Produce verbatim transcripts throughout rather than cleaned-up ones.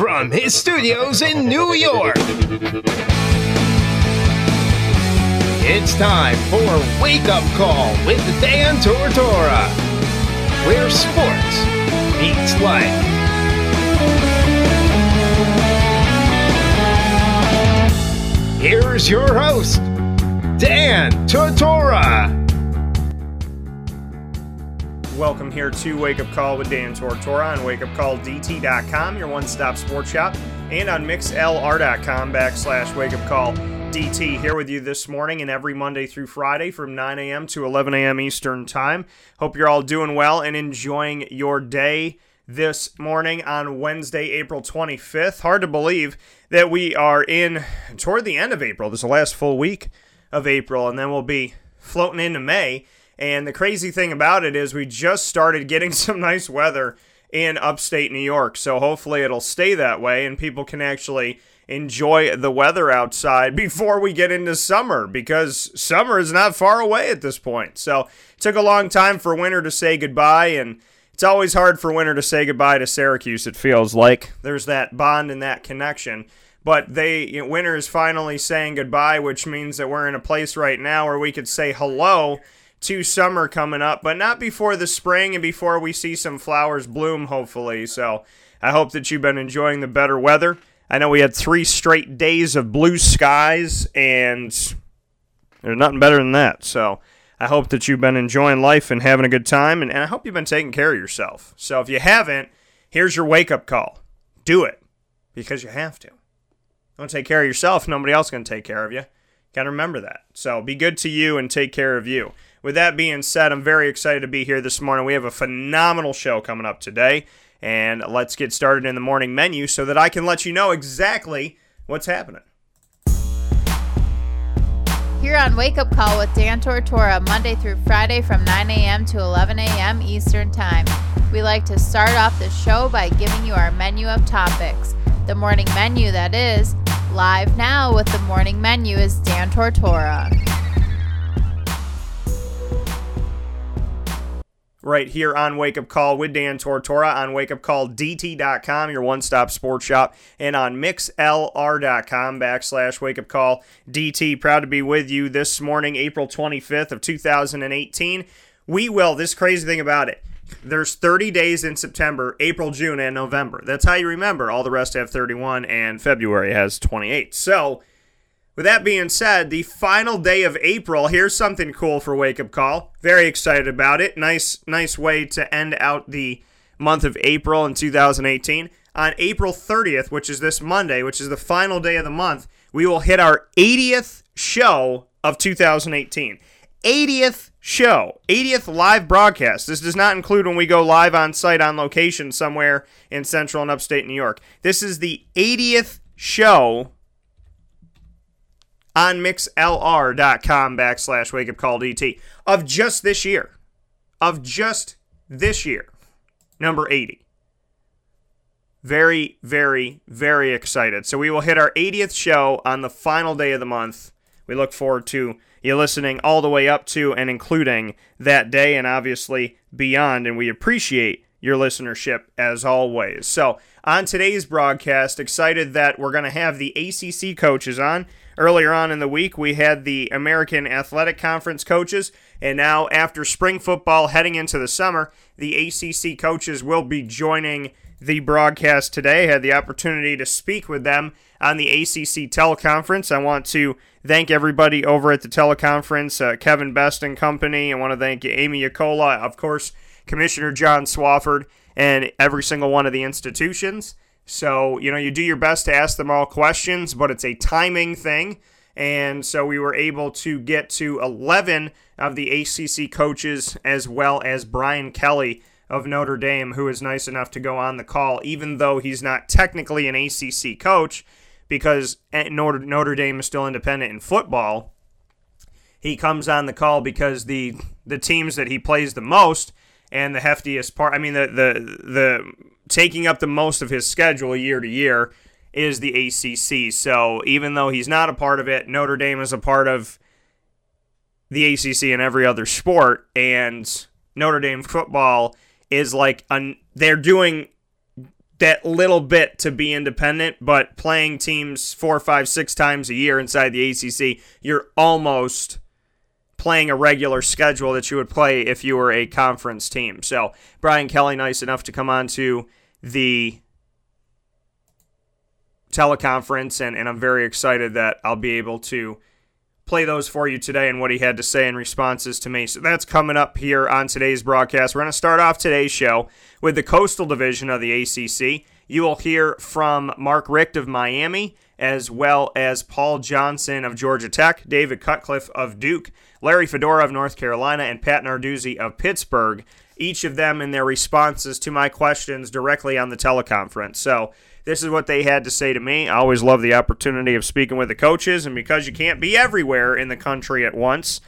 from his studios in New York, it's time for Wake Up Call with Dan Tortora, where sports meets life. Here's your host, Dan Tortora. Welcome here to Wake Up Call with Dan Tortora on Wake Up Call D T dot com, your one-stop sports shop, and on MixLR.com backslash WakeUpCallDT. Here with you this morning and every Monday through Friday from nine a.m. to eleven a.m. Eastern Time. Hope you're all doing well and enjoying your day this morning on Wednesday, April twenty-fifth. Hard to believe that we are in toward the end of April. This is the last full week of April, and then we'll be floating into May. And the crazy thing about it is we just started getting some nice weather in upstate New York. So hopefully it'll stay that way and people can actually enjoy the weather outside before we get into summer, because summer is not far away at this point. So it took a long time for winter to say goodbye, and it's always hard for winter to say goodbye to Syracuse, it feels like. There's that bond and that connection. But they, you know, winter is finally saying goodbye, which means that we're in a place right now where we could say hello to summer coming up, but not before the spring and before we see some flowers bloom, hopefully. So I hope that you've been enjoying the better weather. I know we had three straight days of blue skies, and there's nothing better than that. So I hope that you've been enjoying life and having a good time, and, and I hope you've been taking care of yourself. So if you haven't, here's your wake-up call. Do it, because you have to. Don't take care of yourself, nobody else is going to take care of you. Got to remember that. So be good to you and take care of you. With that being said, I'm very excited to be here this morning. We have a phenomenal show coming up today, and let's get started in the morning menu so that I can let you know exactly what's happening. Here on Wake Up Call with Dan Tortora, Monday through Friday from nine a.m. to eleven a.m. Eastern Time. We like to start off the show by giving you our menu of topics. The morning menu, that is. Live now with the morning menu is Dan Tortora. Right here on Wake Up Call with Dan Tortora on Wake Up Call D T dot com, your one-stop sports shop, and on MixLR.com backslash WakeUpCallDT. Proud to be with you this morning, April twenty-fifth of two thousand eighteen. We will, this crazy thing about it, there's thirty days in September, April, June, and November. That's how you remember. All the rest have thirty-one, and February has twenty-eight. So, with that being said, the final day of April, here's something cool for Wake Up Call. Very excited about it. Nice, nice way to end out the month of April in two thousand eighteen. On April thirtieth, which is this Monday, which is the final day of the month, we will hit our eightieth show of two thousand eighteen. eightieth show, eightieth live broadcast. This does not include when we go live on site on location somewhere in central and upstate New York. This is the eightieth show on MixLR.com backslash WakeUpCallDT of just this year, of just this year, number eighty. Very, very, very excited. So we will hit our eightieth show on the final day of the month. We look forward to you listening all the way up to and including that day and obviously beyond, and we appreciate your listenership as always. So on today's broadcast, excited that we're going to have the A C C coaches on. Earlier on in the week, we had the American Athletic Conference coaches, and now after spring football heading into the summer, the A C C coaches will be joining the broadcast today. I had the opportunity to speak with them on the A C C teleconference. I want to thank everybody over at the teleconference, uh, Kevin Best and company. I want to thank Amy Yacola, of course, Commissioner John Swafford, and every single one of the institutions. So, you know, you do your best to ask them all questions, but it's a timing thing. And so we were able to get to eleven of the A C C coaches, as well as Brian Kelly of Notre Dame, who is nice enough to go on the call, even though he's not technically an A C C coach because Notre Dame is still independent in football. He comes on the call because the the teams that he plays the most and the heftiest part, I mean, the the the taking up the most of his schedule year to year is the A C C. So even though he's not a part of it, Notre Dame is a part of the A C C in every other sport, and Notre Dame football is like, an, they're doing that little bit to be independent, but playing teams four, five, six times a year inside the A C C, you're almost playing a regular schedule that you would play if you were a conference team. So Brian Kelly, nice enough to come on to the teleconference, and, and I'm very excited that I'll be able to play those for you today and what he had to say in responses to me. So that's coming up here on today's broadcast. We're going to start off today's show with the Coastal Division of the A C C. You will hear from Mark Richt of Miami, as well as Paul Johnson of Georgia Tech, David Cutcliffe of Duke, Larry Fedora of North Carolina, and Pat Narduzzi of Pittsburgh, each of them in their responses to my questions directly on the teleconference. So this is what they had to say to me. I always love the opportunity of speaking with the coaches, and because you can't be everywhere in the country at once,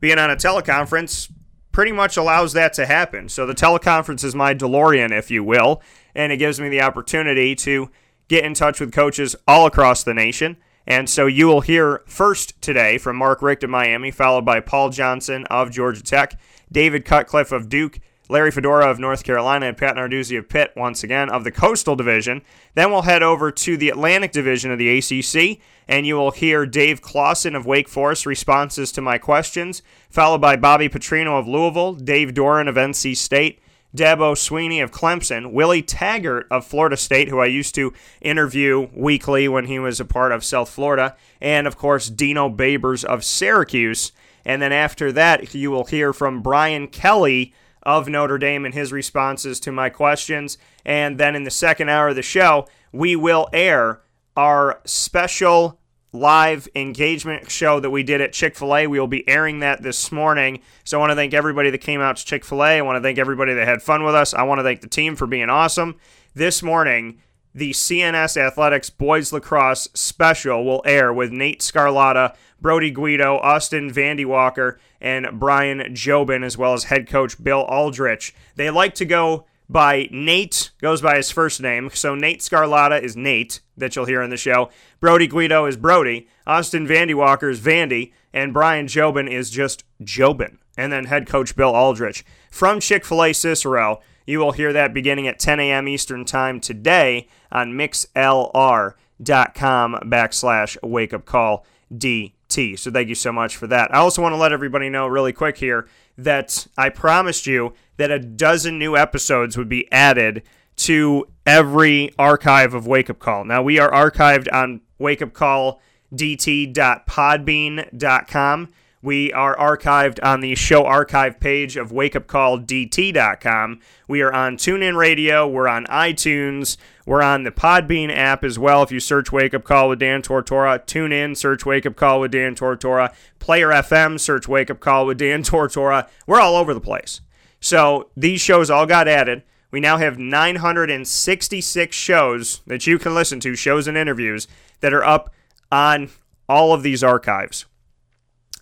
being on a teleconference pretty much allows that to happen. So the teleconference is my DeLorean, if you will, and it gives me the opportunity to get in touch with coaches all across the nation. And so you will hear first today from Mark Richt of Miami, followed by Paul Johnson of Georgia Tech, David Cutcliffe of Duke, Larry Fedora of North Carolina, and Pat Narduzzi of Pitt, once again, of the Coastal Division. Then we'll head over to the Atlantic Division of the A C C, and you will hear Dave Clawson of Wake Forest responses to my questions, followed by Bobby Petrino of Louisville, Dave Doeren of N C State, Dabo Sweeney of Clemson, Willie Taggart of Florida State, who I used to interview weekly when he was a part of South Florida, and, of course, Dino Babers of Syracuse. And then after that, you will hear from Brian Kelly of Notre Dame and his responses to my questions. And then in the second hour of the show, we will air our special live engagement show that we did at Chick-fil-A. We will be airing that this morning. So I want to thank everybody that came out to Chick-fil-A. I want to thank everybody that had fun with us. I want to thank the team for being awesome. This morning, the C N S Athletics Boys Lacrosse Special will air with Nate Scarlotta, Brody Guido, Austin Vandy Walker, and Brian Jobin, as well as head coach Bill Aldrich. They like to go by Nate, goes by his first name. So Nate Scarlotta is Nate, that you'll hear in the show. Brody Guido is Brody. Austin Vandy Walker is Vandy. And Brian Jobin is just Jobin. And then head coach Bill Aldrich. From Chick-fil-A Cicero, you will hear that beginning at ten a.m. Eastern Time today on MixLR.com backslash WakeUpCallDT. So thank you so much for that. I also want to let everybody know really quick here that I promised you that a dozen new episodes would be added to every archive of Wake Up Call. Now, we are archived on wake up call d t dot podbean dot com. We are archived on the show archive page of wake up call d t dot com. We are on TuneIn Radio. We're on iTunes. We're on the Podbean app as well. If you search Wake Up Call with Dan Tortora, tune in, search Wake Up Call with Dan Tortora. Player F M, search Wake Up Call with Dan Tortora. We're all over the place. So these shows all got added. We now have nine hundred sixty-six shows that you can listen to, shows and interviews, that are up on all of these archives.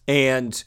And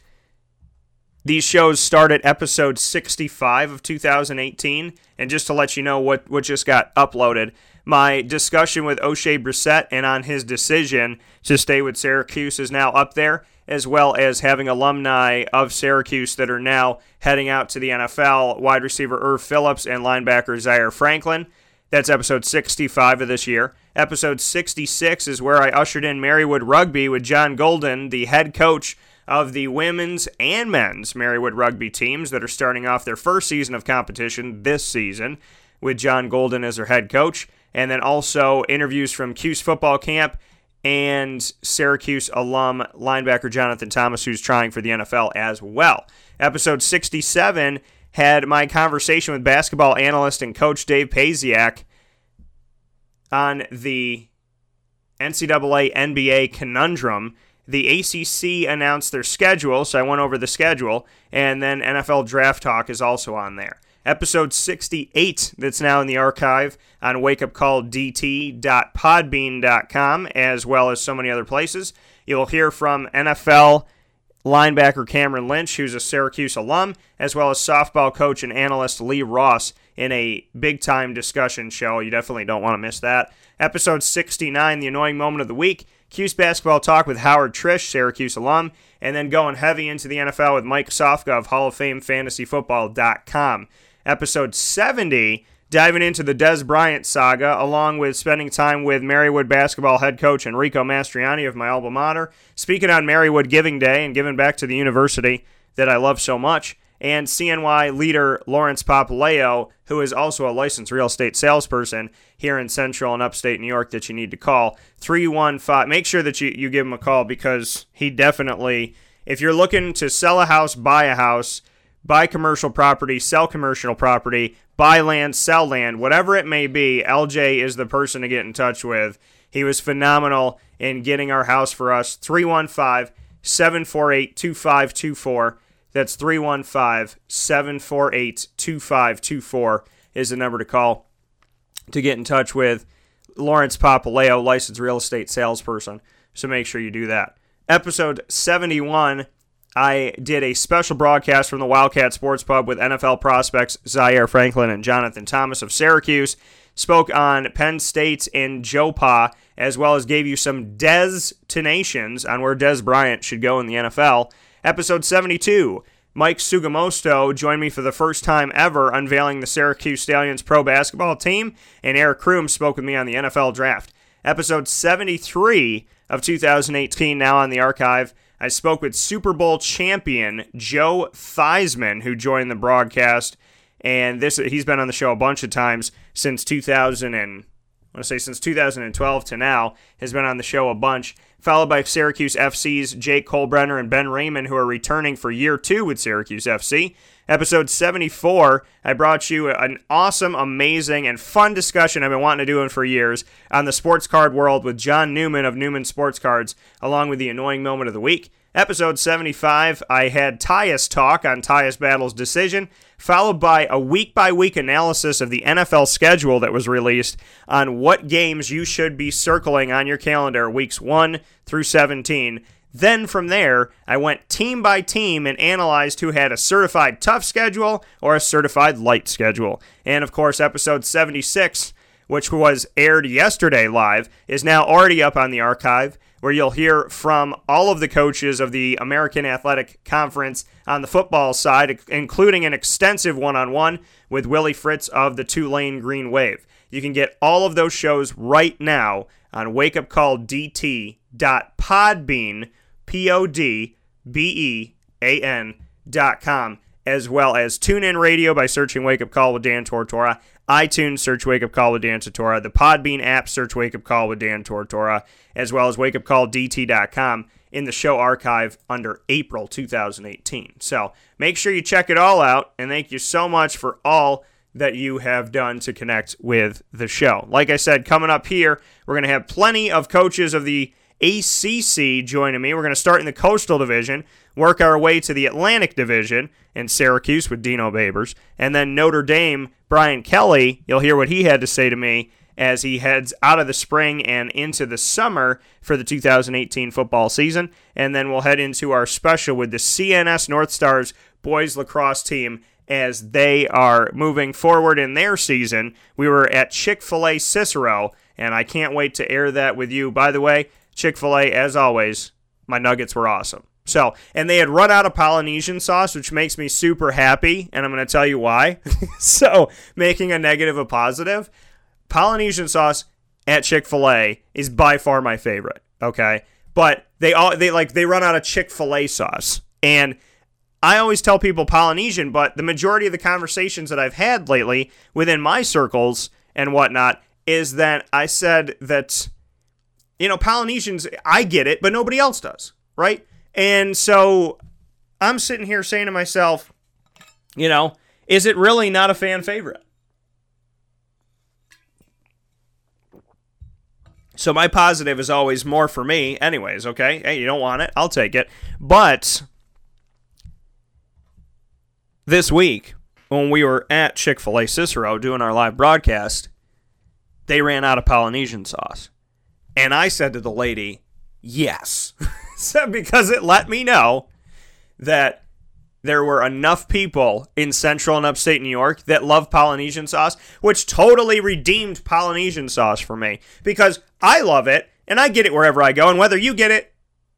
these shows start at episode sixty-five of two thousand eighteen. And just to let you know what, what just got uploaded, my discussion with O'Shea Brissett and on his decision to stay with Syracuse is now up there, as well as having alumni of Syracuse that are now heading out to the N F L, wide receiver Irv Phillips and linebacker Zaire Franklin. That's episode sixty-five of this year. Episode sixty-six is where I ushered in Marywood Rugby with John Golden, the head coach of the women's and men's Marywood Rugby teams that are starting off their first season of competition this season with John Golden as their head coach. And then also interviews from Cuse football camp and Syracuse alum linebacker Jonathan Thomas, who's trying for the N F L as well. Episode sixty-seven had my conversation with basketball analyst and coach Dave Paziak on the N C double A N B A conundrum. The A C C announced their schedule, so I went over the schedule, and then N F L Draft Talk is also on there. Episode sixty-eight, that's now in the archive on wake up call d t dot podbean dot com, as well as so many other places. You'll hear from N F L linebacker Cameron Lynch, who's a Syracuse alum, as well as softball coach and analyst Lee Ross in a big-time discussion show. You definitely don't want to miss that. Episode sixty-nine, the annoying moment of the week, Cuse basketball talk with Howard Trish, Syracuse alum, and then going heavy into the N F L with Mike Sofka of Hall of Fame Fantasy Football dot com. Episode seventy, diving into the Dez Bryant saga, along with spending time with Marywood basketball head coach Enrico Mastriani of my alma mater, speaking on Marywood Giving Day and giving back to the university that I love so much, and C N Y leader Lawrence Papaleo, who is also a licensed real estate salesperson here in Central and Upstate New York that you need to call. three one five. Make sure that you, you give him a call, because he definitely, if you're looking to sell a house, buy a house, buy commercial property, sell commercial property, buy land, sell land, whatever it may be, L J is the person to get in touch with. He was phenomenal in getting our house for us. three one five, seven four eight, two five two four. That's three one five, seven four eight, two five two four is the number to call to get in touch with Lawrence Papaleo, licensed real estate salesperson. So make sure you do that. Episode seventy-one, I did a special broadcast from the Wildcat Sports Pub with N F L prospects Zaire Franklin and Jonathan Thomas of Syracuse. Spoke on Penn State and Joe Pa, as well as gave you some Dez-tinations on where Dez Bryant should go in the N F L. Episode seventy-two, Mike Sugamosto joined me for the first time ever unveiling the Syracuse Stallions pro basketball team, and Eric Kroom spoke with me on the N F L draft. Episode seventy-three of two thousand eighteen, now on the archive, I spoke with Super Bowl champion Joe Theismann, who joined the broadcast, and this he's been on the show a bunch of times since two thousand, and I want to say since two thousand twelve to now, has been on the show a bunch, followed by Syracuse F C's Jake Kolbrenner and Ben Raymond, who are returning for year two with Syracuse F C. Episode seventy-four, I brought you an awesome, amazing, and fun discussion I've been wanting to do for years on the sports card world with John Newman of Newman Sports Cards, along with the annoying moment of the week. Episode seventy-five, I had Tyus talk on Tyus Battle's decision, followed by a week-by-week analysis of the N F L schedule that was released on what games you should be circling on your calendar weeks one through seventeen. Then from there, I went team by team and analyzed who had a certified tough schedule or a certified light schedule. And, of course, episode seventy-six, which was aired yesterday live, is now already up on the archive, where you'll hear from all of the coaches of the American Athletic Conference on the football side, including an extensive one-on-one with Willie Fritz of the Tulane Green Wave. You can get all of those shows right now on wake up call D T dot podbean dot com, as well as TuneIn Radio by searching Wake Up Call with Dan Tortora, iTunes, search Wake Up Call with Dan Tortora, the Podbean app, search Wake Up Call with Dan Tortora, as well as wake up call D T dot com in the show archive under April two thousand eighteen. So make sure you check it all out, and thank you so much for all that you have done to connect with the show. Like I said, coming up here, we're going to have plenty of coaches of the A C C joining me. We're going to start in the Coastal Division, work our way to the Atlantic Division in Syracuse with Dino Babers, and then Notre Dame, Brian Kelly, you'll hear what he had to say to me as he heads out of the spring and into the summer for the two thousand eighteen football season, and then we'll head into our special with the C N S North Stars boys lacrosse team as they are moving forward in their season. We were at Chick-fil-A Cicero, and I can't wait to air that with you. By the way, Chick-fil-A, as always, my nuggets were awesome. So, and they had run out of Polynesian sauce, which makes me super happy, and I'm going to tell you why. So, making a negative a positive, Polynesian sauce at Chick-fil-A is by far my favorite, okay? But they all they like they run out of Chick-fil-A sauce. And I always tell people Polynesian, but the majority of the conversations that I've had lately within my circles and whatnot is that I said that, you know, Polynesians, I get it, but nobody else does, right? And so I'm sitting here saying to myself, you know, is it really not a fan favorite? So my positive is always more for me anyways, okay? Hey, you don't want it, I'll take it. But this week, when we were at Chick-fil-A Cicero doing our live broadcast, they ran out of Polynesian sauce. And I said to the lady, yes. So because it let me know that there were enough people in Central and Upstate New York that love Polynesian sauce, which totally redeemed Polynesian sauce for me, because I love it and I get it wherever I go. And whether you get it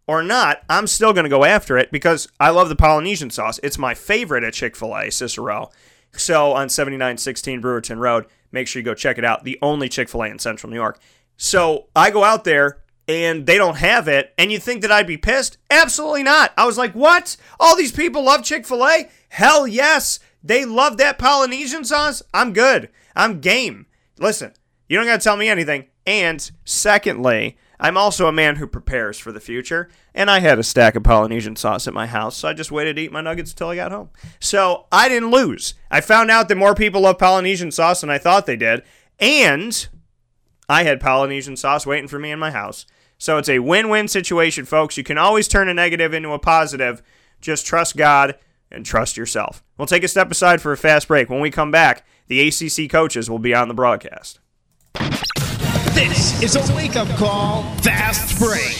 or not, I'm still going to go after it because I love the Polynesian sauce. It's my favorite at Chick-fil-A Cicero. So on seventy-nine sixteen Brewerton Road, Make sure you go check it out. The only Chick-fil-A in Central New York. So I go out there, and they don't have it, and you think that I'd be pissed? Absolutely not. I was like, what? All these people love Chick-fil-A? Hell yes. They love that Polynesian sauce? I'm good. I'm game. Listen, you don't got to tell me anything. And secondly, I'm also a man who prepares for the future, and I had a stack of Polynesian sauce at my house, so I just waited to eat my nuggets until I got home. So I didn't lose. I found out that more people love Polynesian sauce than I thought they did, and I had Polynesian sauce waiting for me in my house. So it's a win-win situation, folks. You can always turn a negative into a positive. Just trust God and trust yourself. We'll take a step aside for a fast break. When we come back, the A C C coaches will be on the broadcast. This is a wake-up call fast break.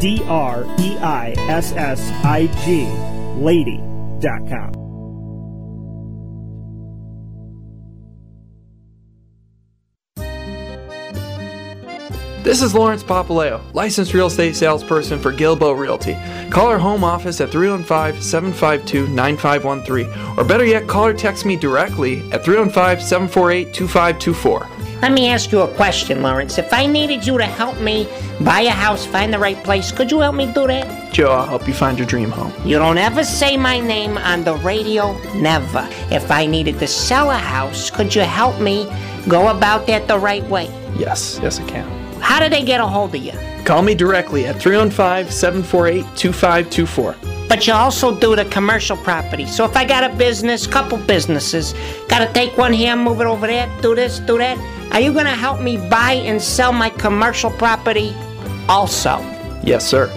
D R E I S S I G Lady dot com. This is Lawrence Papaleo, licensed real estate salesperson for Gilbo Realty. Call our home office at three one five, seven five two, nine five one three, or better yet, call or text me directly at three one five, seven four eight, two five two four. Let me ask you a question, Lawrence. If I needed you to help me buy a house, find the right place, could you help me do that? Joe, I'll help you find your dream home. You don't ever say my name on the radio, never. If I needed to sell a house, could you help me go about that the right way? Yes, yes I can. How do they get a hold of you? Call me directly at three one five, seven four eight, two five two four. But you also do the commercial property. So if I got a business, couple businesses, got to take one here, move it over there, do this, do that. Are you going to help me buy and sell my commercial property also? Yes, sir.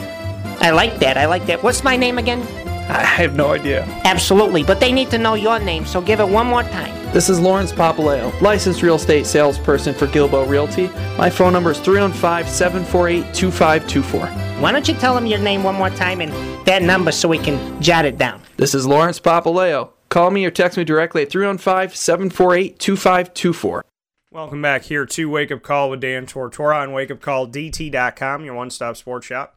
I like that. I like that. What's my name again? I have no idea. Absolutely. But they need to know your name, so give it one more time. This is Lawrence Papaleo, licensed real estate salesperson for Gilbo Realty. My phone number is three one five, seven four eight, two five two four. Why don't you tell them your name one more time and that number so we can jot it down? This is Lawrence Papaleo. Call me or text me directly at three one five, seven four eight, two five two four. Welcome back here to Wake Up Call with Dan Tortora on Wake Up Call D T dot com, your one-stop sports shop,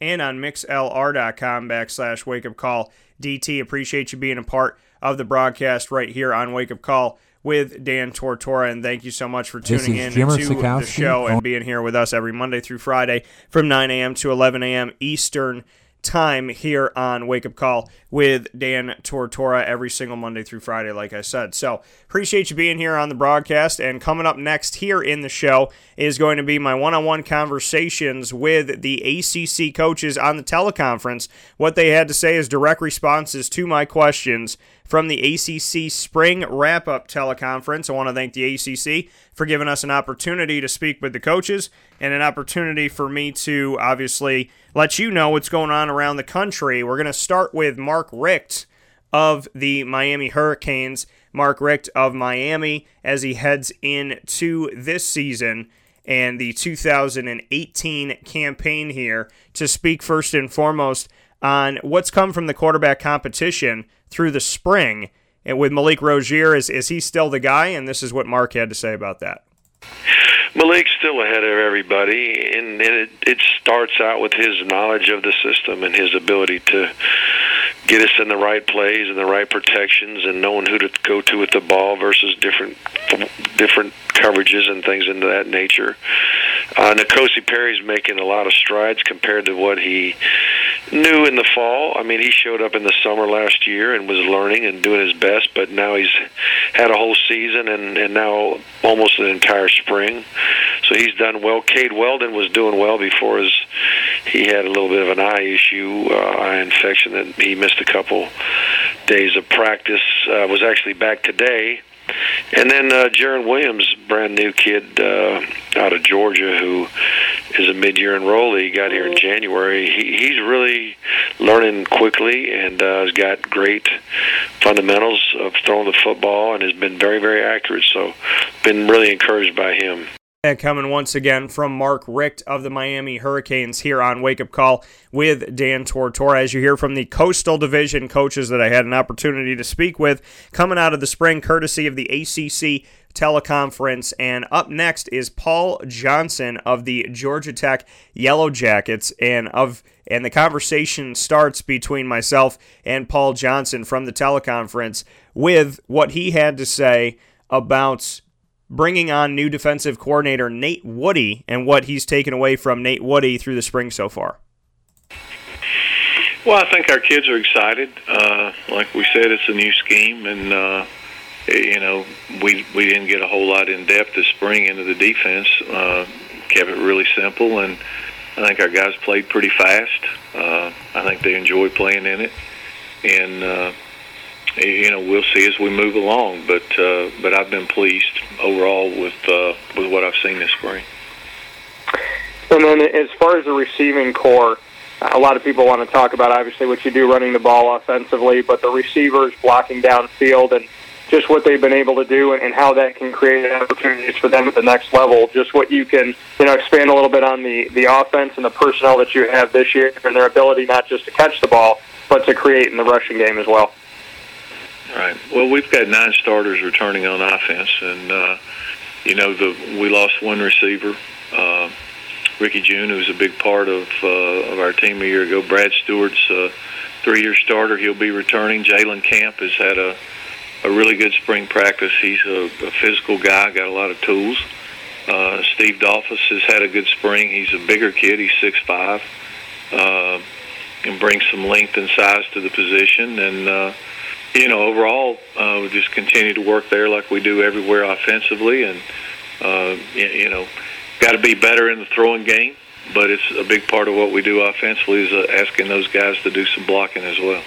and on MixLR.com backslash WakeUpCallDT. Appreciate you being a part of the broadcast right here on Wake Up Call with Dan Tortora, and thank you so much for tuning in Jimmer to Sikowski. The show and being here with us every Monday through Friday from nine a.m. to eleven a.m. Eastern time here on Wake Up Call with Dan Tortora every single Monday through Friday, like I said. So appreciate you being here on the broadcast, and coming up next here in the show is going to be my one-on-one conversations with the A C C coaches on the teleconference. What they had to say is direct responses to my questions from the A C C Spring Wrap-Up Teleconference. I want to thank the A C C for giving us an opportunity to speak with the coaches and an opportunity for me to obviously let you know what's going on around the country. We're going to start with Mark Richt of the Miami Hurricanes. Mark Richt of Miami as he heads into this season and the two thousand eighteen campaign here to speak first and foremost on what's come from the quarterback competition through the spring, and with Malik Rozier, is, is he still the guy? And this is what Mark had to say about that. Malik's still ahead of everybody, and, and it, it starts out with his knowledge of the system and his ability to get us in the right plays and the right protections and knowing who to go to with the ball versus different different coverages and things into that nature. Uh, Nkosi Perry's making a lot of strides compared to what he knew in the fall. I mean, he showed up in the summer last year and was learning and doing his best, but now he's had a whole season and, and now almost an entire spring. So he's done well. Cade Weldon was doing well before his, he had a little bit of an eye issue, uh, eye infection that he missed a couple days of practice. Uh, was actually back today. And then uh, Jaron Williams, brand new kid uh, out of Georgia, who is a mid-year enrollee, got here in January. He, he's really learning quickly and uh, has got great fundamentals of throwing the football and has been very, very accurate. So, been really encouraged by him. And coming once again from Mark Richt of the Miami Hurricanes here on Wake Up Call with Dan Tortora. As you hear from the Coastal Division coaches that I had an opportunity to speak with coming out of the spring, courtesy of the A C C teleconference. And up next is Paul Johnson of the Georgia Tech Yellow Jackets, and of and the conversation starts between myself and Paul Johnson from the teleconference with what he had to say about bringing on new defensive coordinator Nate Woody and what he's taken away from Nate Woody through the spring so far. Well, I think our kids are excited. Uh, like we said, it's a new scheme, and uh, you know we we didn't get a whole lot in depth this spring into the defense. Uh, kept it really simple, and I think our guys played pretty fast. Uh, I think they enjoy playing in it, and. Uh, You know, we'll see as we move along, but uh, but I've been pleased overall with uh, with what I've seen this spring. And then, as far as the receiving core, a lot of people want to talk about obviously what you do running the ball offensively, but the receivers blocking downfield and just what they've been able to do and, and how that can create opportunities for them at the next level. Just what you can, you know, expand a little bit on the the offense and the personnel that you have this year and their ability not just to catch the ball but to create in the rushing game as well. Right. Well, we've got nine starters returning on offense, and uh, you know the we lost one receiver, uh, Ricky June, who was a big part of uh, of our team a year ago. Brad Stewart's a three-year starter; he'll be returning. Jalen Camp has had a a really good spring practice. He's a, a physical guy, got a lot of tools. Uh, Steve Dolphus has had a good spring. He's a bigger kid; he's six five, uh, and brings some length and size to the position, and. Uh, You know, overall, uh, we just continue to work there like we do everywhere offensively, and uh, you know, got to be better in the throwing game. But it's a big part of what we do offensively is uh, asking those guys to do some blocking as well.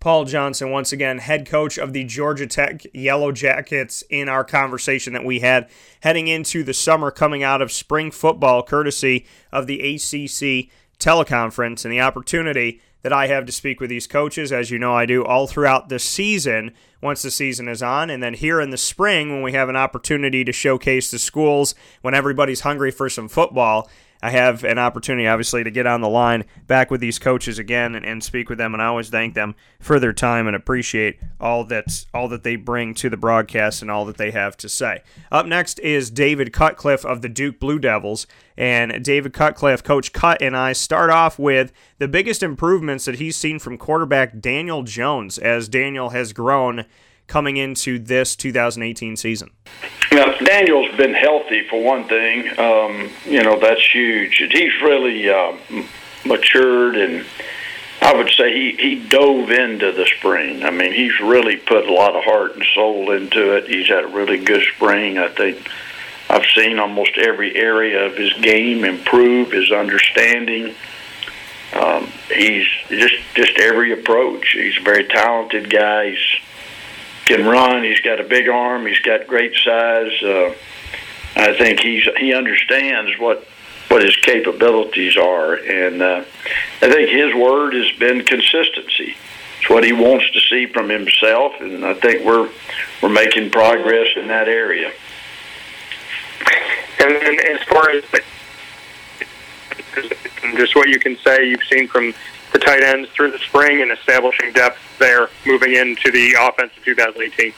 Paul Johnson, once again, head coach of the Georgia Tech Yellow Jackets, in our conversation that we had heading into the summer, coming out of spring football, courtesy of the A C C teleconference, and the opportunity that I have to speak with these coaches, as you know I do, all throughout the season once the season is on. And then here in the spring, when we have an opportunity to showcase the schools, when everybody's hungry for some football, I have an opportunity, obviously, to get on the line back with these coaches again and, and speak with them. And I always thank them for their time and appreciate all that, all that they bring to the broadcast and all that they have to say. Up next is David Cutcliffe of the Duke Blue Devils. And David Cutcliffe, Coach Cut, and I start off with the biggest improvements that he's seen from quarterback Daniel Jones as Daniel has grown coming into this two thousand eighteen season. Now, Daniel's been healthy, for one thing. Um, you know, that's huge. He's really uh, matured, and I would say he, he dove into the spring. I mean, he's really put a lot of heart and soul into it. He's had a really good spring. I think I've seen almost every area of his game improve, his understanding. Um, he's just, just every approach. He's a very talented guy. He's can run. He's got a big arm. He's got great size. Uh, I think he's he understands what what his capabilities are, and uh, I think his word has been consistency. It's what he wants to see from himself, and I think we're we're making progress in that area. And then, as far as just what you can say, you've seen from the tight ends through the spring and establishing depth there moving into the offense of two thousand eighteen.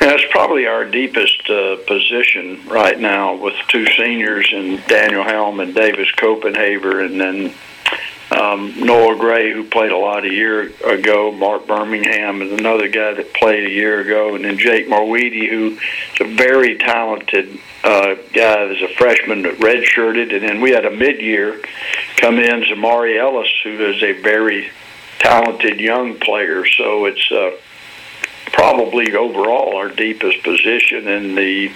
That's probably our deepest uh, position right now, with two seniors and Daniel Helm and Davis Copenhaver, and then um, Noah Gray, who played a lot a year ago, Mark Birmingham is another guy that played a year ago, and then Jake Marweedy, who is a very talented uh, guy that's a freshman that redshirted, and then we had a mid-year come in, Zamari Ellis, who is a very talented young player, so it's... Uh, probably overall our deepest position, and the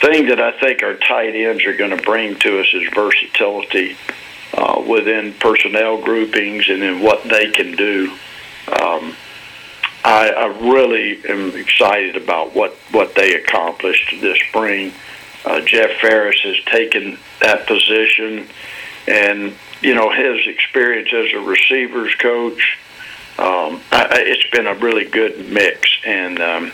thing that I think our tight ends are going to bring to us is versatility uh, within personnel groupings and in what they can do. Um, I, I really am excited about what, what they accomplished this spring. Uh, Jeff Ferris has taken that position, and, you know, his experience as a receivers coach, Um, I, it's been a really good mix, and um,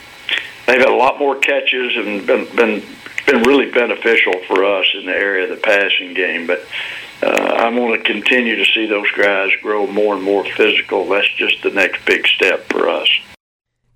they've had a lot more catches and been been been really beneficial for us in the area of the passing game. But uh, I want to continue to see those guys grow more and more physical. That's just the next big step for us.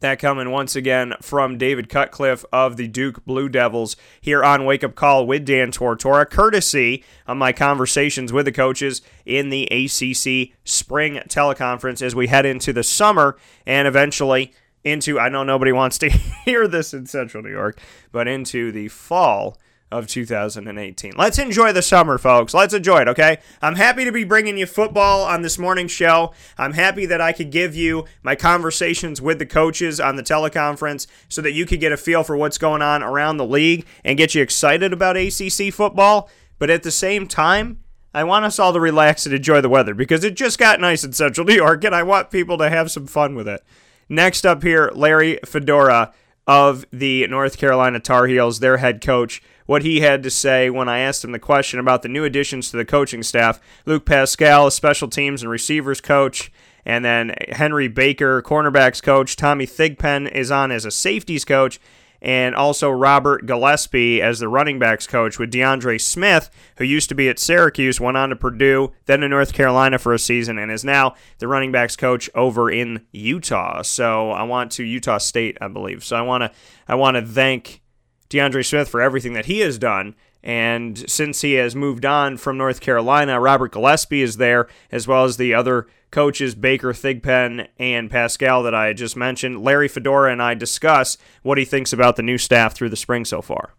That coming once again from David Cutcliffe of the Duke Blue Devils here on Wake Up Call with Dan Tortora, courtesy of my conversations with the coaches in the A C C Spring Teleconference as we head into the summer and eventually into, I know nobody wants to hear this in Central New York, but into the fall of two thousand eighteen. Let's enjoy the summer, folks. Let's enjoy it, okay? I'm happy to be bringing you football on this morning's show. I'm happy that I could give you my conversations with the coaches on the teleconference so that you could get a feel for what's going on around the league and get you excited about A C C football. But at the same time, I want us all to relax and enjoy the weather because it just got nice in Central New York, and I want people to have some fun with it. Next up here, Larry Fedora of the North Carolina Tar Heels, their head coach, what he had to say when I asked him the question about the new additions to the coaching staff. Luke Paschall, special teams and receivers coach, and then Henry Baker, cornerbacks coach. Tommy Thigpen is on as a safeties coach, and also Robert Gillespie as the running backs coach, with DeAndre Smith, who used to be at Syracuse, went on to Purdue, then to North Carolina for a season, and is now the running backs coach over in Utah. So I want to Utah State, I believe. So I want to I want to thank DeAndre Smith for everything that he has done. And since he has moved on from North Carolina, Robert Gillespie is there, as well as the other coaches, Baker, Thigpen, and Paschall that I just mentioned. Larry Fedora and I discuss what he thinks about the new staff through the spring so far.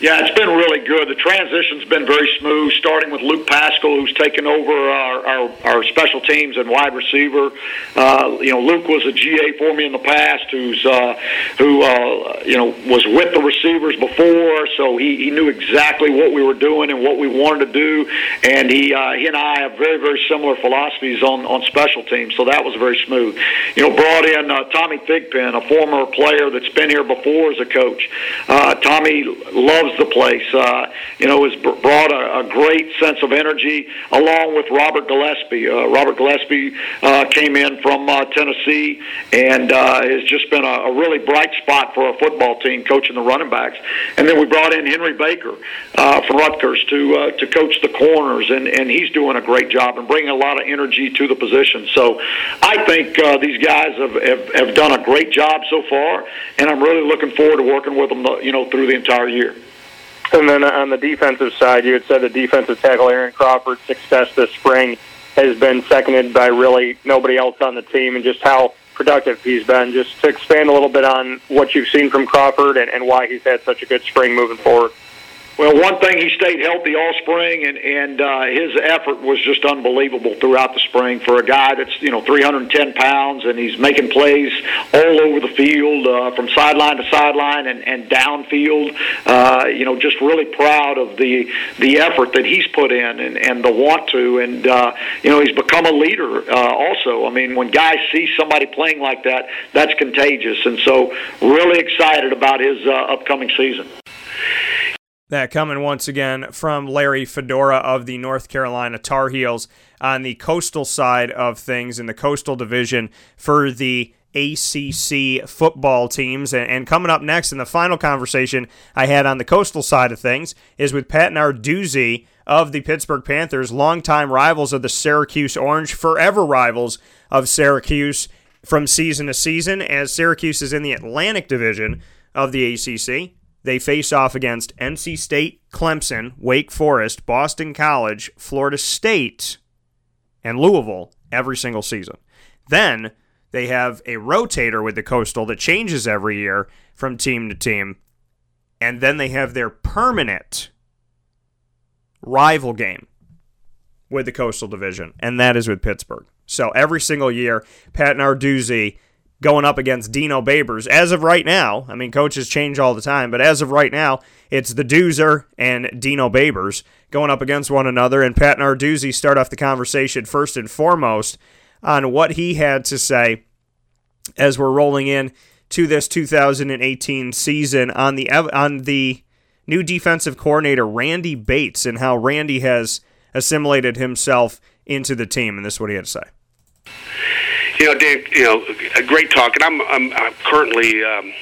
Yeah, it's been really good. The transition's been very smooth, starting with Luke Paschall, who's taken over our, our, our special teams and wide receiver. Uh, you know, Luke was a G A for me in the past, who's uh, who uh, you know was with the receivers before, so he, he knew exactly what we were doing and what we wanted to do. And he uh, he and I have very very similar philosophies on, on special teams, so that was very smooth. You know, brought in uh, Tommy Thigpen, a former player that's been here before as a coach. Uh, Tommy loves the place, uh, you know, has brought a, a great sense of energy, along with Robert Gillespie. Uh, Robert Gillespie uh, came in from uh, Tennessee and uh, has just been a, a really bright spot for our football team, coaching the running backs. And then we brought in Henry Baker uh, from Rutgers to uh, to coach the corners, and, and he's doing a great job and bringing a lot of energy to the position. So I think uh, these guys have, have, have done a great job so far, and I'm really looking forward to working with them, you know, through the entire year. And then on the defensive side, you had said the defensive tackle Aaron Crawford's success this spring has been seconded by really nobody else on the team and just how productive he's been. Just to expand a little bit on what you've seen from Crawford and, and why he's had such a good spring moving forward. Well, one thing, he stayed healthy all spring, and, and uh, his effort was just unbelievable throughout the spring for a guy that's, you know, three hundred ten pounds, and he's making plays all over the field, uh, from sideline to sideline and, and downfield. Uh, you know, just really proud of the the effort that he's put in and, and the want to. And, uh, you know, he's become a leader uh, also. I mean, when guys see somebody playing like that, that's contagious. And so really excited about his uh, upcoming season. That coming once again from Larry Fedora of the North Carolina Tar Heels on the coastal side of things in the coastal division for the A C C football teams. And coming up next in the final conversation I had on the coastal side of things is with Pat Narduzzi of the Pittsburgh Panthers, longtime rivals of the Syracuse Orange, forever rivals of Syracuse from season to season as Syracuse is in the Atlantic Division of the A C C. They face off against N C State, Clemson, Wake Forest, Boston College, Florida State, and Louisville every single season. Then they have a rotator with the Coastal that changes every year from team to team. And then they have their permanent rival game with the Coastal Division, and that is with Pittsburgh. So every single year, Pat Narduzzi going up against Dino Babers. As of right now, I mean, coaches change all the time, but as of right now, it's the Doozer and Dino Babers going up against one another, and Pat Narduzzi start off the conversation first and foremost on what he had to say as we're rolling in to this two thousand eighteen season on the on the new defensive coordinator, Randy Bates, and how Randy has assimilated himself into the team, and this is what he had to say. You know, Dave, you know, a great talk, and I'm I'm, I'm currently um,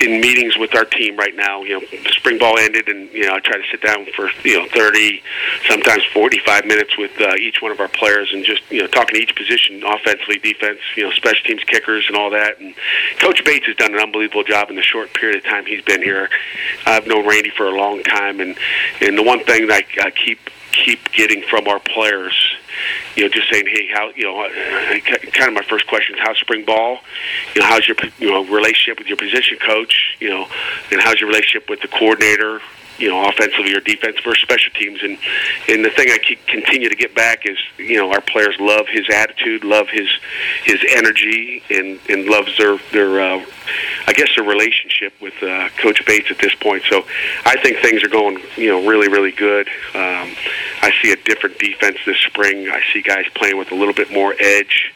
in meetings with our team right now. You know, spring ball ended, and you know, I try to sit down for you know thirty, sometimes forty-five minutes with uh, each one of our players, and just you know, talking to each position, offensively, defense, you know, special teams, kickers, and all that. And Coach Bates has done an unbelievable job in the short period of time he's been here. I've known Randy for a long time, and and the one thing that I, I keep. keep getting from our players, you know, just saying, hey, how, you know, kind of my first question is, how's spring ball? You know, how's your, you know, relationship with your position coach? You know, and how's your relationship with the coordinator? You know, offensively or defensive or special teams. And and the thing I keep continue to get back is, you know, our players love his attitude, love his his energy, and, and loves their, their uh, I guess, their relationship with uh, Coach Bates at this point. So I think things are going, you know, really, really good. Um, I see a different defense this spring. I see guys playing with a little bit more edge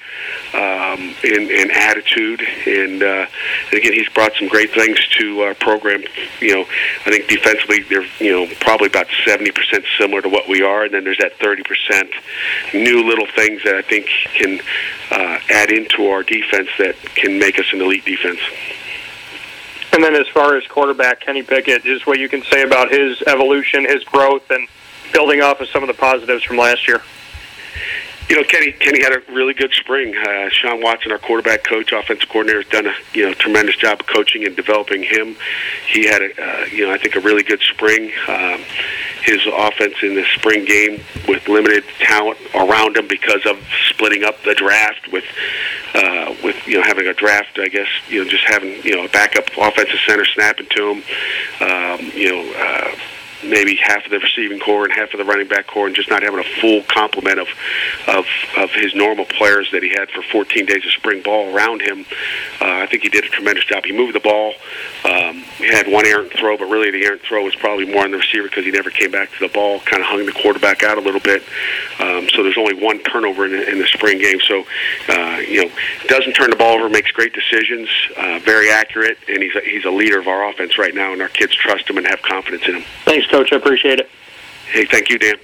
um, and, and attitude. And, uh, and, again, he's brought some great things to our program. You know, I think defensively, they're, you know, probably about seventy percent similar to what we are, and then there's that thirty percent new little things that I think can uh, add into our defense that can make us an elite defense. And then as far as quarterback Kenny Pickett, is what you can say about his evolution, his growth, and building off of some of the positives from last year? You know, Kenny Kenny had a really good spring. Uh, Sean Watson, our quarterback coach, offensive coordinator, has done a you know tremendous job of coaching and developing him. He had, a, uh, you know, I think a really good spring. Um, his offense in the spring game with limited talent around him because of splitting up the draft with, uh, with you know, having a draft, I guess, you know, just having, you know, a backup offensive center snapping to him, um, you know, uh, maybe half of the receiving core and half of the running back core, and just not having a full complement of of, of his normal players that he had for fourteen days of spring ball around him. Uh, I think he did a tremendous job. He moved the ball. Um, he had one errant throw, but really the errant throw was probably more on the receiver because he never came back to the ball, kind of hung the quarterback out a little bit. Um, so there's only one turnover in the, in the spring game. So, uh, you know, doesn't turn the ball over, makes great decisions, uh, very accurate, and he's a, he's a leader of our offense right now, and our kids trust him and have confidence in him. Thanks, Coach. I appreciate it. Hey, thank you, Dan.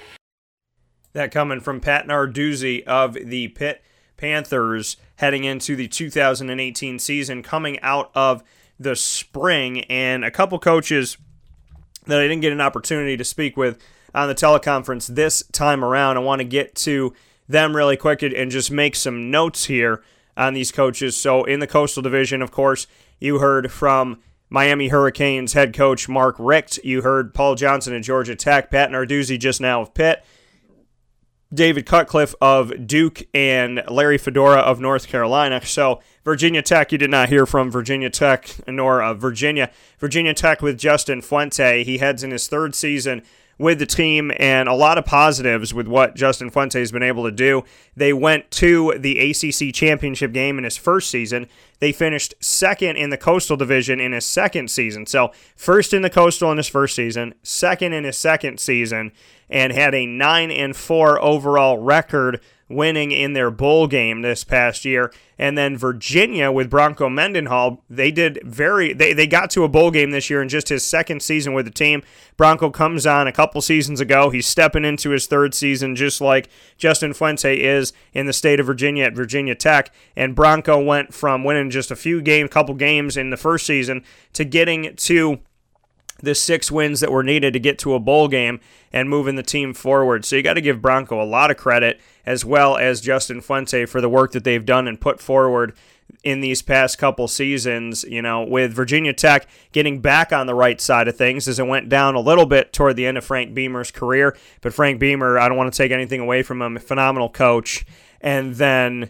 That coming from Pat Narduzzi of the Pitt Panthers heading into the two thousand eighteen season, coming out of the spring. And a couple coaches that I didn't get an opportunity to speak with on the teleconference this time around, I want to get to them really quick and just make some notes here on these coaches. So in the Coastal Division, of course, you heard from Miami Hurricanes head coach Mark Richt. You heard Paul Johnson of Georgia Tech, Pat Narduzzi just now of Pitt, David Cutcliffe of Duke, and Larry Fedora of North Carolina. So Virginia Tech, you did not hear from Virginia Tech nor uh, Virginia. Virginia Tech with Justin Fuente. He heads in his third season with the team, and a lot of positives with what Justin Fuente has been able to do. They went to the A C C championship game in his first season. They finished second in the Coastal Division in his second season. So first in the Coastal in his first season, second in his second season, and had a nine and four overall record, winning in their bowl game this past year. And then Virginia with Bronco Mendenhall, they did very they, they got to a bowl game this year in just his second season with the team. Bronco comes on a couple seasons ago. He's stepping into his third season, just like Justin Fuente is in the state of Virginia at Virginia Tech. And Bronco went from winning just a few game couple games in the first season to getting to the six wins that were needed to get to a bowl game and moving the team forward. So you got to give Bronco a lot of credit, as well as Justin Fuente, for the work that they've done and put forward in these past couple seasons, you know, with Virginia Tech getting back on the right side of things as it went down a little bit toward the end of Frank Beamer's career. But Frank Beamer, I don't want to take anything away from him, a phenomenal coach. And then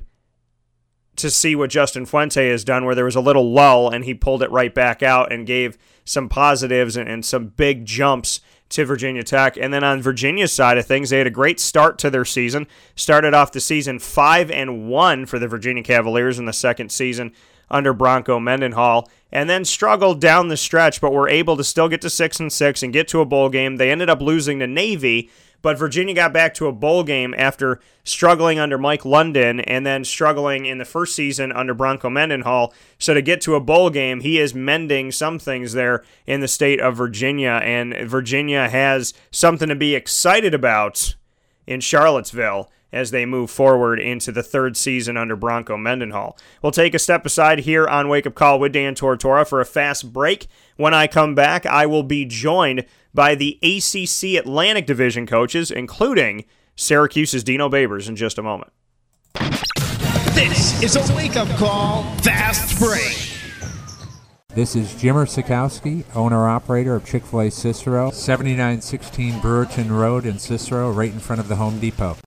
to see what Justin Fuente has done, where there was a little lull and he pulled it right back out and gave some positives and, and some big jumps to Virginia Tech. And then on Virginia's side of things, they had a great start to their season. Started off the season five and one for the Virginia Cavaliers in the second season under Bronco Mendenhall, and then struggled down the stretch, but were able to still get to six and six and get to a bowl game. They ended up losing to Navy, but Virginia got back to a bowl game after struggling under Mike London and then struggling in the first season under Bronco Mendenhall. So to get to a bowl game, he is mending some things there in the state of Virginia, and Virginia has something to be excited about in Charlottesville as they move forward into the third season under Bronco Mendenhall. We'll take a step aside here on Wake Up Call with Dan Tortora for a fast break. When I come back, I will be joined by the A C C Atlantic Division coaches, including Syracuse's Dino Babers, in just a moment. This is a Wake Up Call Fast Break. This is Jim Sikowski, owner-operator of Chick-fil-A Cicero, seventy-nine sixteen Brewerton Road in Cicero, right in front of the Home Depot.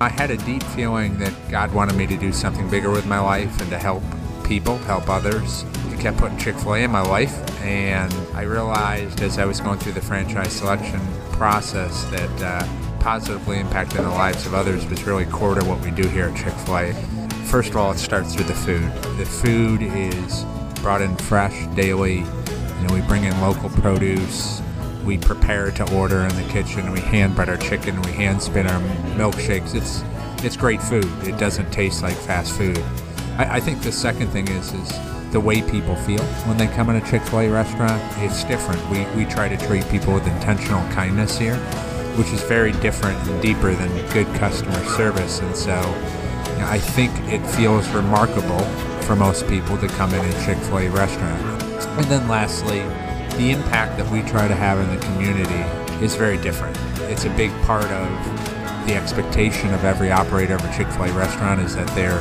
I had a deep feeling that God wanted me to do something bigger with my life and to help people, help others. He kept putting Chick-fil-A in my life, and I realized as I was going through the franchise selection process that uh, positively impacting the lives of others was really core to what we do here at Chick-fil-A. First of all, it starts with the food. The food is brought in fresh daily. You know, we bring in local produce. We prepare to order in the kitchen. We hand bread our chicken. We hand spin our milkshakes. It's it's great food. It doesn't taste like fast food. I, I think the second thing is is the way people feel when they come in a Chick-fil-A restaurant. It's different. We we try to treat people with intentional kindness here, which is very different and deeper than good customer service. And so, you know, I think it feels remarkable for most people to come in a Chick-fil-A restaurant. And then lastly, the impact that we try to have in the community is very different. It's a big part of the expectation of every operator of a Chick-fil-A restaurant is that they're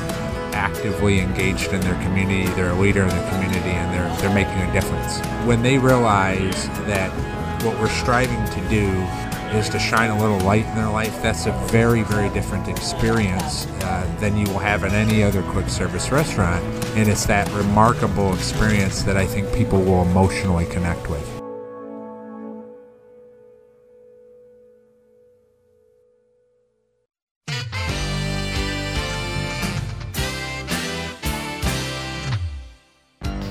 actively engaged in their community, they're a leader in the community, and they're they're making a difference. When they realize that what we're striving to do is to shine a little light in their life, that's a very, very different experience uh, than you will have in any other quick service restaurant. And it's that remarkable experience that I think people will emotionally connect with.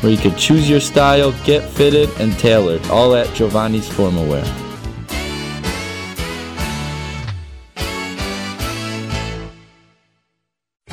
where you can choose your style, get fitted, and tailored, all at Giovanni's Formal Wear.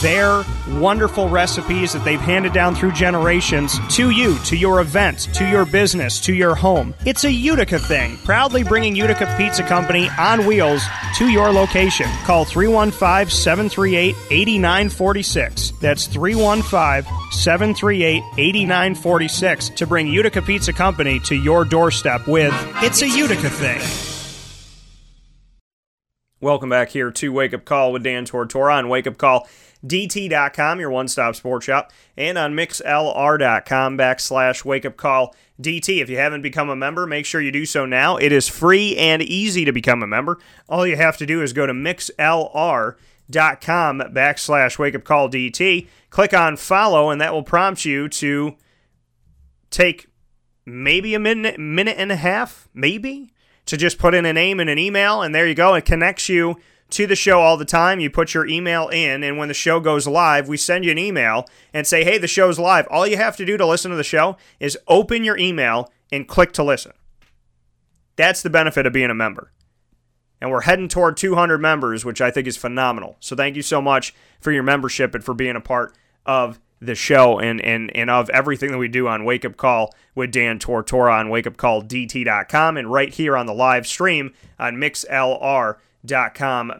their wonderful recipes that they've handed down through generations to you, to your events, to your business, to your home. It's a Utica Thing, proudly bringing Utica Pizza Company on wheels to your location. Call three one five, seven three eight, eight nine four six. That's three one five, seven three eight, eight nine four six. To bring Utica Pizza Company to your doorstep with It's a Utica Thing. Welcome back here to Wake Up Call with Dan Tortora on Wake Up Call D T dot com, your one-stop sports shop, and on MixLR.com backslash WakeUpCallDT. If you haven't become a member, make sure you do so now. It is free and easy to become a member. All you have to do is go to MixLR.com backslash WakeUpCallDT, click on follow, and that will prompt you to take maybe a minute, minute and a half, maybe, to just put in a name and an email, and there you go. It connects you to the show all the time. You put your email in, and when the show goes live, we send you an email and say, hey, the show's live. All you have to do to listen to the show is open your email and click to listen. That's the benefit of being a member. And we're heading toward two hundred members, which I think is phenomenal. So thank you so much for your membership and for being a part of the show and, and, and of everything that we do on Wake Up Call with Dan Tortora on Wake Up Call D T dot com and right here on the live stream on MixLR.com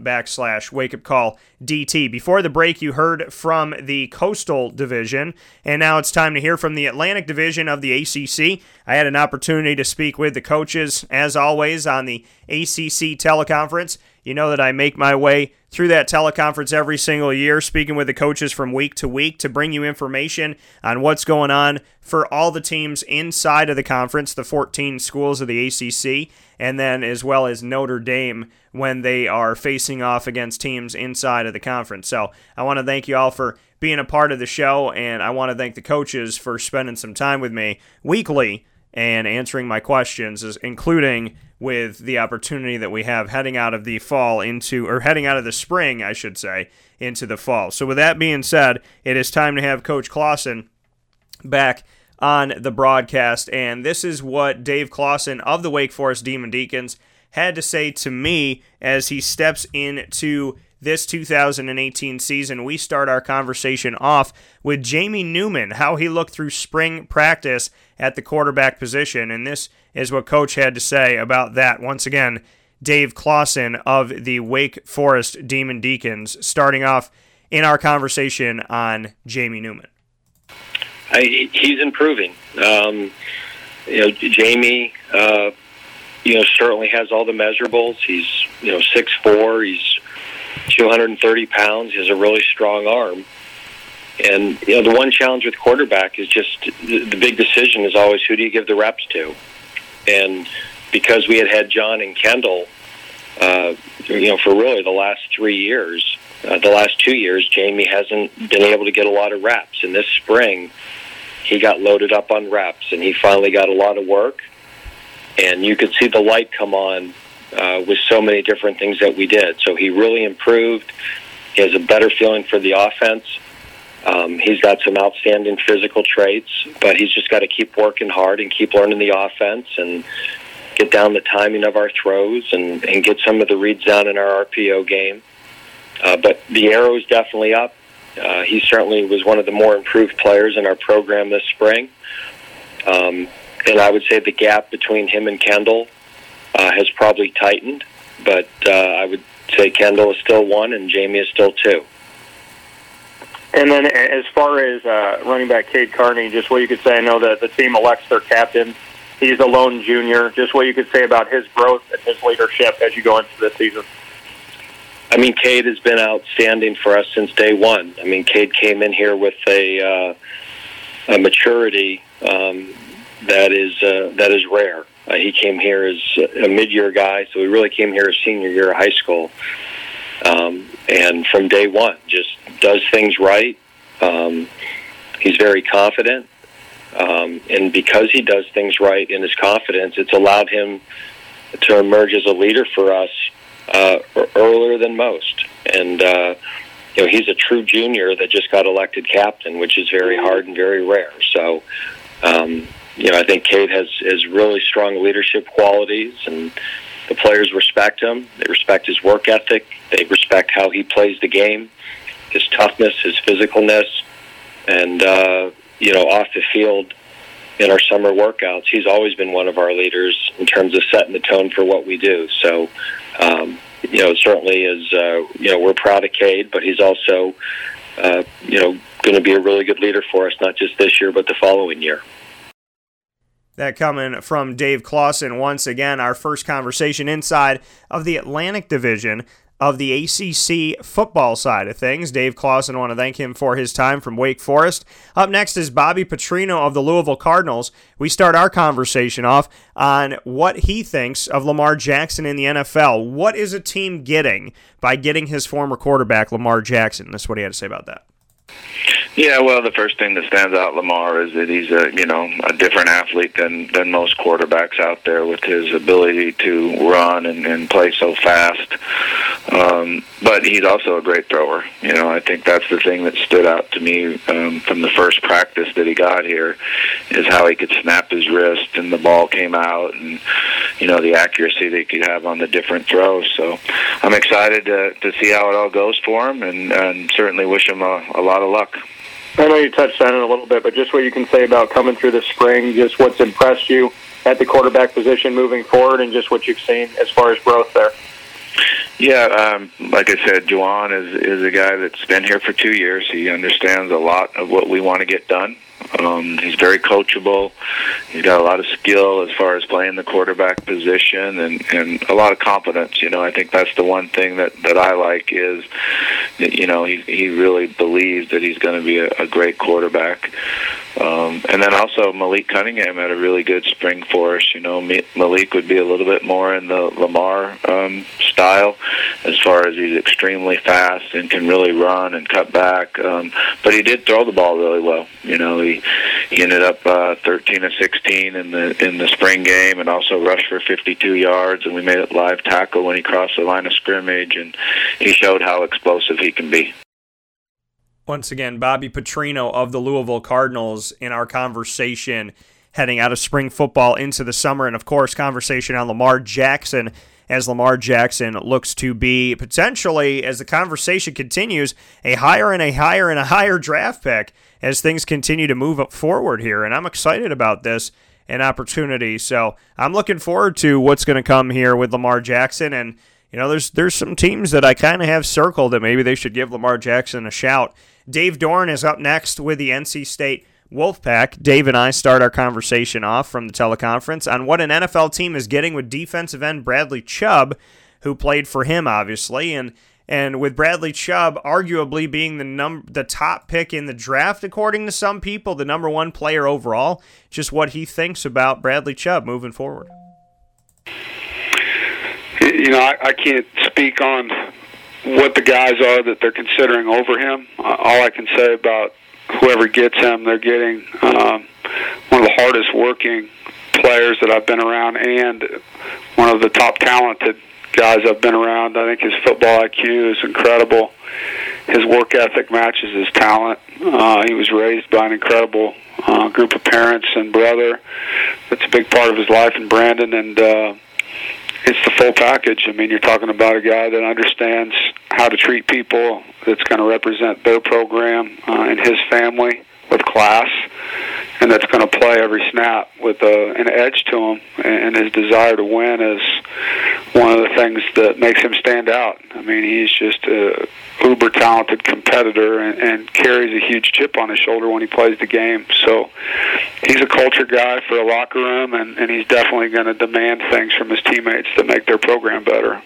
backslash WakeUpCallDT. Before the break, you heard from the Coastal Division, and now it's time to hear from the Atlantic Division of the A C C. I had an opportunity to speak with the coaches, as always, on the A C C teleconference. You know that I make my way through that teleconference every single year, speaking with the coaches from week to week to bring you information on what's going on for all the teams inside of the conference, the fourteen schools of the A C C, and then as well as Notre Dame when they are facing off against teams inside of the conference. So I want to thank you all for being a part of the show, and I want to thank the coaches for spending some time with me weekly and answering my questions, including with the opportunity that we have heading out of the fall into, or heading out of the spring, I should say, into the fall. So with that being said, it is time to have Coach Clawson back on the broadcast, and this is what Dave Clawson of the Wake Forest Demon Deacons had to say to me as he steps into this two thousand eighteen season. We start our conversation off with Jamie Newman, how he looked through spring practice at the quarterback position, and this is what Coach had to say about that. Once again, Dave Clawson of the Wake Forest Demon Deacons, starting off in our conversation on Jamie Newman. I, he's improving. Um, you know, Jamie, uh, you know, certainly has all the measurables. He's, you know, six foot four, he's two hundred thirty pounds, he has a really strong arm. And, you know, the one challenge with quarterback is just the, the big decision is always who do you give the reps to? And because we had had John and Kendall, uh, you know, for really the last three years, uh, the last two years, Jamie hasn't been able to get a lot of reps. And this spring, he got loaded up on reps, and he finally got a lot of work. And you could see the light come on uh, with so many different things that we did. So he really improved. He has a better feeling for the offense. Um, he's got some outstanding physical traits, but he's just got to keep working hard and keep learning the offense and get down the timing of our throws and, and get some of the reads down in our R P O game. Uh, but the arrow is definitely up. Uh, he certainly was one of the more improved players in our program this spring. Um, and I would say the gap between him and Kendall uh, has probably tightened, but uh, I would say Kendall is still one and Jamie is still two. And then as far as uh, running back Cade Carney, just what you could say, I know that the team elects their captain. He's a lone junior. Just what you could say about his growth and his leadership as you go into this season. I mean, Cade has been outstanding for us since day one. I mean, Cade came in here with a, uh, a maturity um, that is uh, that is rare. Uh, he came here as a mid-year guy, so he really came here as senior year of high school. Um, and from day one, just does things right. Um, he's very confident. Um, and because he does things right in his confidence, it's allowed him to emerge as a leader for us uh, earlier than most. And, uh, you know, he's a true junior that just got elected captain, which is very hard and very rare. So, um, you know, I think Cade has, has really strong leadership qualities, and the players respect him. They respect his work ethic. They respect how he plays the game, his toughness, his physicalness. And, uh, you know, off the field in our summer workouts, he's always been one of our leaders in terms of setting the tone for what we do. So, um, you know, certainly is, uh, you know, we're proud of Cade, but he's also, uh, you know, going to be a really good leader for us, not just this year, but the following year. That coming from Dave Clawson. Once again, our first conversation inside of the Atlantic Division of the A C C football side of things. Dave Clawson, I want to thank him for his time from Wake Forest. Up next is Bobby Petrino of the Louisville Cardinals. We start our conversation off on what he thinks of Lamar Jackson in the N F L. What is a team getting by getting his former quarterback, Lamar Jackson? That's what he had to say about that. Yeah, well, the first thing that stands out, Lamar, is that he's a you know a different athlete than, than most quarterbacks out there, with his ability to run and, and play so fast. Um, but he's also a great thrower. You know, I think that's the thing that stood out to me um, from the first practice that he got here, is how he could snap his wrist and the ball came out, and you know the accuracy that he could have on the different throws. So I'm excited to to see how it all goes for him, and, and certainly wish him a, a lot. Lot of luck. I know you touched on it a little bit, but just what you can say about coming through the spring, just what's impressed you at the quarterback position moving forward, and just what you've seen as far as growth there. Yeah, um, like I said, Juwan is, is a guy that's been here for two years. He understands a lot of what we want to get done. Um, he's very coachable. He's got a lot of skill as far as playing the quarterback position, and, and a lot of confidence. You know, I think that's the one thing that, that I like is, that, you know, he he really believes that he's going to be a, a great quarterback. Um, and then also Malik Cunningham had a really good spring for us. You know, Malik would be a little bit more in the Lamar um, style, as far as he's extremely fast and can really run and cut back. Um, but he did throw the ball really well. You know, he he ended up uh, thirteen of sixteen in the in the spring game, and also rushed for fifty-two yards. And we made it live tackle when he crossed the line of scrimmage, and he showed how explosive he can be. Once again, Bobby Petrino of the Louisville Cardinals in our conversation heading out of spring football into the summer. And, of course, conversation on Lamar Jackson, as Lamar Jackson looks to be potentially, as the conversation continues, a higher and a higher and a higher draft pick as things continue to move forward here. And I'm excited about this and opportunity. So I'm looking forward to what's going to come here with Lamar Jackson. And, you know, there's, there's some teams that I kind of have circled that maybe they should give Lamar Jackson a shout. Dave Doeren is up next with the N C State Wolfpack. Dave and I start our conversation off from the teleconference on what an N F L team is getting with defensive end Bradley Chubb, who played for him, obviously. And and with Bradley Chubb arguably being the num- the top pick in the draft, according to some people, the number one player overall, just what he thinks about Bradley Chubb moving forward. You know, I, I can't speak on what the guys are that they're considering over him. Uh, all I can say about whoever gets him, they're getting um, one of the hardest working players that I've been around, and one of the top talented guys I've been around. I think his football I Q is incredible. His work ethic matches his talent. Uh, he was raised by an incredible uh, group of parents and brother. That's a big part of his life, and Brandon, and uh, it's the full package. I mean, you're talking about a guy that understands how to treat people, that's going to represent their program uh, and his family with class, and that's going to play every snap with a, an edge to him. And his desire to win is one of the things that makes him stand out. I mean, he's just a uber-talented competitor, and, and carries a huge chip on his shoulder when he plays the game. So he's a culture guy for a locker room, and, and he's definitely going to demand things from his teammates that make their program better.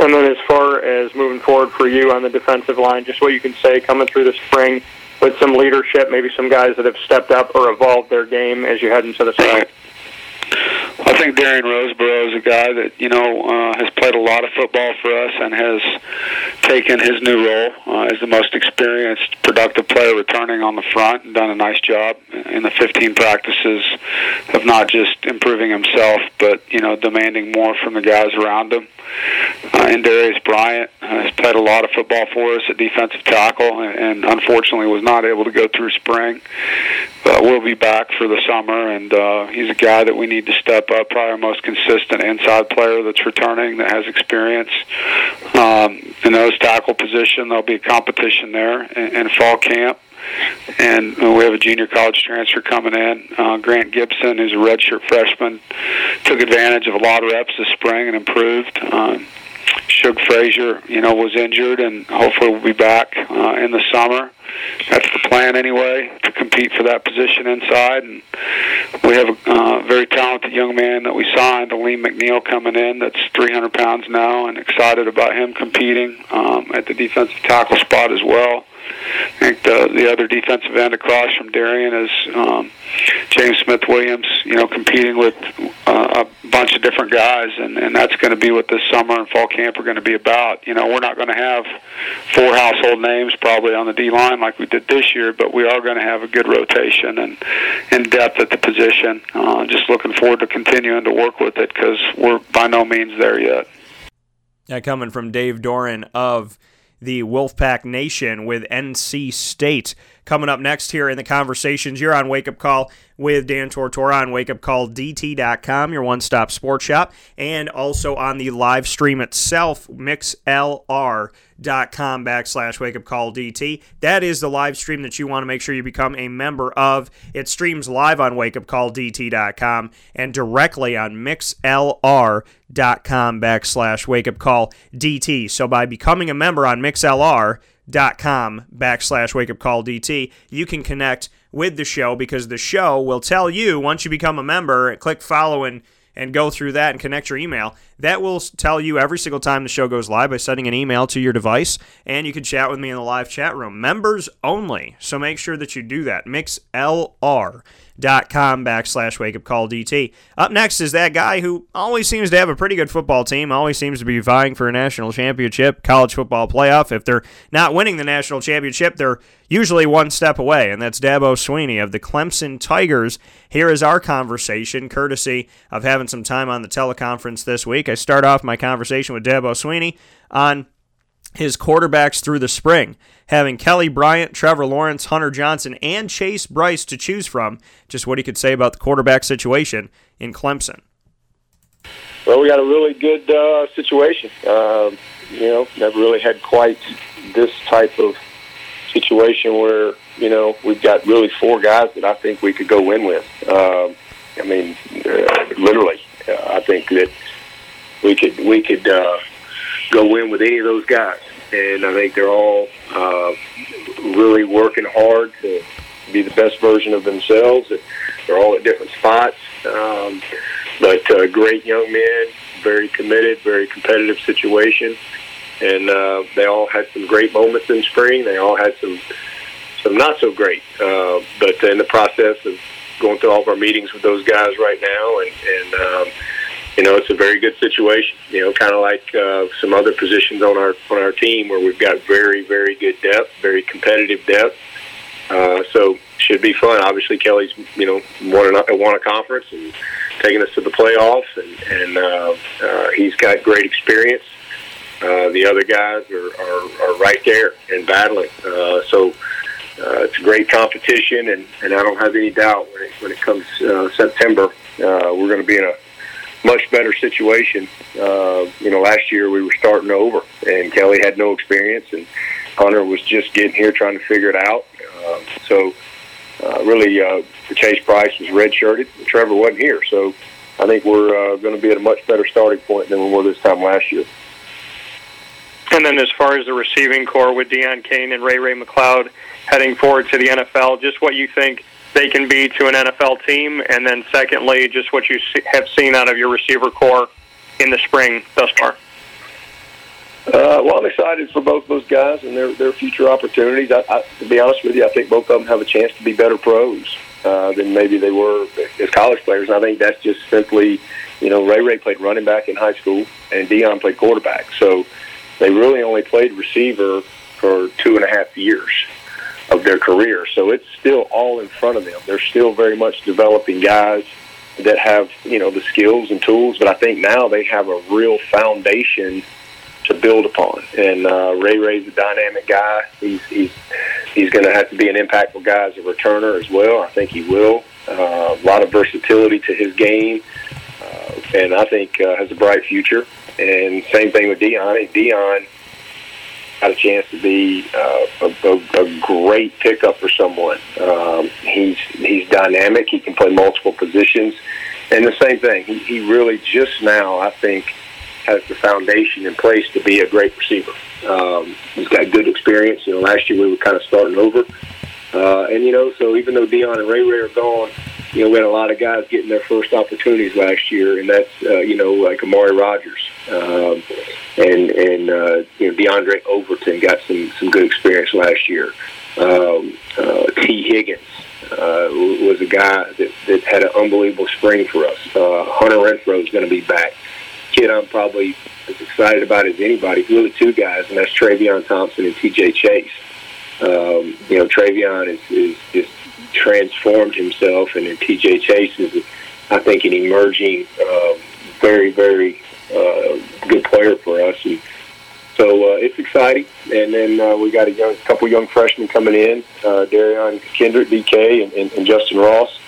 And then as far as moving forward for you on the defensive line, just what you can say coming through the spring with some leadership, maybe some guys that have stepped up or evolved their game as you head into the spring. I think Darian Roseborough is a guy that, you know, uh, has played a lot of football for us and has taken his new role uh, as the most experienced, productive player returning on the front, and done a nice job in the fifteen practices of not just improving himself, but, you know, demanding more from the guys around him. Uh, and Darius Bryant has played a lot of football for us at defensive tackle, and, and unfortunately was not able to go through spring. But we'll be back for the summer, and uh, he's a guy that we need to step up, probably our most consistent inside player that's returning, that has experience. Um, in those tackle position, there'll be a competition there in, in fall camp. And we have a junior college transfer coming in, uh, Grant Gibson, who's a redshirt freshman, took advantage of a lot of reps this spring and improved. Um, Shug Frazier, you know, was injured, and hopefully we'll be back uh, in the summer. That's the plan anyway, to compete for that position inside. And we have a uh, very talented young man that we signed, Aleem McNeil, coming in that's three hundred pounds now, and excited about him competing um, at the defensive tackle spot as well. I think the, the other defensive end across from Darien is um, James Smith-Williams, you know, competing with uh, a bunch of different guys, and, and that's going to be what this summer and fall camp are going to be about. You know, we're not going to have four household names probably on the D-line like we did this year, but we are going to have a good rotation and, and depth at the position. Uh, just looking forward to continuing to work with it because we're by no means there yet. Yeah, coming from Dave Doeren of the Wolfpack Nation with N C State. Coming up next here in the conversations, you're on Wake Up Call with Dan Tortora on Wake Up Call D T dot com, your one-stop sports shop, and also on the live stream itself, MixLR.com backslash WakeUpCallDT. That is the live stream that you want to make sure you become a member of. It streams live on Wake Up Call D T dot com and directly on MixLR.com backslash WakeUpCallDT. So by becoming a member on MixLR, dot com backslash wake up call DT, you can connect with the show because the show will tell you once you become a member, click follow and, and go through that and connect your email. That will tell you every single time the show goes live by sending an email to your device, and you can chat with me in the live chat room. Members only, so make sure that you do that. MixLR.com backslash wake up call DT. Up next is that guy who always seems to have a pretty good football team, always seems to be vying for a national championship, college football playoff. If they're not winning the national championship, they're usually one step away, and that's Dabo Swinney of the Clemson Tigers. Here is our conversation, courtesy of having some time on the teleconference this week. I start off my conversation with Dabo Swinney on his quarterbacks through the spring, having Kelly Bryant, Trevor Lawrence, Hunter Johnson, and Chase Bryce to choose from, just what he could say about the quarterback situation in Clemson. Well, we got a really good uh, situation. Uh, you know, never really had quite this type of situation where, you know, we've got really four guys that I think we could go win with. Uh, I mean, uh, literally, uh, I think that we could, we could, uh, go win with any of those guys, and I think they're all uh, really working hard to be the best version of themselves. They're all at different spots, um, but uh, great young men, very committed, very competitive situation, and uh, they all had some great moments in spring. They all had some some not so great, uh, but in the process of going through all of our meetings with those guys right now, and, and um, you know, it's a very good situation, you know, kind of like uh, some other positions on our on our team where we've got very, very good depth, very competitive depth. Uh, so should be fun. Obviously, Kelly's, you know, won a, won a conference and taking us to the playoffs, and, and uh, uh, he's got great experience. Uh, the other guys are, are, are right there and battling. Uh, so uh, it's a great competition, and, and I don't have any doubt when it, when it comes uh, September, uh, we're going to be in a much better situation. Uh, you know, last year we were starting over, and Kelly had no experience, and Hunter was just getting here trying to figure it out. Uh, so, uh, really, uh, Chase Price was redshirted. Trevor wasn't here, so I think we're uh, going to be at a much better starting point than we were this time last year. And then as far as the receiving corps with Deion Kane and Ray-Ray McCloud heading forward to the N F L, just what you think they can be to an N F L team, and then secondly, just what you have seen out of your receiver corps in the spring thus far. Uh, well, I'm excited for both those guys and their their future opportunities. I, I, to be honest with you, I think both of them have a chance to be better pros uh, than maybe they were as college players, and I think that's just simply, you know, Ray Ray played running back in high school, and Deion played quarterback, so they really only played receiver for two and a half years of their career, so it's still all in front of them. They're still very much developing guys that have, you know, the skills and tools, but I think now they have a real foundation to build upon. And uh, Ray Ray's a dynamic guy. He's he's he's going to have to be an impactful guy as a returner as well. I think he will. Uh, a lot of versatility to his game, uh, and I think uh, has a bright future. And same thing with Deion. Deion had a chance to be uh, a, a, a great pickup for someone. Um, he's he's dynamic. He can play multiple positions. And the same thing, he, he really just now, I think, has the foundation in place to be a great receiver. Um, he's got good experience. You know, last year we were kind of starting over. Uh, and, you know, so even though Deion and Ray Ray are gone, you know, we had a lot of guys getting their first opportunities last year, and that's, uh, you know, like Amari Rogers. Um, and, and uh, you know, DeAndre Overton got some, some good experience last year. Um, uh, T. Higgins uh, was a guy that, that had an unbelievable spring for us. Uh, Hunter Renfrow is going to be back. Kid I'm probably as excited about as anybody, really two guys, and that's Travion Thompson and T J. Chase. Um, you know, Travion is, is just transformed himself, and then T J. Chase is, I think, an emerging, uh, very, very uh, good player for us. And so uh, it's exciting. And then uh, we got a young, couple young freshmen coming in, uh, Darion Kendrick, D K, and, and, and Justin Ross,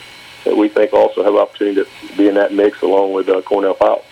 that we think also have opportunity to be in that mix along with uh, Cornell Powell.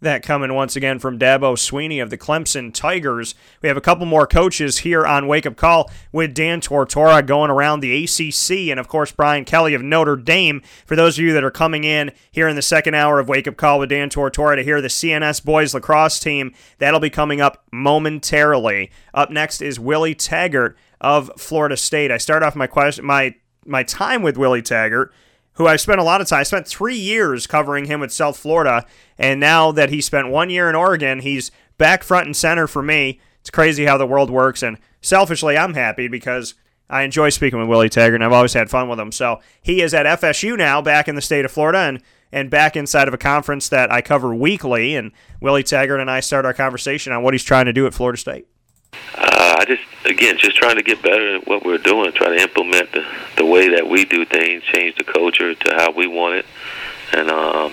That coming once again from Dabo Swinney of the Clemson Tigers. We have a couple more coaches here on Wake Up Call with Dan Tortora going around the A C C and, of course, Brian Kelly of Notre Dame. For those of you that are coming in here in the second hour of Wake Up Call with Dan Tortora to hear the C N S boys lacrosse team, that'll be coming up momentarily. Up next is Willie Taggart of Florida State. I start off my question, my my time with Willie Taggart, who I've spent a lot of time, I spent three years covering him with South Florida, and now that he spent one year in Oregon, he's back front and center for me. It's crazy how the world works, and selfishly, I'm happy because I enjoy speaking with Willie Taggart, and I've always had fun with him. So he is at F S U now, back in the state of Florida, and, and back inside of a conference that I cover weekly, and Willie Taggart and I start our conversation on what he's trying to do at Florida State. Uh, I just, again, just trying to get better at what we're doing, trying to implement the, the way that we do things, change the culture to how we want it, and um,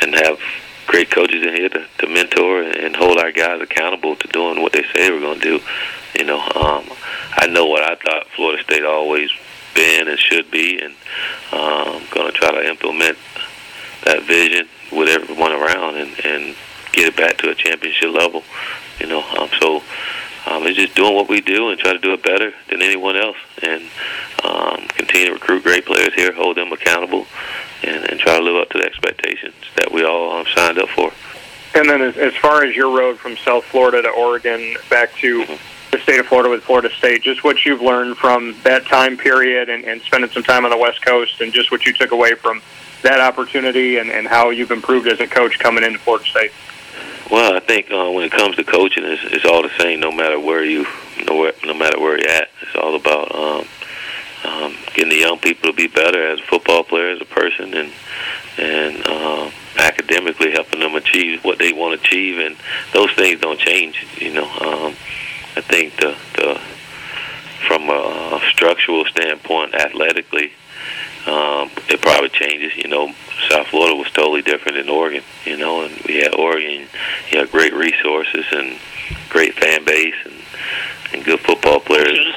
and have great coaches in here to, to mentor and hold our guys accountable to doing what they say we're going to do. You know, um, I know what I thought Florida State always been and should be, and I'm um, going to try to implement that vision with everyone around and, and get it back to a championship level. You know, um, so um, it's just doing what we do and try to do it better than anyone else, and um, continue to recruit great players here, hold them accountable, and, and try to live up to the expectations that we all um, signed up for. And then as, as far as your road from South Florida to Oregon back to mm-hmm. the state of Florida with Florida State, just what you've learned from that time period and, and spending some time on the West Coast, and just what you took away from that opportunity and, and how you've improved as a coach coming into Florida State. Well, I think uh, when it comes to coaching, it's, it's all the same. No matter where you, no, no matter where you're at, it's all about um, um, getting the young people to be better as a football player, as a person, and and um, academically helping them achieve what they want to achieve. And those things don't change, you know. Um, I think the the from a structural standpoint, athletically, um, it probably changes, you know. South Florida was totally different than Oregon, you know, and we had Oregon, you know, great resources and great fan base and, and good football players.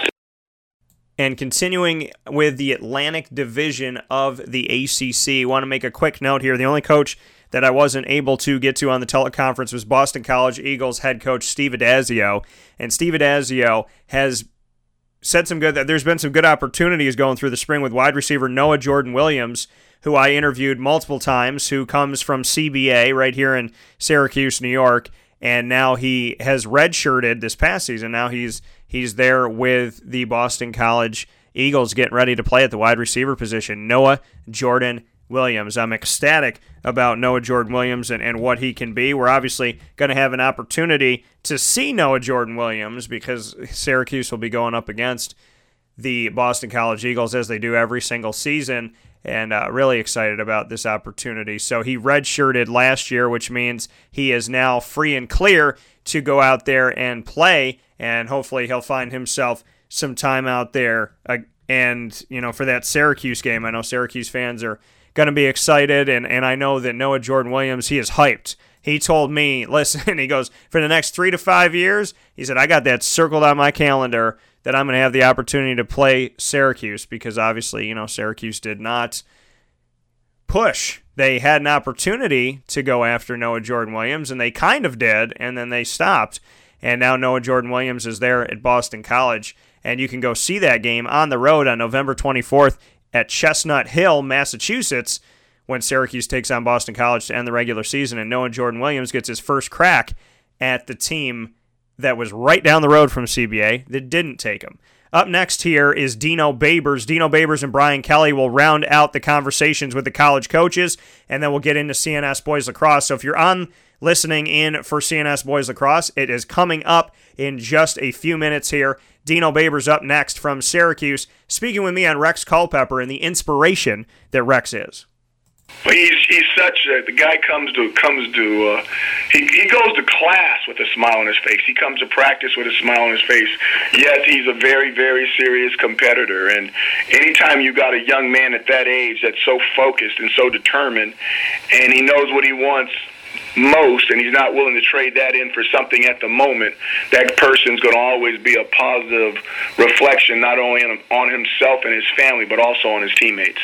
And continuing with the Atlantic Division of the A C C, I want to make a quick note here. The only coach that I wasn't able to get to on the teleconference was Boston College Eagles head coach Steve Adazio, and Steve Adazio has said some good that there's been some good opportunities going through the spring with wide receiver Noah Jordan-Williams, who I interviewed multiple times, who comes from C B A right here in Syracuse, New York, and now he has redshirted this past season. Now he's he's there with the Boston College Eagles getting ready to play at the wide receiver position. Noah Jordan-Williams. I'm ecstatic about Noah Jordan-Williams and, and what he can be. We're obviously going to have an opportunity to see Noah Jordan-Williams because Syracuse will be going up against the Boston College Eagles as they do every single season. And uh, really excited about this opportunity. So he redshirted last year, which means he is now free and clear to go out there and play, and hopefully he'll find himself some time out there. Uh, and, you know, for that Syracuse game, I know Syracuse fans are going to be excited, and, and I know that Noah Jordan-Williams, he is hyped. He told me, listen, he goes, for the next three to five years, he said, I got that circled on my calendar that I'm going to have the opportunity to play Syracuse because obviously, you know, Syracuse did not push. They had an opportunity to go after Noah Jordan-Williams, and they kind of did, and then they stopped. And now Noah Jordan-Williams is there at Boston College, and you can go see that game on the road on November twenty-fourth at Chestnut Hill, Massachusetts, when Syracuse takes on Boston College to end the regular season, and Noah Jordan Williams gets his first crack at the team that was right down the road from C B A that didn't take him. Up next here is Dino Babers. Dino Babers and Brian Kelly will round out the conversations with the college coaches, and then we'll get into C N S Boys Lacrosse. So if you're on listening in for C N S Boys Lacrosse, it is coming up in just a few minutes here. Dino Babers up next from Syracuse, speaking with me on Rex Culpepper and the inspiration that Rex is. He's he's such a, the guy comes to comes to uh, he he goes to class with a smile on his face. He comes to practice with a smile on his face. Yes, he's a very very serious competitor, and anytime you got a young man at that age that's so focused and so determined, and he knows what he wants most, and he's not willing to trade that in for something at the moment, that person's going to always be a positive reflection not only on, on himself and his family, but also on his teammates.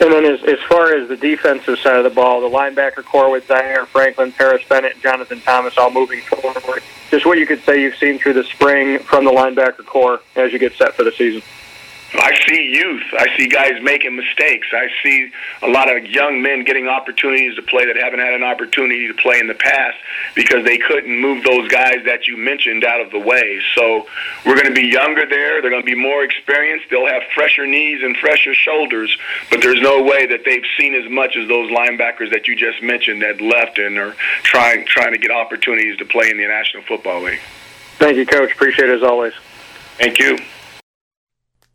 And then as, as far as the defensive side of the ball, the linebacker core with Zaire Franklin, Paris Bennett, and Jonathan Thomas all moving forward, just what you could say you've seen through the spring from the linebacker core as you get set for the season. I see youth. I see guys making mistakes. I see a lot of young men getting opportunities to play that haven't had an opportunity to play in the past because they couldn't move those guys that you mentioned out of the way. So we're going to be younger there. They're going to be more experienced. They'll have fresher knees and fresher shoulders, but there's no way that they've seen as much as those linebackers that you just mentioned that left and are trying, trying to get opportunities to play in the National Football League. Thank you, Coach. Appreciate it as always. Thank you.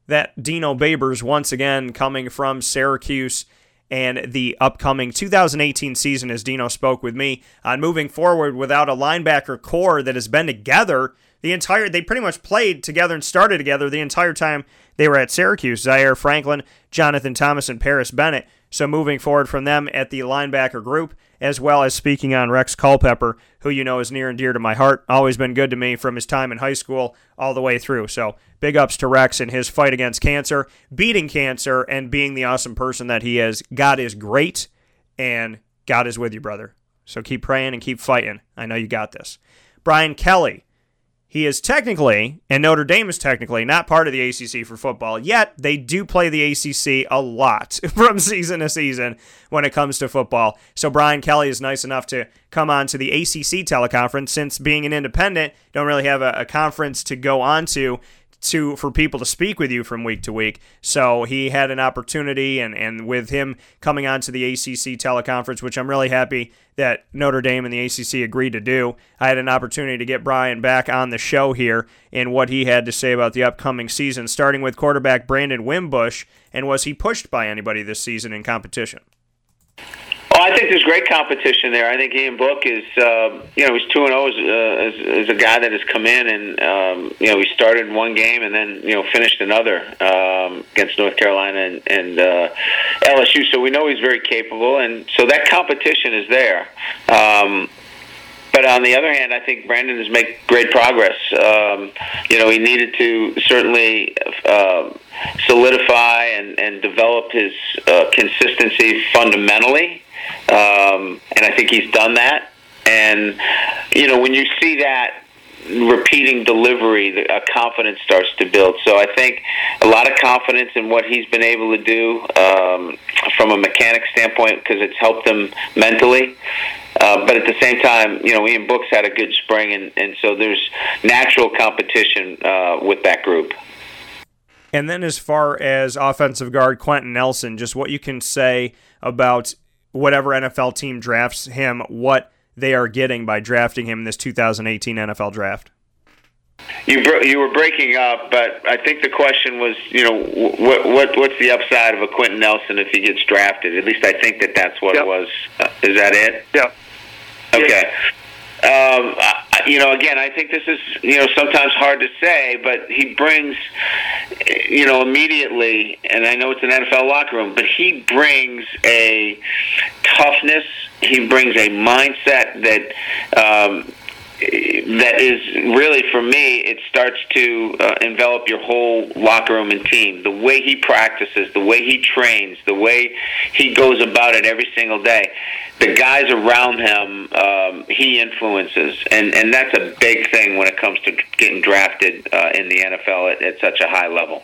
That Dino Babers once again coming from Syracuse and the upcoming two thousand eighteen season, as Dino spoke with me on moving forward without a linebacker core that has been together the entire. They pretty much played together and started together the entire time they were at Syracuse. Zaire Franklin, Jonathan Thomas, and Paris Bennett. So moving forward from them at the linebacker group, as well as speaking on Rex Culpepper, who you know is near and dear to my heart, always been good to me from his time in high school all the way through. So big ups to Rex in his fight against cancer, beating cancer, and being the awesome person that he is. God is great, and God is with you, brother. So keep praying and keep fighting. I know you got this. Brian Kelly, he is technically, and Notre Dame is technically, not part of the A C C for football, yet they do play the A C C a lot from season to season when it comes to football. So Brian Kelly is nice enough to come on to the A C C teleconference. Since being an independent, don't really have a, a conference to go on to, to for people to speak with you from week to week. So he had an opportunity, and, and with him coming on to the A C C teleconference, which I'm really happy that Notre Dame and the A C C agreed to do, I had an opportunity to get Brian back on the show here and what he had to say about the upcoming season, starting with quarterback Brandon Wimbush, and was he pushed by anybody this season in competition? Well, I think there's great competition there. I think Ian Book is, uh, you know, he's two and oh as, uh, as, as a guy that has come in and, um, you know, he started one game and then, you know, finished another um, against North Carolina and, and uh, L S U. So we know he's very capable, and so that competition is there. Um, but on the other hand, I think Brandon has made great progress. Um, you know, he needed to certainly uh, solidify and, and develop his uh, consistency fundamentally. Um, and I think he's done that. And, you know, when you see that repeating delivery, the, uh, confidence starts to build. So I think a lot of confidence in what he's been able to do um, from a mechanic standpoint, because it's helped him mentally. Uh, but at the same time, you know, Ian Book's had a good spring, and, and so there's natural competition uh, with that group. And then as far as offensive guard Quentin Nelson, just what you can say about whatever N F L team drafts him, what they are getting by drafting him in this two thousand eighteen N F L draft. You bro- you were breaking up, but I think the question was, you know, what what what's the upside of a Quentin Nelson if he gets drafted? At least I think that that's what yep. it was. Uh, is that it? Yeah. Okay. Um, I, you know, again, I think this is, you know, sometimes hard to say, but he brings, you know, immediately, and I know it's an N F L locker room, but he brings a toughness. He brings a mindset that um, that is really, for me, it starts to uh, envelop your whole locker room and team. The way he practices, the way he trains, the way he goes about it every single day. The guys around him, um, he influences, and, and that's a big thing when it comes to getting drafted uh, in the N F L at, at such a high level.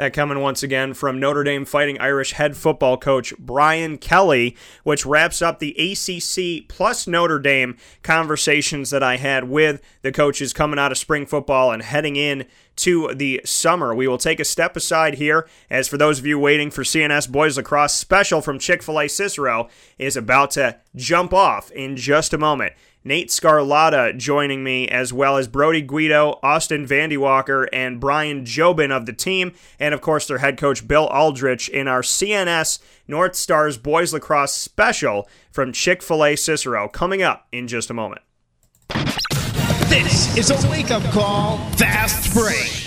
That coming once again from Notre Dame Fighting Irish head football coach Brian Kelly, which wraps up the A C C plus Notre Dame conversations that I had with the coaches coming out of spring football and heading in to the summer. We will take a step aside here, as for those of you waiting for C N S Boys Lacrosse special from Chick-fil-A Cicero is about to jump off in just a moment. Nate Scarlotta joining me, as well as Brody Guido, Austin Vandywalker, and Brian Jobin of the team, and of course their head coach Bill Aldrich in our C N S North Stars Boys Lacrosse special from Chick-fil-A Cicero, coming up in just a moment. This is a wake-up call fast break.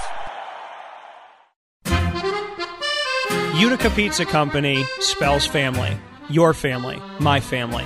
Utica Pizza Company spells family. Your family, my family,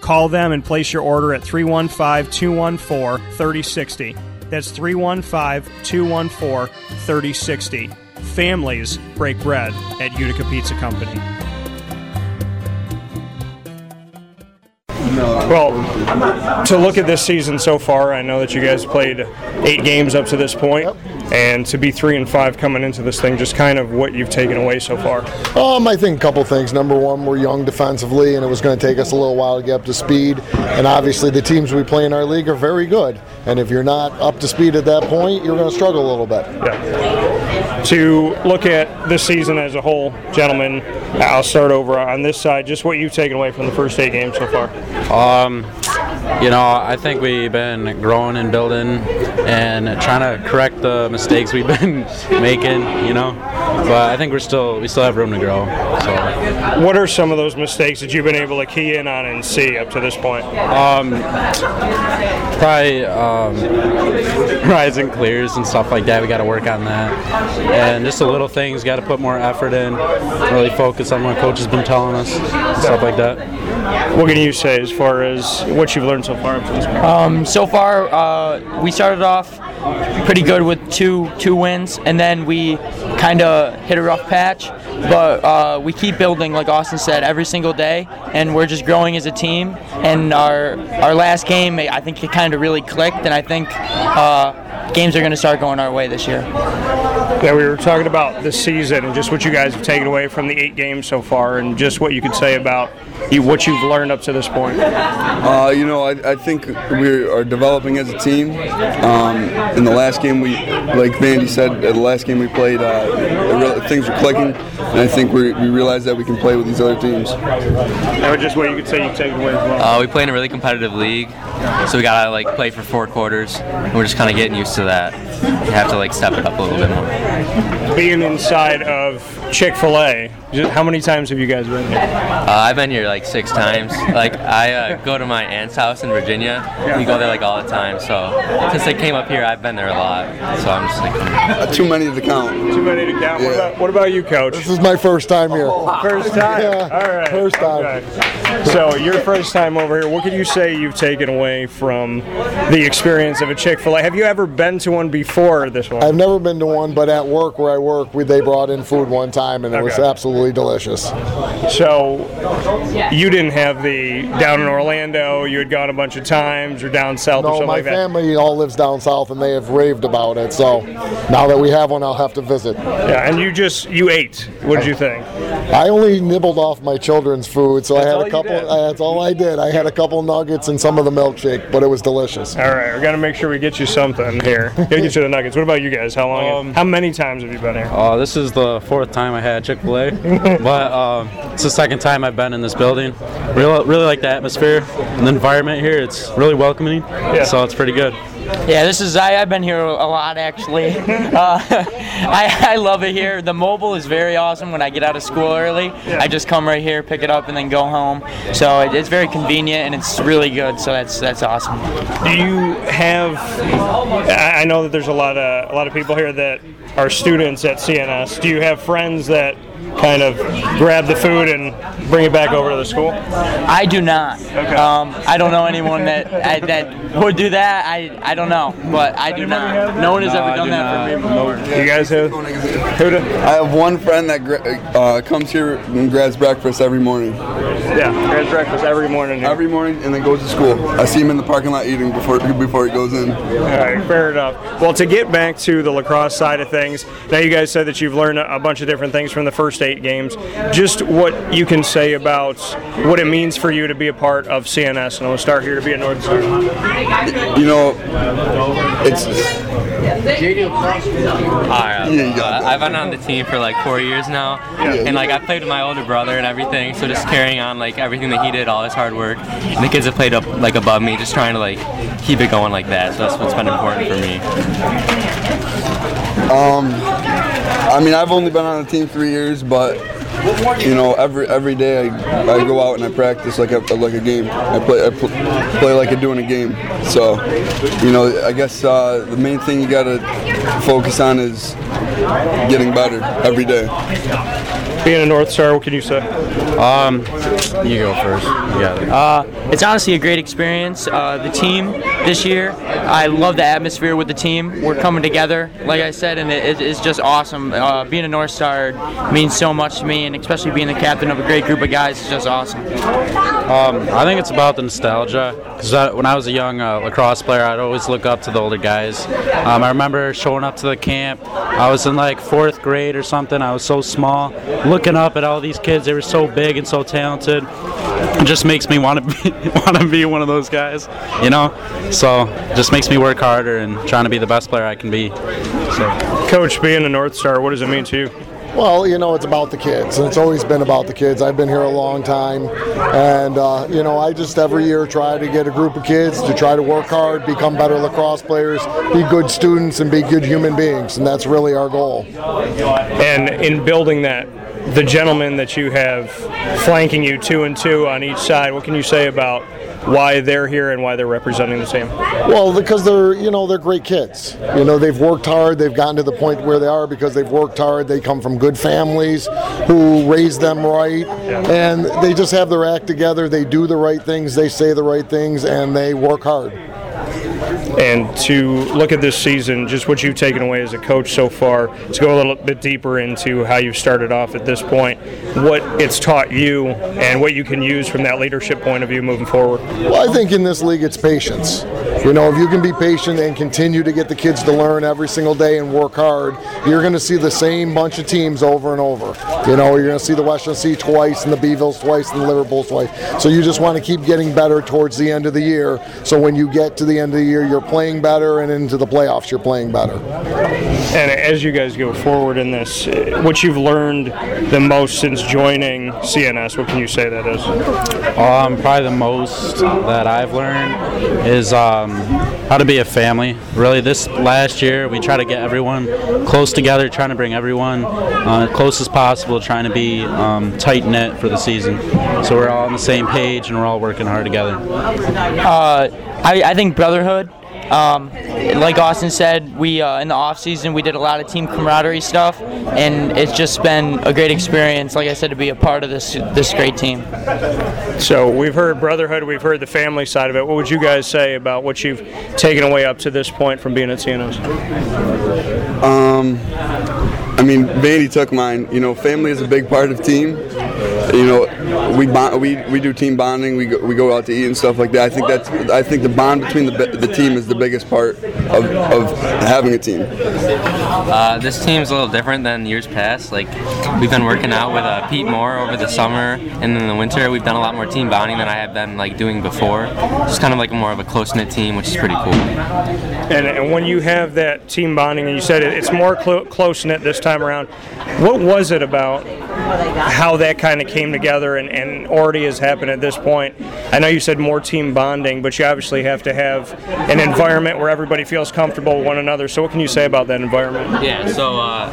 Call them and place your order at three one five, two one four, three oh six oh. That's three one five, two one four, three oh six oh. Families break bread at Utica Pizza Company. Well, to look at this season so far, I know that you guys played eight games up to this point, and to be three and five coming into this thing, just kind of what you've taken away so far. Um, I think a couple things. Number one, we're young defensively, and it was going to take us a little while to get up to speed. And obviously, the teams we play in our league are very good. And if you're not up to speed at that point, you're going to struggle a little bit. Yeah. To look at this season as a whole, gentlemen, I'll start over on this side. Just what you've taken away from the first eight games so far. Um, you know, I think we've been growing and building and trying to correct the mistakes we've been making, you know, but I think we're still, we still have room to grow. So, what are some of those mistakes that you've been able to key in on and see up to this point? Um, probably um, rise and clears and stuff like that. We got to work on that, and just the little things. Got to put more effort in, really focus on what coach has been telling us, stuff like that. What can you say as far as what you've learned so far? Um, so far, uh, we started off pretty good with two two wins, and then we kind of hit a rough patch, but uh, we keep building, like Austin said, every single day, and we're just growing as a team. And our our last game, I think it kind of really clicked, and I think uh, games are going to start going our way this year. Yeah, we were talking about this season and just what you guys have taken away from the eight games so far, and just what you could say about you, what you've learned up to this point. Uh, you know, I, I think we are developing as a team. Um, in the last game, we, like Vandy said, at the last game we played, uh, really, things were clicking, and I think we we realized that we can play with these other teams. And just what you could say you take away as well. Uh, we play in a really competitive league, so we gotta like play for four quarters, and we're just kind of getting used to that. You have to like step it up a little bit more. Being inside of Chick-fil-A, how many times have you guys been here? Uh, I've been here like six times. Like I uh, go to my aunt's house in Virginia. We go there like all the time. So since I came up here, I've been there a lot. So I'm just like uh, too many to count. Too many to count. Yeah. What about, what about you, Coach? This is my first time here. Oh, first time. Yeah. All right. First time. Okay. So your first time over here. What could you say you've taken away from the experience of a Chick-fil-A? Have you ever been to one before this one? I've never been to one, but but at work where I work, we, they brought in food one time, and it okay. was absolutely delicious. So you didn't have the down in Orlando, you had gone a bunch of times, or down south no, or something like that? No, my family all lives down south, and they have raved about it, so now that we have one, I'll have to visit. Yeah, and you just, you ate. What did you think? I only nibbled off my children's food, so that's I had a couple, uh, that's all I did. I had a couple nuggets and some of the milkshake, but it was delicious. All right, we've got to make sure we get you something here. Got to get you the nuggets. What about you guys? How long? Um, how many times have you been here? Uh, this is the fourth time I had Chick-fil-A, but um, it's the second time I've been in this building. Really, really like the atmosphere and the environment here. It's really welcoming, yeah. so it's pretty good. Yeah, this is I, I've been here a lot actually. Uh, I, I love it here. The mobile is very awesome. When I get out of school early, yeah. I just come right here, pick it up, and then go home. So it, it's very convenient and it's really good. So that's that's awesome. Do you have? I know that there's a lot of a lot of people here that are students at C N S. Do you have friends that kind of grab the food and bring it back over to the school? I do not. Okay. Um, I don't know anyone that I, that would do that. I I don't know, but I do not. No one has no, ever done do that not. for me. No. You guys have? Who do? I have one friend that uh, comes here and grabs breakfast every morning. Yeah, grabs breakfast every morning. Here. Every morning and then goes to school. I see him in the parking lot eating before before he goes in. All right, fair enough. Well, to get back to the lacrosse side of things, now you guys said that you've learned a bunch of different things from the first eight games. Just what you can say about what it means for you to be a part of C N S, and I'll start here to be a North Star. You know, it's. Hi, uh, I've been on the team for like four years now, and like I played with my older brother and everything, so just carrying on like everything that he did, all his hard work. And the kids have played up like above me, just trying to like keep it going like that. So that's what's been important for me. Um. I mean, I've only been on the team three years, but, you know, every every day I, I go out and I practice like a, like a game. I play I pl- play like I'm doing a game. So, you know, I guess uh, the main thing you got to focus on is getting better every day. Being a North Star, what can you say? Um, you go first. Yeah. Uh, it's honestly a great experience. Uh, the team this year, I love the atmosphere with the team. We're coming together, like I said, and it, it's just awesome. Uh, being a North Star means so much to me, and especially being the captain of a great group of guys is just awesome. Um, I think it's about the nostalgia, because when I was a young uh, lacrosse player, I'd always look up to the older guys. Um, I remember showing up to the camp. I was in like fourth grade or something. I was so small. Looking up at all these kids, they were so big and so talented. It just makes me want to be, want to be one of those guys, you know? So it just makes me work harder and trying to be the best player I can be. So. Coach, being a North Star, what does it mean to you? Well, you know, it's about the kids. It's always been about the kids. I've been here a long time. And, uh, you know, I just every year try to get a group of kids to try to work hard, become better lacrosse players, be good students, and be good human beings. And that's really our goal. And in building that, the gentlemen that you have flanking you two and two on each side, what can you say about why they're here and why they're representing the team? Well, because they're, you know, they're great kids. You know, they've worked hard. They've gotten to the point where they are because they've worked hard. They come from good families who raised them right. Yeah. And they just have their act together. They do the right things. They say the right things. And they work hard. And to look at this season, just what you've taken away as a coach so far, to go a little bit deeper into how you've started off at this point, what it's taught you and what you can use from that leadership point of view moving forward. Well, I think in this league it's patience. You know, if you can be patient and continue to get the kids to learn every single day and work hard, you're going to see the same bunch of teams over and over. You know, you're going to see the Western C twice and the Beevilles twice and the Liverpools twice. So you just want to keep getting better towards the end of the year. So when you get to the end of the year, you're playing better, and into the playoffs, you're playing better. And as you guys go forward in this, what you've learned the most since joining C N S, what can you say that is? Um, probably the most that I've learned is um, how to be a family. Really, this last year, we try to get everyone close together, trying to bring everyone uh, close as possible, trying to be um, tight-knit for the season. So we're all on the same page, and we're all working hard together. Uh, I, I think brotherhood Um, like Austin said, we uh, in the off season we did a lot of team camaraderie stuff, and it's just been a great experience. Like I said, to be a part of this this great team. So we've heard brotherhood, we've heard the family side of it. What would you guys say about what you've taken away up to this point from being at Ciennos? Um, I mean, Vandy took mine. You know, family is a big part of team. You know, we bond, we we do team bonding. We go, we go out to eat and stuff like that. I think that's I think the bond between the the team is the biggest part of, of having a team. Uh, this team's a little different than years past. Like we've been working out with uh, Pete Moore over the summer, and in the winter we've done a lot more team bonding than I have been like doing before. It's kind of like more of a close-knit team, which is pretty cool. And, and when you have that team bonding, and you said it, it's more cl- close-knit this time around, what was it about how that kind of came together and, and already has happened at this point? I know you said more team bonding, but you obviously have to have an environment where everybody feels comfortable with one another. So what can you say about that environment? Yeah, so uh,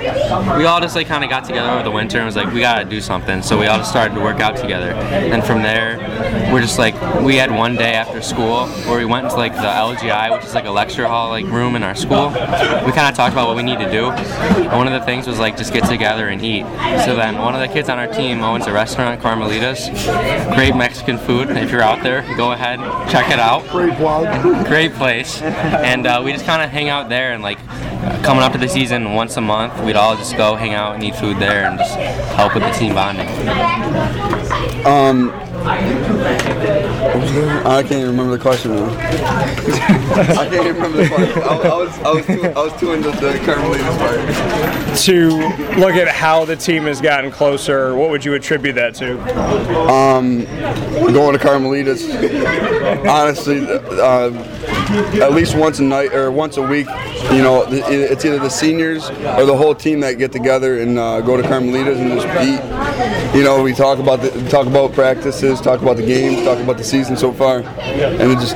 we all just like kind of got together over the winter and was like, we got to do something. So we all just started to work out together. And from there, we're just like, we had one day after school where we went into like the L G I, which is like a lecture hall like room in our school. We kind of talked about what we need to do. And one of the things was like, just get together and eat. So then one of the kids on our team owns a restaurant, Carmelita's. Great Mexican food. If you're out there, go ahead, check it out. Great blog. Great place. And uh, we just kind of hang out there, and like coming up to the season once a month, we'd all just go hang out and eat food there and just help with the team bonding. Um, I can't even remember the question now. I can't even remember the question. I, I, was, I, was, too, I was too into the Carmelita's part. To look at how the team has gotten closer, what would you attribute that to? Um, going to Carmelita's, honestly, uh, at least once a night or once a week, you know, it's either the seniors or the whole team that get together and uh, go to Carmelita's and just eat. You know, we talk about the, talk about practices, talk about the games, talk about the season so far, and it just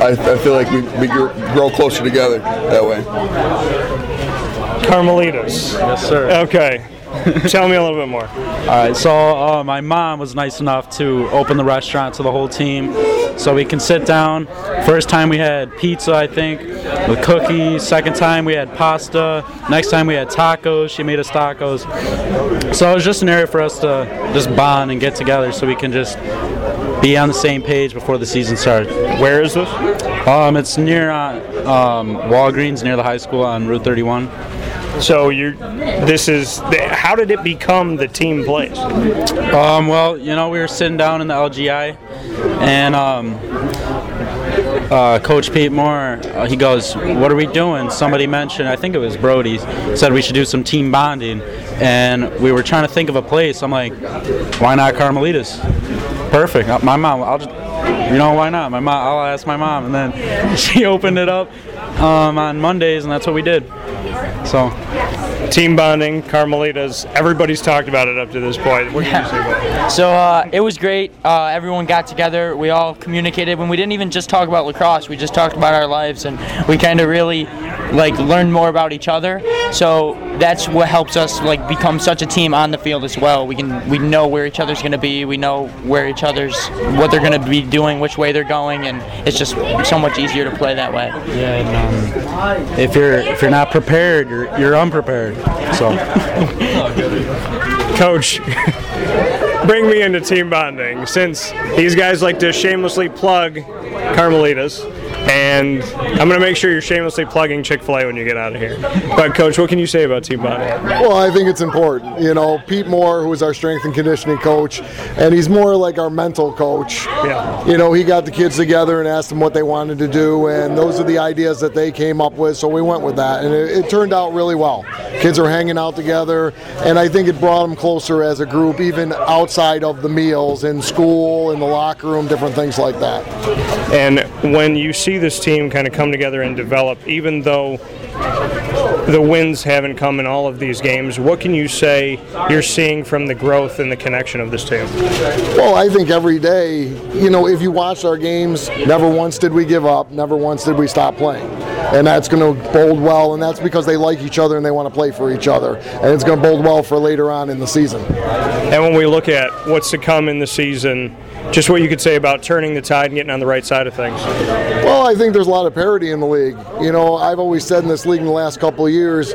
I, I feel like we, we grow closer together that way. Carmelita's. Yes, sir. Okay. Tell me a little bit more. All right, so uh, my mom was nice enough to open the restaurant to the whole team, so we can sit down. First time we had pizza, I think, with cookies. Second time we had pasta. Next time we had tacos. She made us tacos. So it was just an area for us to just bond and get together so we can just be on the same page before the season starts. Where is this? Um, it's near uh, um, Walgreens, near the high school on Route thirty-one. So you, this is, how did it become the team place? Um, well, you know, we were sitting down in the L G I, and um, uh, Coach Pete Moore, uh, he goes, what are we doing? Somebody mentioned, I think it was Brody, said we should do some team bonding, and we were trying to think of a place. I'm like, why not Carmelita's? Perfect. My mom, I'll just, you know, why not? My mom, I'll ask my mom, and then she opened it up um, on Mondays, and that's what we did. So, team bonding, Carmelita's, everybody's talked about it up to this point. What did yeah. you say about it? So, uh, it was great. Uh, everyone got together. We all communicated. When we didn't even just talk about lacrosse, we just talked about our lives, and we kind of really like learn more about each other. So that's what helps us like become such a team on the field as well. We can we know where each other's going to be. We know where each other's what they're going to be doing, which way they're going, and it's just so much easier to play that way. Yeah, and, um, if you're if you're not prepared, you're you're unprepared. So, Coach. Bring me into team bonding, since these guys like to shamelessly plug Carmelita's, and I'm going to make sure you're shamelessly plugging Chick-fil-A when you get out of here. But, Coach, what can you say about team bonding? Well, I think it's important. You know, Pete Moore, who is our strength and conditioning coach, and he's more like our mental coach. Yeah. You know, he got the kids together and asked them what they wanted to do, and those are the ideas that they came up with, so we went with that. And it, it turned out really well. Kids are hanging out together, and I think it brought them closer as a group, even outside side of the meals, in school, in the locker room, different things like that. And when you see this team kind of come together and develop, even though the wins haven't come in all of these games, what can you say you're seeing from the growth and the connection of this team? Well, I think every day, you know, if you watch our games, never once did we give up, never once did we stop playing. And that's going to bode well, and that's because they like each other and they want to play for each other. And it's going to bode well for later on in the season. And when we look at what's to come in the season, just what you could say about turning the tide and getting on the right side of things. Well, I think there's a lot of parity in the league. You know, I've always said in this league in the last couple of years,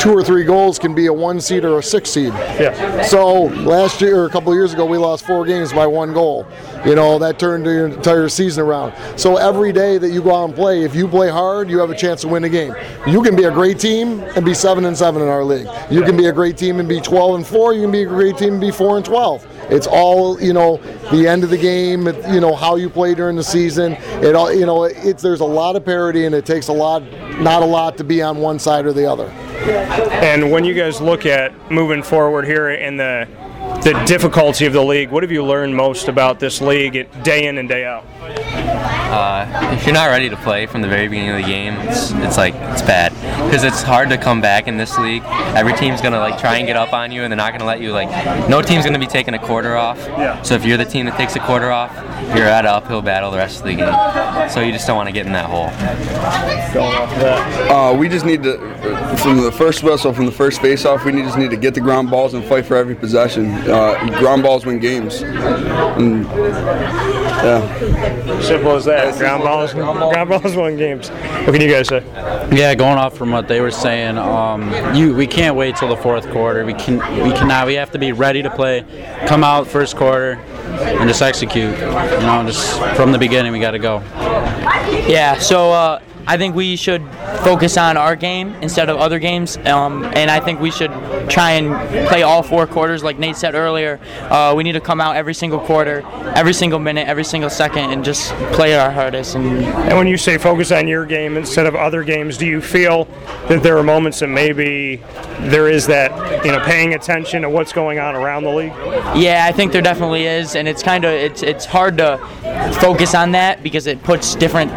two or three goals can be a one seed or a six seed. Yeah. So last year, or a couple of years ago, we lost four games by one goal. You know, that turned your entire season around. So every day that you go out and play, if you play hard, you have a chance to win a game. You can be a great team and be seven and seven in our league. You can be a great team and be twelve and four. You can be a great team and be four and twelve. It's all, you know, the end of the game, you know, how you play during the season. It all, you know, it's there's a lot of parity, and it takes a lot, not a lot, to be on one side or the other. And when you guys look at moving forward here in the the difficulty of the league, what have you learned most about this league day in and day out? Uh, if you're not ready to play from the very beginning of the game, it's, it's like, it's bad. Because it's hard to come back in this league. Every team's going to like try and get up on you, and they're not going to let you, like, no team's going to be taking a quarter off. Yeah. So if you're the team that takes a quarter off, you're at an uphill battle the rest of the game. So you just don't want to get in that hole. Uh, we just need to, from the first whistle, from the first face-off, we just need to get the ground balls and fight for every possession. Uh, ground balls win games. And, yeah. Simple as that. Yeah, ground balls, ground balls won games. What can you guys say? Yeah, going off from what they were saying, um, you we can't wait till the fourth quarter. We can, we cannot. We have to be ready to play. Come out first quarter and just execute. You know, just from the beginning, we got to go. Yeah. So uh, I think we should focus on our game instead of other games, um, and I think we should try and play all four quarters. Like Nate said earlier, uh, we need to come out every single quarter, every single minute, every single second, and just play our hardest. And, and when you say focus on your game instead of other games, do you feel that there are moments that maybe there is that, you know, paying attention to what's going on around the league? Yeah, I think there definitely is, and it's kind of it's it's hard to focus on that because it puts different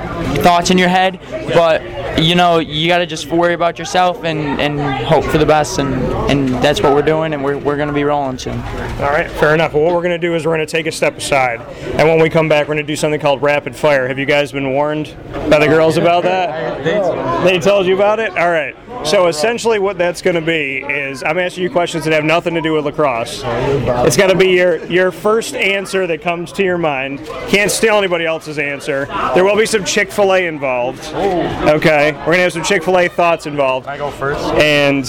thoughts in your head, but you know, you got to just worry about yourself and, and hope for the best, and, and that's what we're doing, and we're we're going to be rolling soon. All right, fair enough. Well, what we're going to do is we're going to take a step aside, and when we come back, we're going to do something called rapid fire. Have you guys been warned by the girls about that? They told you about it? All right. So essentially what that's going to be is I'm asking you questions that have nothing to do with lacrosse. It's got to be your, your first answer that comes to your mind. Can't steal anybody else's answer. There will be some Chick-fil-A involved. Okay. We're going to have some Chick-fil-A thoughts involved. Can I go first? And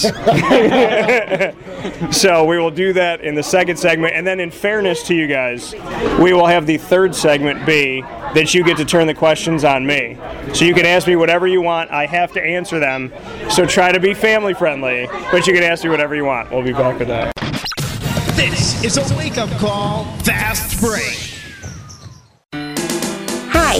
so we will do that in the second segment. And then in fairness to you guys, we will have the third segment be that you get to turn the questions on me. So you can ask me whatever you want. I have to answer them. So try to be family friendly, but you can ask me whatever you want. We'll be back with that. This is a Wake Up Call Fast Break. Hi,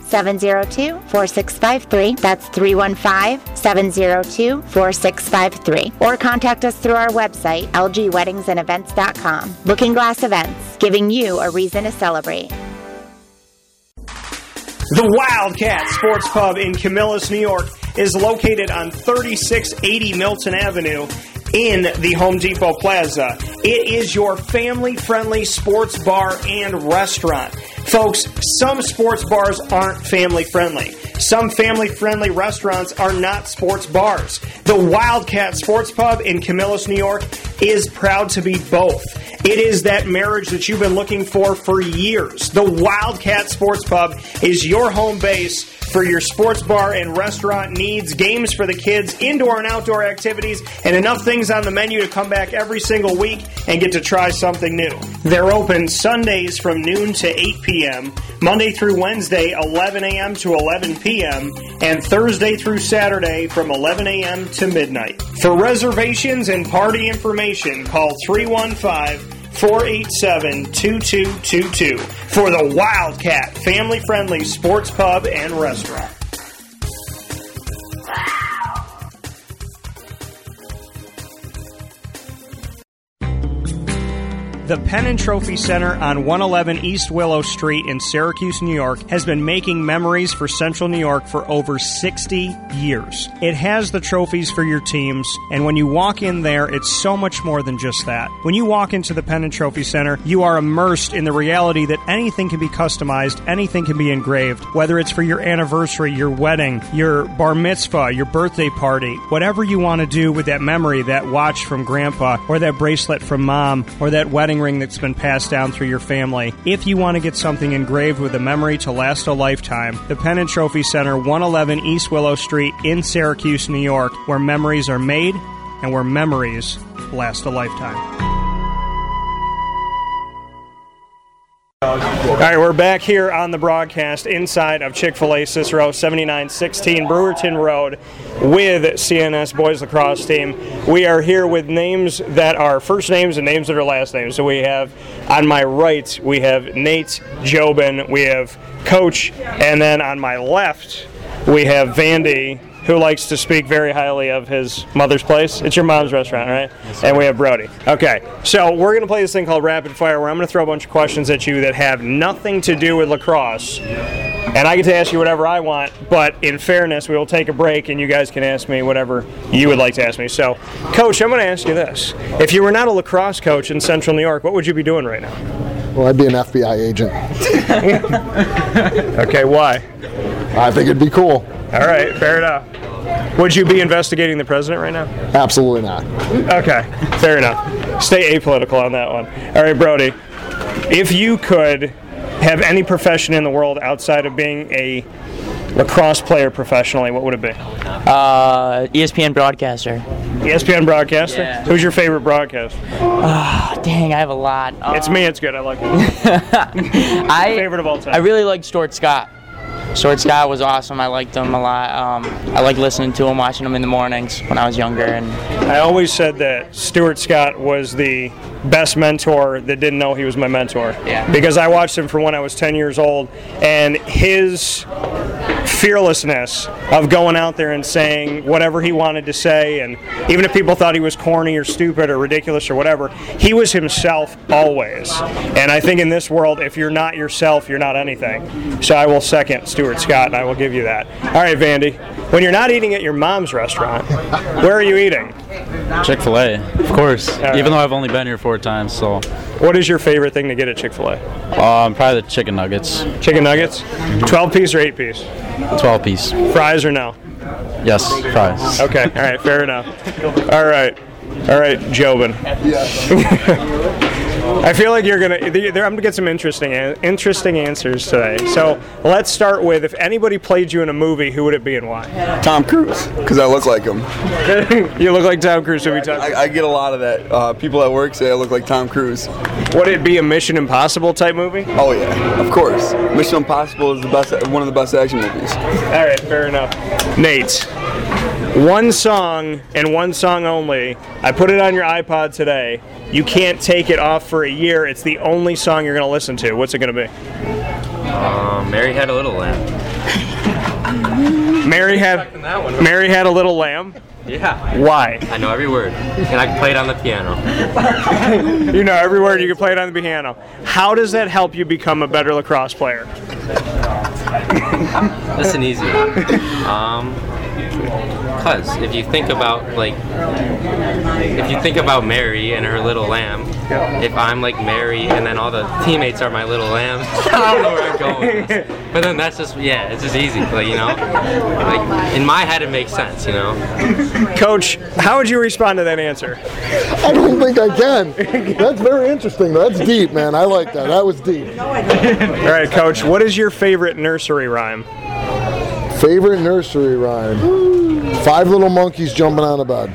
seven zero two, four six five three. That's three one five, seven zero two, four six five three. Or contact us through our website, l g weddings and events dot com. Looking Glass Events, giving you a reason to celebrate. The Wildcat Sports Pub in Camillus, New York is located on thirty-six eighty Milton Avenue in the Home Depot Plaza. It is your family-friendly sports bar and restaurant. Folks, some sports bars aren't family-friendly. Some family-friendly restaurants are not sports bars. The Wildcat Sports Pub in Camillus, New York is proud to be both. It is that marriage that you've been looking for for years. The Wildcat Sports Pub is your home base for your sports bar and restaurant needs, games for the kids, indoor and outdoor activities, and enough things on the menu to come back every single week and get to try something new. They're open Sundays from noon to eight p.m., Monday through Wednesday, eleven a.m. to eleven p.m., and Thursday through Saturday from eleven a.m. to midnight. For reservations and party information, call three one five, four eight seven, two two two two for the Wildcat family-friendly sports pub and restaurant. The Pennant Trophy Center on one eleven East Willow Street in Syracuse, New York, has been making memories for Central New York for over sixty years. It has the trophies for your teams, and when you walk in there, it's so much more than just that. When you walk into the Pennant Trophy Center, you are immersed in the reality that anything can be customized, anything can be engraved, whether it's for your anniversary, your wedding, your bar mitzvah, your birthday party, whatever you want to do with that memory, that watch from grandpa, or that bracelet from mom, or that wedding ring that's been passed down through your family. If you want to get something engraved with a memory to last a lifetime, the Pennant Trophy Center, one eleven East Willow Street in Syracuse, New York, where memories are made and where memories last a lifetime. All right, we're back here on the broadcast inside of Chick-fil-A Cicero, seventy-nine sixteen Brewerton Road with C N S Boys Lacrosse Team. We are here with names that are first names and names that are last names. So we have, on my right, we have Nate Jobin, we have Coach, and then on my left, we have Vandy, who likes to speak very highly of his mother's place. It's your mom's restaurant, right? Yes, and we have Brody. Okay, so we're going to play this thing called Rapid Fire, where I'm going to throw a bunch of questions at you that have nothing to do with lacrosse. And I get to ask you whatever I want, but in fairness, we will take a break, and you guys can ask me whatever you would like to ask me. So, Coach, I'm going to ask you this. If you were not a lacrosse coach in Central New York, what would you be doing right now? Well, I'd be an F B I agent. Okay, why? I think it'd be cool. All right, fair enough. Would you be investigating the president right now? Absolutely not. Okay, fair enough. Stay apolitical on that one. All right, Brody, if you could have any profession in the world outside of being a lacrosse player professionally, what would it be? Uh, E S P N broadcaster. E S P N broadcaster? Yeah. Who's your favorite broadcaster? Oh, dang, I have a lot. Uh, it's me, it's good, I like it. I, favorite of all time. I really like Stuart Scott. Short Scott was awesome. I liked him a lot. Um, I like listening to him, watching him in the mornings when I was younger. And I always said that Stuart Scott was the best mentor that didn't know he was my mentor. Yeah. Because I watched him from when I was ten years old, and his fearlessness of going out there and saying whatever he wanted to say, and even if people thought he was corny or stupid or ridiculous or whatever, he was himself always. And I think in this world, if you're not yourself, you're not anything. So I will second Stuart Scott, and I will give you that. All right, Vandy, when you're not eating at your mom's restaurant, where are you eating? Chick-fil-A, of course. Right. Even though I've only been here four times, so. What is your favorite thing to get at Chick-fil-A? Um, probably the chicken nuggets. Chicken nuggets? twelve-piece or eight-piece? twelve-piece. Fries or no? Yes, fries. Okay, all right, fair enough. All right, all right, Jobin. I feel like you're gonna. I'm gonna get some interesting, interesting answers today. So let's start with, if anybody played you in a movie, who would it be and why? Tom Cruise, because I look like him. You look like Tom Cruise. Yeah, I, I, I get a lot of that. Uh, people at work say I look like Tom Cruise. Would it be a Mission Impossible type movie? Oh yeah, of course. Mission Impossible is the best, one of the best action movies. All right, fair enough. Nate, one song and one song only. I put it on your iPod today. You can't take it off for a year. It's the only song you're going to listen to. What's it going to be? Uh, Mary Had a Little Lamb. Mary had Mary had a Little Lamb? Yeah. Why? I know every word, and I can play it on the piano. You know every word, you can play it on the piano. How does that help you become a better lacrosse player? That's an easy one. Um... Because if you think about like, if you think about Mary and her little lamb, if I'm like Mary and then all the teammates are my little lambs, I don't know where I'm going. But then that's just, yeah, it's just easy, like, you know, like in my head it makes sense, you know. Coach, how would you respond to that answer? I don't think I can. That's very interesting. That's deep, man. I like that. That was deep. All right, Coach, what is your favorite nursery rhyme? Favorite nursery rhyme? Five little monkeys jumping on a bed.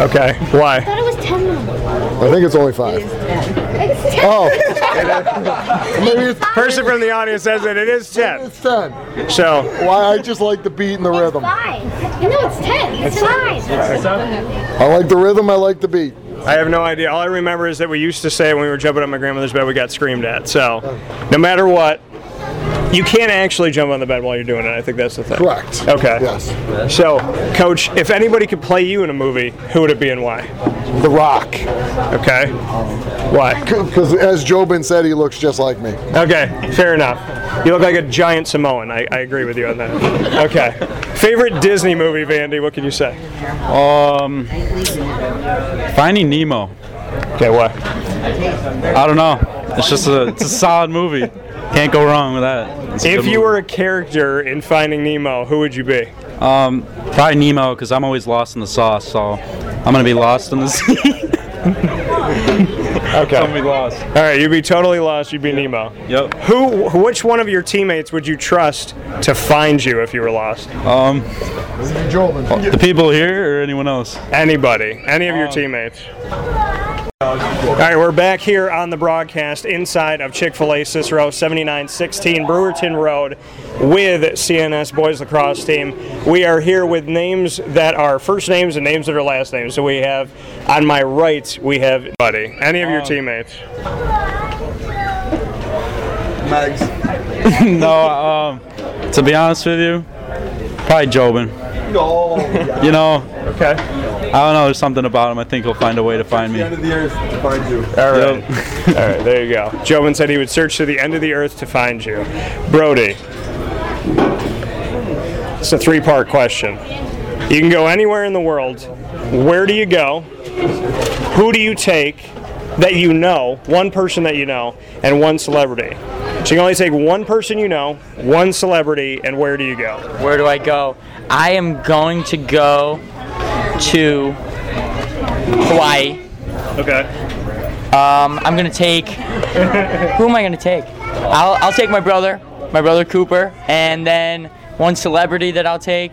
Okay, why? I thought it was ten monkeys. I think it's only five. It is ten. It's ten. Oh. Maybe it's person from the audience says that it is ten. It's ten. So. Why? I just like the beat and the it's rhythm. Five. No, it's ten. It's, it's five. It's I like the rhythm. I like the beat. I have no idea. All I remember is that we used to say when we were jumping on my grandmother's bed, we got screamed at. So, no matter what, You can't actually jump on the bed while you're doing it. I think that's the thing. Correct. Okay. Yes. So, Coach, if anybody could play you in a movie, who would it be and why? The Rock. Okay. Why? Because as Jobin said, he looks just like me. Okay. Fair enough. You look like a giant Samoan. I, I agree with you on that. Okay. Favorite Disney movie, Vandy? What can you say? Um, Finding Nemo. Okay. Why? I don't know. It's just a, it's a solid movie. Can't go wrong with that. If you were a character in Finding Nemo, who would you be? Um, probably Nemo, because I'm always lost in the sauce, so I'm going to be lost in the sea. Okay. So I'm going to be lost. All right, you'd be totally lost. You'd be yep. Nemo. Yep. Who? Which one of your teammates would you trust to find you if you were lost? Um, the people here or anyone else? Anybody. Any of um, your teammates. All right, we're back here on the broadcast inside of Chick-fil-A Cicero, seventy-nine sixteen Brewerton Road with C N S Boys Lacrosse Team. We are here with names that are first names and names that are last names. So we have, on my right, we have buddy. Any of your teammates? Mags. no, um, to be honest with you, probably Jobin. No. you know. Okay. I don't know, there's something about him. I think he'll find a way to find me. Search the end of the earth to find you. All right. Yep. All right, there you go. Jobin said he would search to the end of the earth to find you. Brody. It's a three-part question. You can go anywhere in the world. Where do you go? Who do you take that you know, one person that you know, and one celebrity? So you can only take one person you know, one celebrity, and where do you go? Where do I go? I am going to go... to Hawaii. Okay. Um, I'm gonna take. Who am I gonna take? I'll I'll take my brother, my brother Cooper, and then one celebrity that I'll take.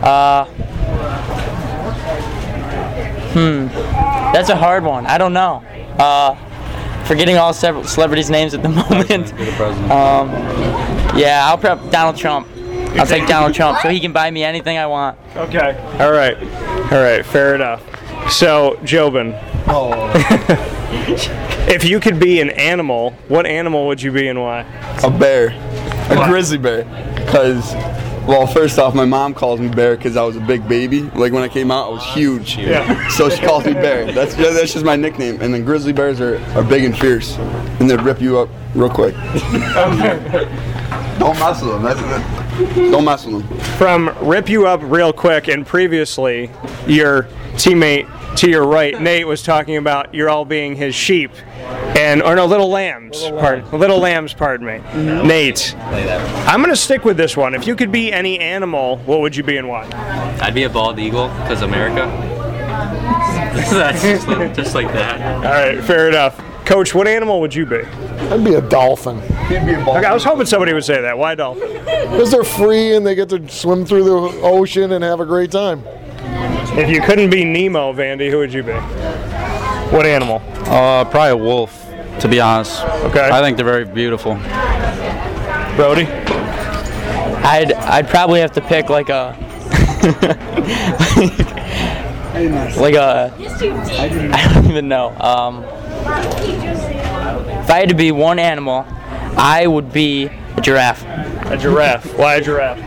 Uh, hmm. That's a hard one. I don't know. Uh, forgetting all several celebrities' names at the moment. Um, yeah, I'll prep Donald Trump. I'll take Donald Trump so he can buy me anything I want. Okay. All right. All right. Fair enough. So, Jobin. Oh. If you could be an animal, what animal would you be and why? A bear. A what? Grizzly bear. Because, well, first off, my mom calls me bear because I was a big baby. Like, when I came out, I was huge. Yeah. So she calls me bear. That's that's just my nickname. And then grizzly bears are, are big and fierce. And they rip you up real quick. Don't mess with them. That's it. Don't mess with them. From rip you up real quick, and previously your teammate to your right, Nate, was talking about you're all being his sheep, and or no, little lambs, little, pardon, lamb. little lambs, pardon me. Mm-hmm. Nate, I'm going to stick with this one. If you could be any animal, what would you be and why? I'd be a bald eagle, because America. That's just, just like that. All right, fair enough. Coach, what animal would you be? I'd be a dolphin. He'd be a dolphin. Okay, I was hoping somebody would say that. Why dolphin? Because they're free and they get to swim through the ocean and have a great time. If you couldn't be Nemo, Vandy, who would you be? What animal? Uh, probably a wolf, to be honest. Okay. I think they're very beautiful. Brody? I'd I'd probably have to pick like a... like a... I don't even know. Um... If I had to be one animal, I would be a giraffe. A giraffe. Why a giraffe?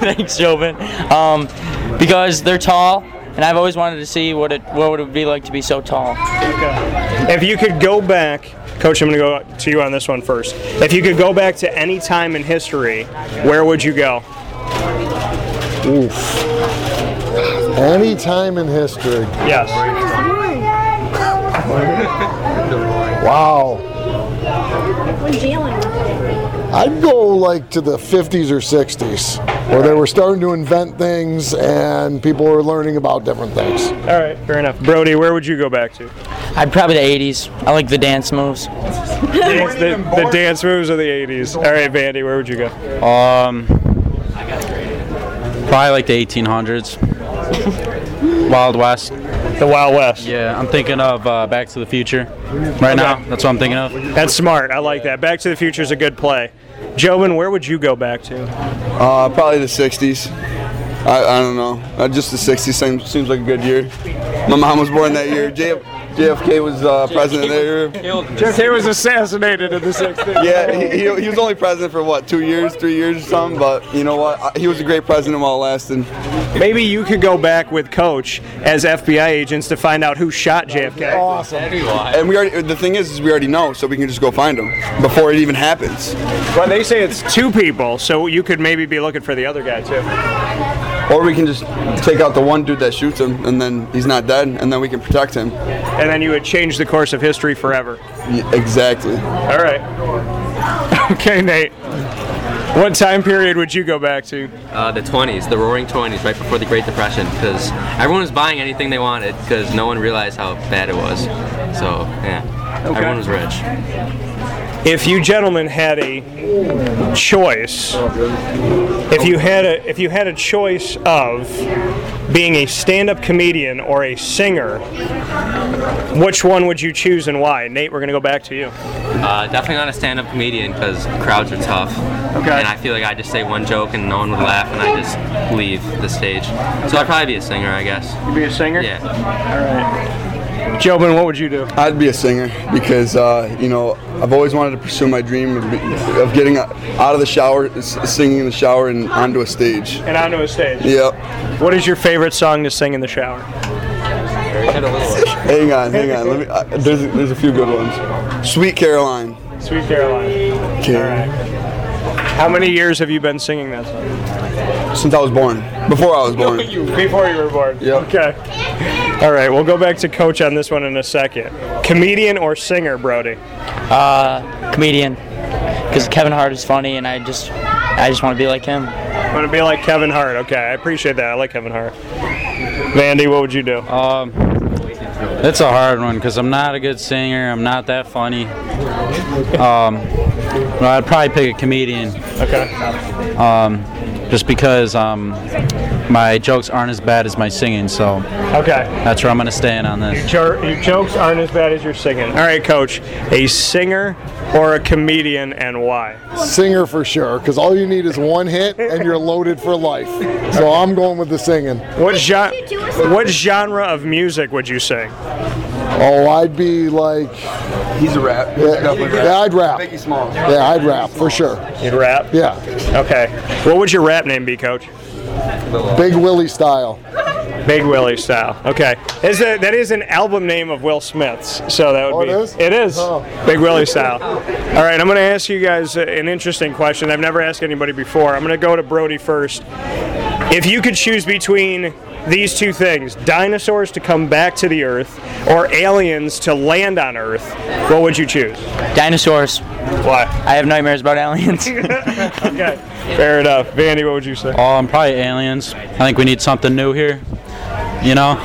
Thanks, Jobin. Um, because they're tall, and I've always wanted to see what it what would it be like to be so tall. Okay. If you could go back, Coach, I'm going to go to you on this one first. If you could go back to any time in history, where would you go? Oof. Any time in history. Yes. Wow. I'd go like to the fifties or sixties, where they were starting to invent things and people were learning about different things. All right, fair enough. Brody, where would you go back to? I'd probably the eighties. I like the dance moves. Dance, the, the dance moves of the eighties. All right, Vandy, where would you go? Um, probably like the eighteen hundreds. Wild West. The Wild West. Yeah, I'm thinking of uh, Back to the Future right okay. now. That's what I'm thinking of. That's smart. I like that. Back to the Future is a good play. Jobin, where would you go back to? Uh, probably the sixties. I, I don't know. Uh, just the sixties seems, seems like a good year. My mom was born that year. J- J F K was uh, president there. J F K was assassinated in the sixties. Yeah, he, he, he was only president for, what, two years, three years or something, but you know what? He was a great president while it lasted. Maybe you could go back with Coach as F B I agents to find out who shot J F K. Awesome. And we already, the thing is, is we already know, so we can just go find him before it even happens. Well, they say it's two people, so you could maybe be looking for the other guy, too. Or we can just take out the one dude that shoots him, and then he's not dead, and then we can protect him. And then you would change the course of history forever. Yeah, exactly. All right. Okay, Nate. What time period would you go back to? Uh, the twenties, the roaring twenties, right before the Great Depression, because everyone was buying anything they wanted, because no one realized how bad it was. So, yeah, okay. Everyone was rich. If you gentlemen had a choice, if you had a if you had a choice of being a stand-up comedian or a singer, which one would you choose and why? Nate, we're going to go back to you. Uh, definitely not a stand-up comedian because crowds are tough. Okay. And I feel like I just say one joke and no one would laugh and I just leave the stage. So I'd probably be a singer, I guess. You'd be a singer? Yeah. All right. Jobin, what would you do? I'd be a singer because, uh, you know, I've always wanted to pursue my dream of, be, of getting out of the shower, singing in the shower, and onto a stage. And onto a stage. Yep. What is your favorite song to sing in the shower? hang on, hang on. Let me. Uh, there's, there's a few good ones. Sweet Caroline. Sweet Caroline. Okay. All right. How many years have you been singing that song? Since I was born. Before I was born. No, you, before you were born. Yep. Okay. All right, we'll go back to Coach on this one in a second. Comedian or singer, Brody? Uh, comedian. Because Kevin Hart is funny, and I just, I just want to be like him. I want to be like Kevin Hart. Okay, I appreciate that. I like Kevin Hart. Vandy, what would you do? Um, it's a hard one because I'm not a good singer. I'm not that funny. Um. No, I'd probably pick a comedian. Okay. Um, just because um, my jokes aren't as bad as my singing, so. Okay. That's where I'm gonna stand on this. Your, your jokes aren't as bad as your singing. All right, Coach. A singer or a comedian, and why? Singer for sure, because all you need is one hit and you're loaded for life. So okay. I'm going with the singing. What genre? What genre of music would you sing? Oh, I'd be like... He's a rap. He's yeah, a rap. yeah, I'd rap. Biggie Smalls. Yeah, I'd rap, for sure. You'd rap? Yeah. Okay. What would your rap name be, Coach? Big Willie Style. Big Willie Style. Okay. Is a, that is an album name of Will Smith's, so that would oh, be... it is? It is. Oh. Big Willie Style. All right, I'm going to ask you guys an interesting question I've never asked anybody before. I'm going to go to Brody first. If you could choose between... these two things, dinosaurs to come back to the Earth or aliens to land on Earth, what would you choose? Dinosaurs. Why? I have nightmares about aliens. Okay, fair enough. Vandy, what would you say? Oh, um, probably aliens. I think we need something new here, you know?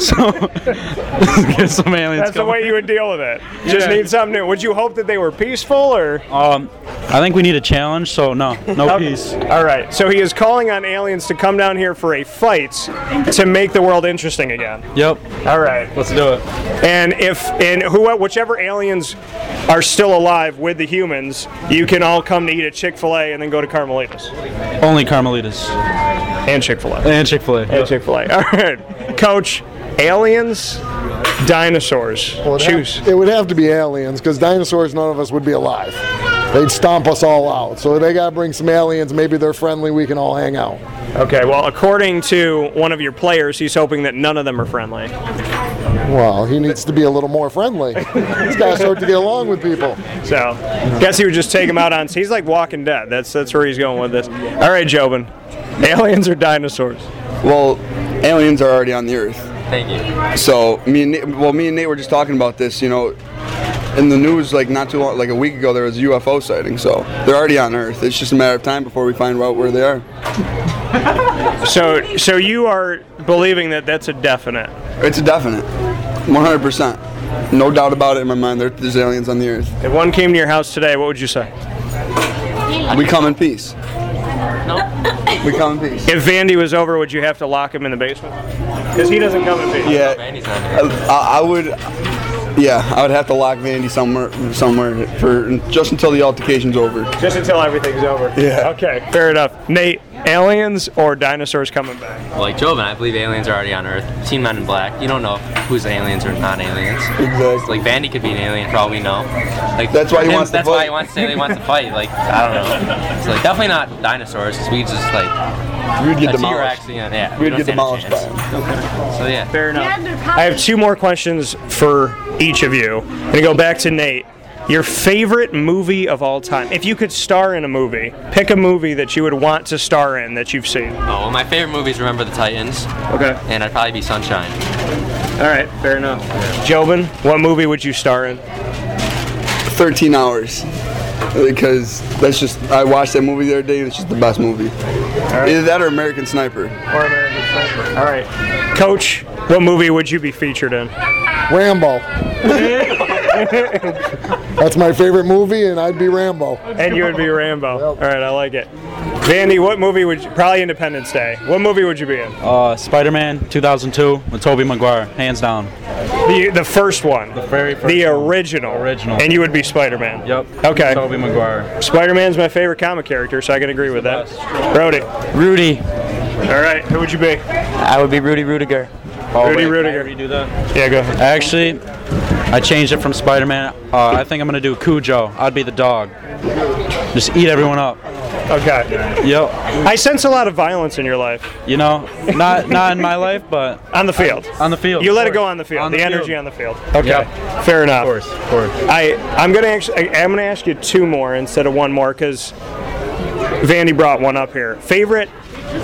So, get some aliens That's going. The way you would deal with it. Just yeah. need something new. Would you hope that they were peaceful or? Um. I think we need a challenge, so no, no okay. peace. All right, so he is calling on aliens to come down here for a fight to make the world interesting again. Yep. All right. Let's do it. And if and who, whichever aliens are still alive with the humans, you can all come to eat at Chick-fil-A and then go to Carmelita's. Only Carmelita's. And Chick-fil-A. And Chick-fil-A. And Chick-fil-A. All right. Coach, aliens, dinosaurs, well, it choose. Ha- it would have to be aliens, because dinosaurs, none of us would be alive. They'd stomp us all out. So they gotta bring some aliens. Maybe they're friendly. We can all hang out. Okay, well, according to one of your players, he's hoping that none of them are friendly. Well, he needs to be a little more friendly. He's got to start to get along with people. So, guess he would just take him out on... He's like Walking Dead. That's that's where he's going with this. All right, Jobin. Aliens or dinosaurs? Well, aliens are already on the Earth. Thank you. So, me and Nate, well, me and Nate were just talking about this, you know... In the news, like not too long, like a week ago, there was a U F O sighting, so they're already on Earth. It's just a matter of time before we find out where they are. So, so you are believing that that's a definite? It's a definite, one hundred percent. No doubt about it in my mind. There, there's aliens on the Earth. If one came to your house today, what would you say? We come in peace. Nope. We come in peace. If Vandy was over, would you have to lock him in the basement? Because he doesn't come in peace. Yeah, I, I would... Yeah, I would have to lock Vandy somewhere, somewhere for just until the altercation's over. Just until everything's over. Yeah. Okay, fair enough. Nate, aliens or dinosaurs coming back? Like Joven, I believe aliens are already on Earth. I've seen Men in Black. You don't know who's aliens or not aliens. Exactly. Like Vandy could be an alien, for all we know. Like that's why he him, wants. That's to fight. why he wants to say he wants to fight. Like I don't know. It's like definitely not dinosaurs. Cause we just like. We'd get demolished. Yeah, We'd we get demolished by them. Okay. So yeah, fair enough. I have two more questions for each of you. I'm going to go back to Nate. Your favorite movie of all time. If you could star in a movie, pick a movie that you would want to star in that you've seen. Oh, well, my favorite movie is Remember the Titans. Okay. And I'd probably be Sunshine. All right, fair enough. Jobin, what movie would you star in? thirteen hours. Because that's just, I watched that movie the other day and it's just the best movie. Right. Either that or American Sniper. Or American Sniper. All right. Coach, what movie would you be featured in? Rambo. That's my favorite movie and I'd be Rambo. And you would be Rambo. Yep. All right, I like it. Vandy, what movie would you, probably Independence Day. What movie would you be in? Uh, Spider-Man two thousand two with Tobey Maguire, hands down. The the first one. The very first The original. One. Original. And you would be Spider-Man. Yep. Okay. Tobey Maguire. Spider-Man's my favorite comic character, so I can agree with that. Brody. Rudy. All right, who would you be? I would be Rudy Rudiger. Oh, Rudy wait, Rudiger. Can I redo that? Yeah, go ahead. Actually, I changed it from Spider-Man. Uh, I think I'm going to do Cujo. I'd be the dog. Just eat everyone up. Okay. Yep. I sense a lot of violence in your life. You know, not not in my life, but... On the field. On, on the field. You let it go on the field. On the, the field. Energy on the field. Okay. Yep. Fair enough. Of course. Of course. I, I'm going to actually, I'm gonna ask you two more instead of one more because Vandy brought one up here. Favorite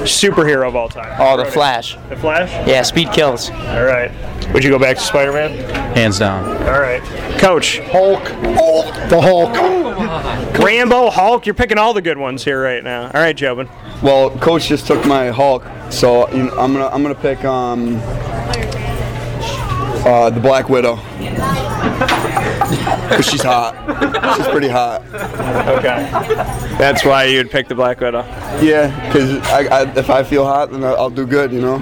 superhero of all time? Oh, The Flash. The Flash? Yeah, speed kills. All right. Would you go back to Spider-Man? Hands down. All right. Coach. Hulk. Hulk. The Hulk. Rambo, Hulk. You're picking all the good ones here right now. All right, Jobin. Well, Coach just took my Hulk, so you know, I'm gonna I'm gonna pick um uh the Black Widow. Because she's hot. She's pretty hot. Okay. That's why you'd pick the Black Widow. Yeah, because I, I, if I feel hot, then I'll do good, you know?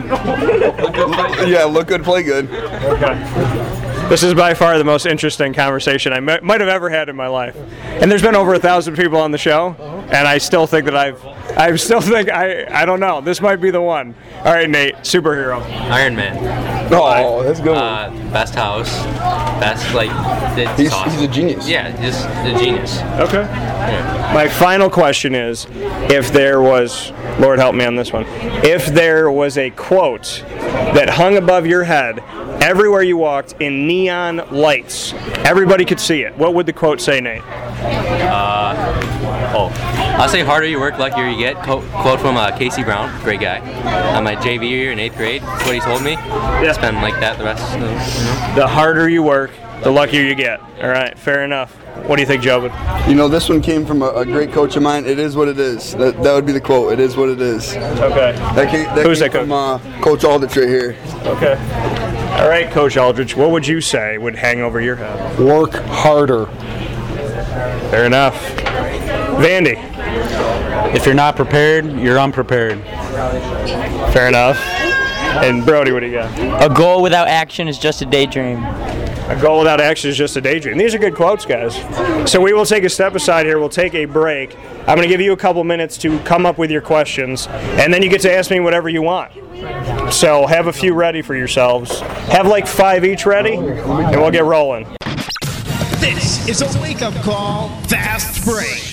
Yeah, look good, play good. Okay. This is by far the most interesting conversation I m- might have ever had in my life. And there's been over a thousand people on the show, and I still think that I've, I still think, I, I don't know, this might be the one. All right, Nate, superhero. Iron Man. Oh, that's good. Uh, best house, best, like, it's he's, awesome. He's a genius. Yeah, just a genius. Okay. Yeah. My final question is, if there was, Lord help me on this one, if there was a quote that hung above your head everywhere you walked in neon lights, everybody could see it, what would the quote say, Nate? Uh, oh, I'll say harder you work, luckier you get. Co- quote from uh, Casey Brown, great guy. On my J V year in eighth grade, that's what he told me. Yeah. It's been like that the rest of the, you know. The harder you work, the luckier you get. All right, fair enough. What do you think, Jobin? You know, this one came from a, a great coach of mine. It is what it is. That that would be the quote. It is what it is. Okay. That came, that Who's came that coach? From uh, Coach Aldrich right here. Okay. All right, Coach Aldrich, what would you say would hang over your head? Work harder. Fair enough. Vandy. If you're not prepared, you're unprepared. Fair enough. And Brody, what do you got? A goal without action is just a daydream. A goal without action is just a daydream. These are good quotes, guys. So we will take a step aside here. We'll take a break. I'm going to give you a couple minutes to come up with your questions, and then you get to ask me whatever you want. So have a few ready for yourselves. Have like five each ready, and we'll get rolling. This is a wake-up call fast break.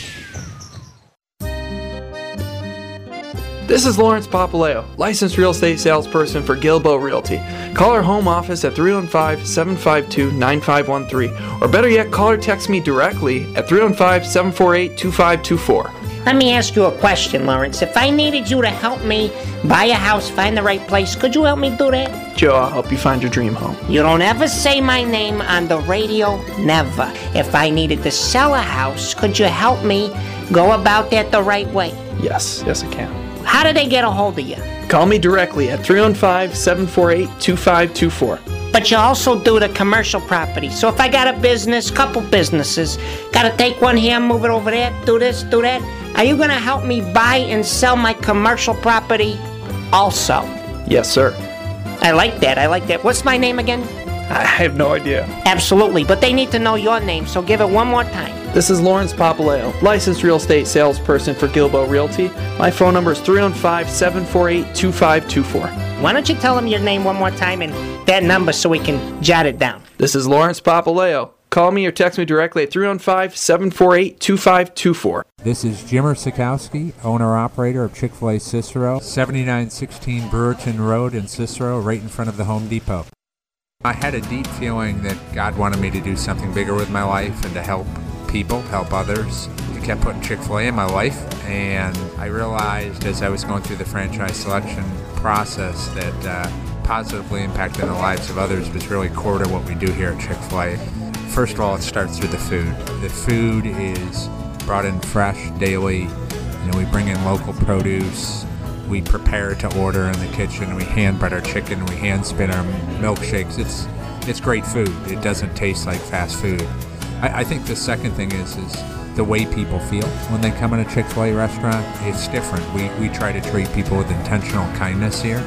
This is Lawrence Papaleo, licensed real estate salesperson for Gilbo Realty. Call our home office at three one five, seven five two, nine five one three, or better yet, call or text me directly at three one five, seven four eight, two five two four. Let me ask you a question, Lawrence. If I needed you to help me buy a house, find the right place, could you help me do that? Joe, I'll help you find your dream home. You don't ever say my name on the radio, never. If I needed to sell a house, could you help me go about that the right way? Yes, yes I can. How do they get a hold of you? Call me directly at three one five, seven four eight, two five two four. But you also do the commercial property. So if I got a business, couple businesses, got to take one here, move it over there, do this, do that. Are you going to help me buy and sell my commercial property also? Yes, sir. I like that. I like that. What's my name again? I have no idea. Absolutely, but they need to know your name, so give it one more time. This is Lawrence Papaleo, licensed real estate salesperson for Gilbo Realty. My phone number is three one five, seven four eight, two five two four. Why don't you tell them your name one more time and that number so we can jot it down? This is Lawrence Papaleo. Call me or text me directly at three one five, seven four eight, two five two four. This is Jimmer Sikowski, owner-operator of Chick-fil-A Cicero, seventy-nine sixteen Brewerton Road in Cicero, right in front of the Home Depot. I had a deep feeling that God wanted me to do something bigger with my life and to help people, help others. He kept putting Chick-fil-A in my life, and I realized as I was going through the franchise selection process that uh, positively impacting the lives of others was really core to what we do here at Chick-fil-A. First of all, it starts with the food. The food is brought in fresh daily. You know, we bring in local produce. We prepare to order in the kitchen. We hand bread our chicken. We hand spin our milkshakes. It's it's great food. It doesn't taste like fast food. I, I think the second thing is is the way people feel when they come in a Chick-fil-A restaurant. It's different. We we try to treat people with intentional kindness here,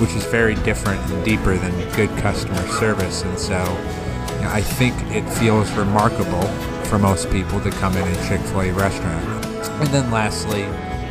which is very different and deeper than good customer service. And so, you know, I think it feels remarkable for most people to come in a Chick-fil-A restaurant. And then lastly,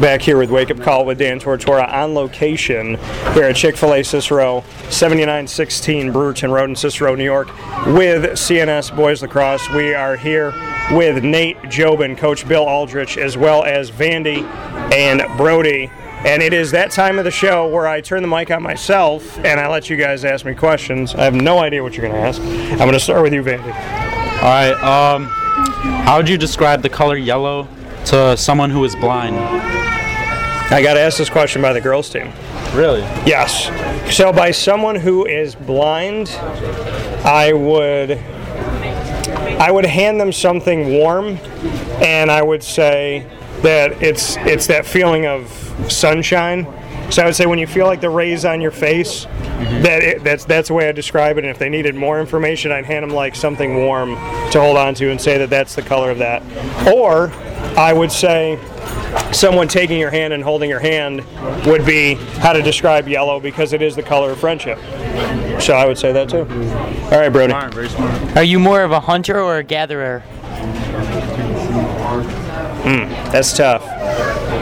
Back here with Wake Up Call with Dan Tortora on location. We're at Chick-fil-A Cicero, seventy-nine sixteen Brewerton Road in Cicero, New York, with C N S Boys Lacrosse. We are here with Nate Jobin, Coach Bill Aldrich, as well as Vandy and Brody. And it is that time of the show where I turn the mic on myself and I let you guys ask me questions. I have no idea what you're going to ask. I'm going to start with you, Vandy. All right. Um, how would you describe the color yellow to someone who is blind? I got asked this question by the girls' team. Really? Yes. So by someone who is blind, I would... I would hand them something warm, and I would say that it's it's that feeling of sunshine. So I would say when you feel like the rays on your face, mm-hmm. that it, that's that's the way I describe it. And if they needed more information, I'd hand them like something warm to hold on to and say that that's the color of that. Or I would say someone taking your hand and holding your hand would be how to describe yellow because it is the color of friendship. So I would say that too. All right, Brody. Smart, very smart. Are you more of a hunter or a gatherer? Mm, that's tough.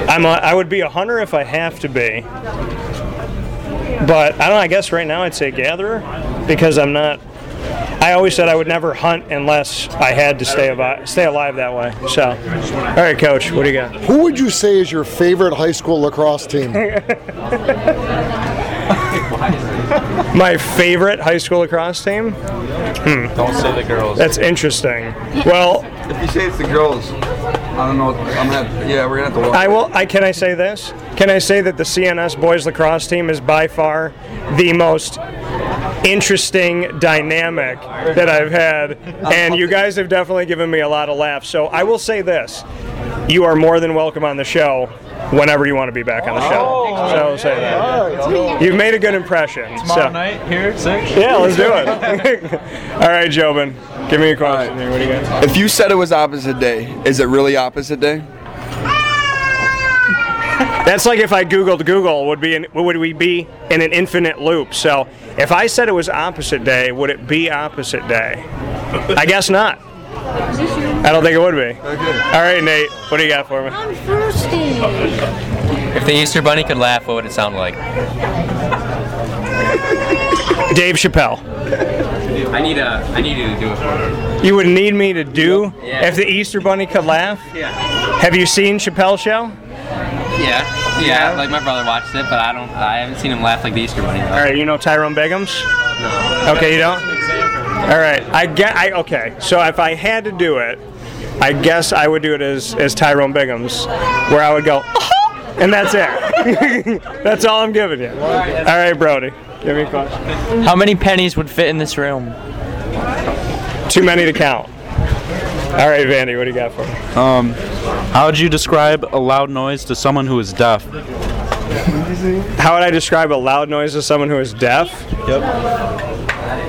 I'm a, I would be a hunter if I have to be. But I don't know, I guess right now I'd say gatherer because I'm not... I always said I would never hunt unless I had to stay alive, stay alive that way. So, all right, Coach, what do you got? Who would you say is your favorite high school lacrosse team? My favorite high school lacrosse team? Hmm. Don't say the girls. That's interesting. Well, if you say it's the girls, I don't know. I'm gonna have to, yeah, we're gonna have to walk. I will. I can I say this? Can I say that the C N S boys lacrosse team is by far the most interesting dynamic that I've had, and you guys have definitely given me a lot of laughs. So I will say this: you are more than welcome on the show whenever you want to be back on the show. Oh, so I will say that you've made a good impression. Tomorrow so. night here, six. Yeah, let's do it. All right, Jobin, give me a question. Right. What do you got? If you said it was opposite day, is it really opposite day? That's like if I Googled Google, would be in, would we be in an infinite loop? So if I said it was opposite day, would it be opposite day? I guess not. I don't think it would be. All right, Nate, what do you got for me? I'm thirsty. If the Easter Bunny could laugh, what would it sound like? Dave Chappelle. I need a. I need you to do it for me. You would need me to do? Yeah. If the Easter Bunny could laugh? Yeah. Have you seen Chappelle's show? Yeah, yeah, like my brother watched it, but I don't, I haven't seen him laugh like the Easter Bunny. All right, you know Tyrone Biggums? No. Okay, you don't? All right, I get, I, okay, so if I had to do it, I guess I would do it as, as Tyrone Biggums, where I would go, and that's it. That's all I'm giving you. All right, Brody, give me a question. How many pennies would fit in this room? Too many to count. All right, Vandy, what do you got for me? Um, how would you describe a loud noise to someone who is deaf? How would I describe a loud noise to someone who is deaf? Yep.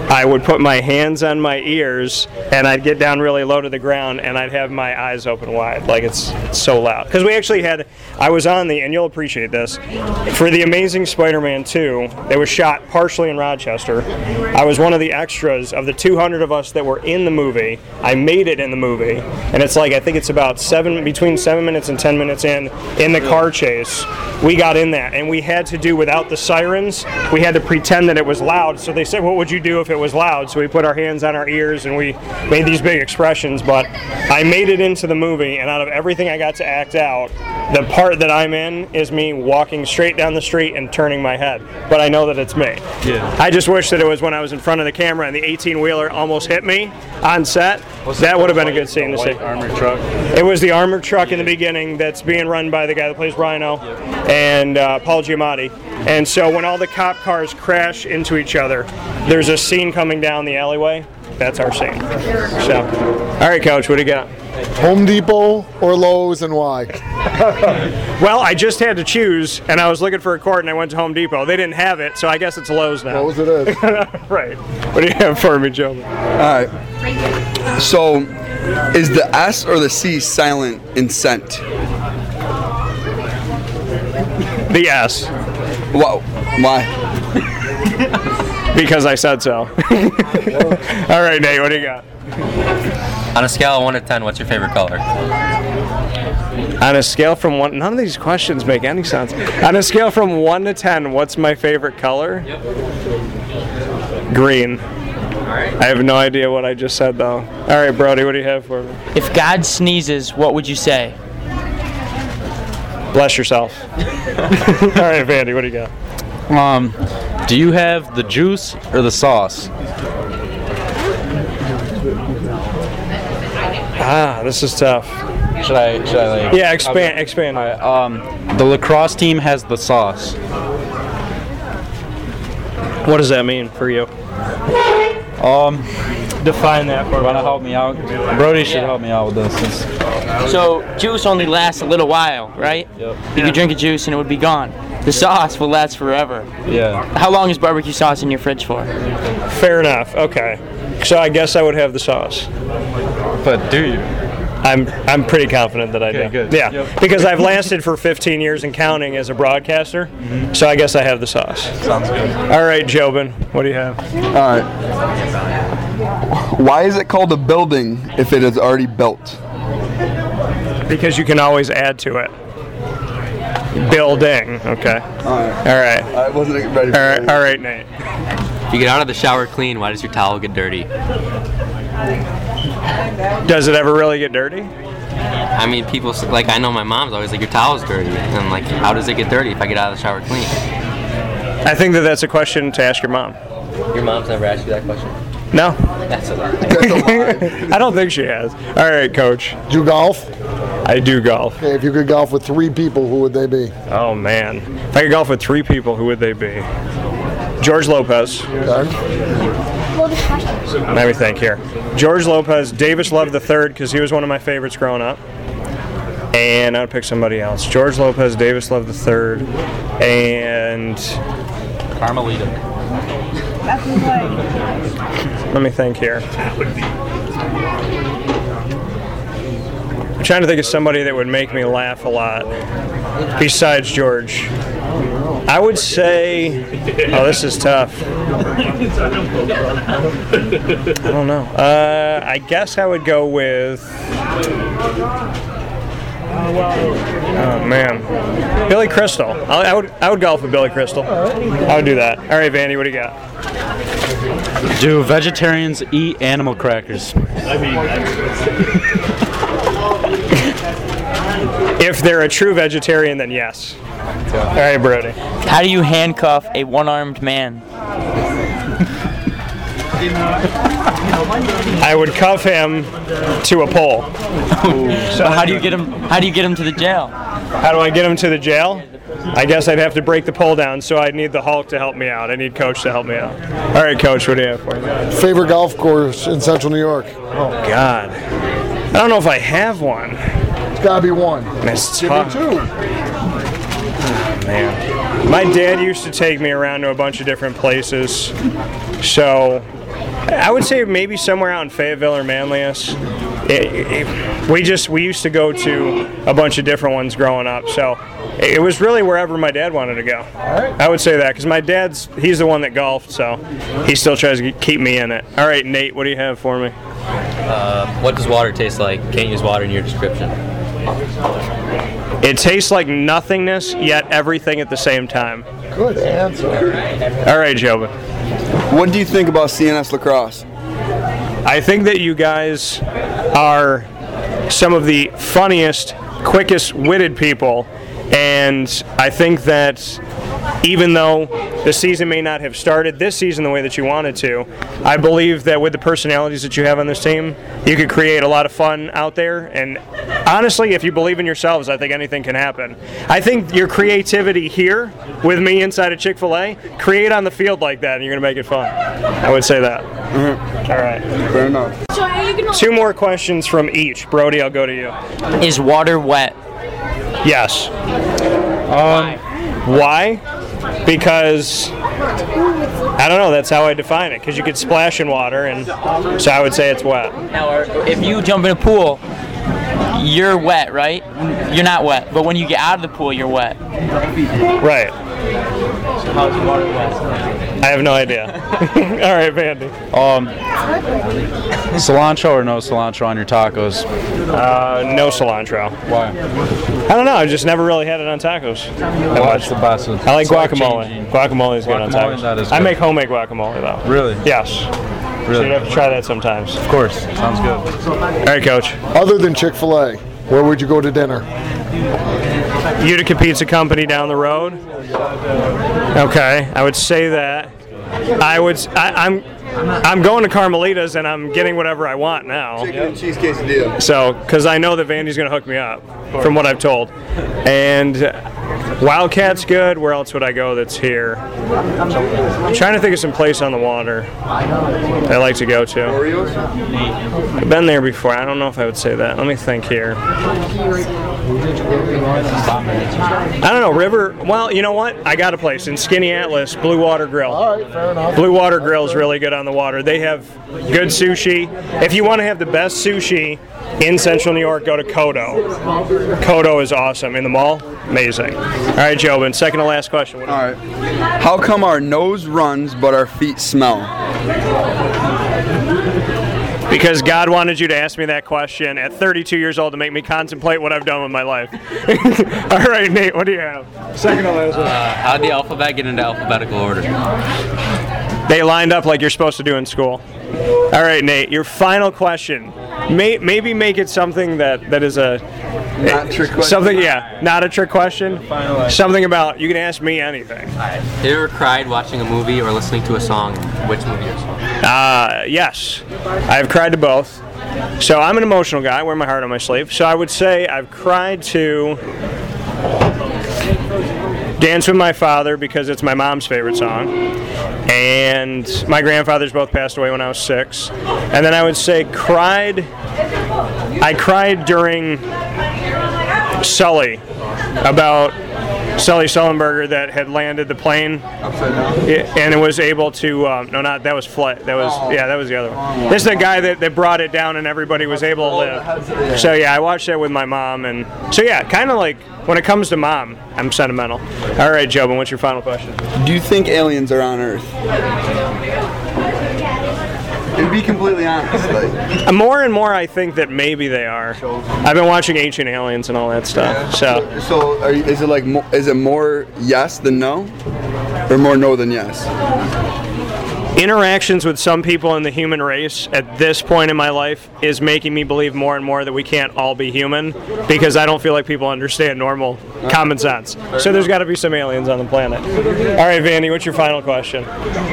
I would put my hands on my ears, and I'd get down really low to the ground, and I'd have my eyes open wide, like it's, it's so loud. Because we actually had, I was on the, and you'll appreciate this, for The Amazing Spider-Man two, it was shot partially in Rochester. I was one of the extras of the two hundred of us that were in the movie. I made it in the movie, and it's like, I think it's about seven, between seven minutes and ten minutes in, in the car chase, we got in that, and we had to do without the sirens, we had to pretend that it was loud, so they said, what would you do if it was loud? So we put our hands on our ears and we made these big expressions, but I made it into the movie, and out of everything I got to act out, the part that I'm in is me walking straight down the street and turning my head, but I know that it's me. Yeah. I just wish that it was when I was in front of the camera and the eighteen-wheeler almost hit me on set. What's that would have been a good scene to see. Armored truck. It was the armored truck yeah. in the beginning that's being run by the guy that plays Rhino yeah. and uh, Paul Giamatti. And so when all the cop cars crash into each other, there's a scene coming down the alleyway. That's our scene. So, all right, Coach, what do you got? Home Depot or Lowe's, and why? Well, I just had to choose, and I was looking for a court, and I went to Home Depot. They didn't have it, so I guess it's Lowe's now. Lowe's it is. Right. What do you have for me, Joe? All right. So, is the S or the C silent in scent? The S. Whoa. Why? Because I said so. All right, Nate, what do you got? On a scale of one to ten, what's your favorite color? On a scale from one... None of these questions make any sense. On a scale from one to ten, what's my favorite color? Yep. Green. All right. I have no idea what I just said, though. All right, Brody, what do you have for me? If God sneezes, what would you say? Bless yourself. All right, Vandy, what do you got? Um, do you have the juice or the sauce? Ah, this is tough. Should I? Should I? Like, yeah, expand. Okay. Expand. All right, um, the lacrosse team has the sauce. What does that mean for you? Um, define that for me. Want to help me out? Brody should yeah. help me out with this. So juice only lasts a little while, right? Yep. You yeah. could drink a juice and it would be gone. The sauce will last forever. Yeah. How long is barbecue sauce in your fridge for? Fair enough. Okay. So I guess I would have the sauce. But do you? I'm I'm pretty confident that I okay, do. Good. Yeah. Yep. Because I've lasted for fifteen years and counting as a broadcaster, mm-hmm. so I guess I have the sauce. Sounds good. All right, Jobin, what do you have? All right. Why is it called a building if it is already built? Because you can always add to it. Building. Okay. All right. All right. I wasn't ready for that. All right, Nate. If you get out of the shower clean, why does your towel get dirty? Does it ever really get dirty? I mean, people, like, I know my mom's always like, your towel's dirty. And I'm like, how does it get dirty if I get out of the shower clean? I think that that's a question to ask your mom. Your mom's never asked you that question? No. That's a lie. I don't think she has. All right, Coach. Do you golf? I do golf. Okay, if you could golf with three people, who would they be? Oh, man. If I could golf with three people, who would they be? George Lopez. Okay. Let me think here. George Lopez, Davis Love the Third, because he was one of my favorites growing up. And I would pick somebody else. George Lopez, Davis Love the Third, and... Carmelita. Let me think here. I'm trying to think of somebody that would make me laugh a lot besides George. I would say, oh, this is tough. I don't know. Uh, I guess I would go with... Oh man, Billy Crystal. I, I would I would golf with Billy Crystal. I would do that. All right, Vandy, what do you got? Do vegetarians eat animal crackers? I mean, if they're a true vegetarian, then yes. All right, Brody. How do you handcuff a one-armed man? I would cuff him to a pole. So how do you get him? How do you get him to the jail? How do I get him to the jail? I guess I'd have to break the pole down, so I'd need the Hulk to help me out. I need Coach to help me out. All right, Coach, what do you have for me? Favorite golf course in Central New York? Oh, God. I don't know if I have one. It's got to be one. It's tough. Give me two. Oh, man. My dad used to take me around to a bunch of different places, so I would say maybe somewhere out in Fayetteville or Manlius. It, it, we just we used to go to a bunch of different ones growing up, so it was really wherever my dad wanted to go. All right. I would say that because my dad's he's the one that golfed, so he still tries to keep me in it. All right, Nate, what do you have for me? Uh, what does water taste like? Can't use water in your description. It tastes like nothingness, yet everything at the same time. Good answer. All right, Jobin. What do you think about C N S lacrosse? I think that you guys are some of the funniest, quickest-witted people, and I think that even though the season may not have started this season the way that you wanted to, I believe that with the personalities that you have on this team, you could create a lot of fun out there. And honestly, if you believe in yourselves, I think anything can happen. I think your creativity here with me inside of Chick-fil-A, create on the field like that, and you're going to make it fun. I would say that. Mm-hmm. All right. Fair enough. Two more questions from each. Brody, I'll go to you. Is water wet? Yes. Um, why? Why? Because, I don't know, that's how I define it, because you could splash in water, and so I would say it's wet. Now, if you jump in a pool, you're wet, right? You're not wet, but when you get out of the pool, you're wet. Right. So how's the water wet? I have no idea. All right, Vandy. Um, cilantro or no cilantro on your tacos? Uh, no cilantro. Why? I don't know. I just never really had it on tacos. Well, that's the best. I like guacamole. Guacamole is good on tacos. That is good. I make homemade guacamole, though. Really? Yes. Really? So you'd have to try that sometimes. Of course. Sounds good. All right, Coach. Other than Chick-fil-A, where would you go to dinner? Utica Pizza Company down the road. Okay, I would say that. I would. I, I'm. I'm going to Carmelita's and I'm getting whatever I want now. Chicken and cheese quesadilla. So, because I know that Vandy's going to hook me up, from what I've told. And Wildcat's good. Where else would I go that's here? I'm trying to think of some place on the water that I like to go to. I've been there before. I don't know if I would say that. Let me think here. I don't know, River. Well, you know what? I got a place in Skinny Atlas, Blue Water Grill. All right, fair enough. Blue Water Grill is really good on the water. They have good sushi. If you want to have the best sushi in Central New York, go to Kodo. Kodo is awesome. In the mall, amazing. All right, Jobin, second to last question. All right. How come our nose runs but our feet smell? Because God wanted you to ask me that question at thirty-two years old to make me contemplate what I've done with my life. All right, Nate, what do you have? Second to last one. Uh, how'd the alphabet get into alphabetical order? They lined up like you're supposed to do in school. All right, Nate, your final question. May, maybe make it something that, that is a... Not a trick question. Something, yeah, not a trick question. Something about, you can ask me anything. Have you ever cried watching a movie or listening to a song? Which movie or song? Uh, yes. I've cried to both. So I'm an emotional guy. I wear my heart on my sleeve. So I would say I've cried to Dance With My Father because it's my mom's favorite song. And my grandfathers both passed away when I was six. And then I would say cried, I cried during Sully, about Sully Sullenberger that had landed the plane. Upside down. It, and it was able to, um, no not, that was Flight, that was, oh, yeah, that was the other one. This is the guy that, that brought it down and everybody was able to live. So yeah, I watched that with my mom. And so yeah, kind of like, when it comes to mom, I'm sentimental. All right, Jobin, what's your final question? Do you think aliens are on Earth? And be completely honest. Like. More and more I think that maybe they are. I've been watching Ancient Aliens and all that stuff. Yeah. So, so are you, is it like mo- is it more yes than no? Or more no than yes? Interactions with some people in the human race at this point in my life is making me believe more and more that we can't all be human because I don't feel like people understand normal common sense. So there's got to be some aliens on the planet. All right, Vandy, what's your final question?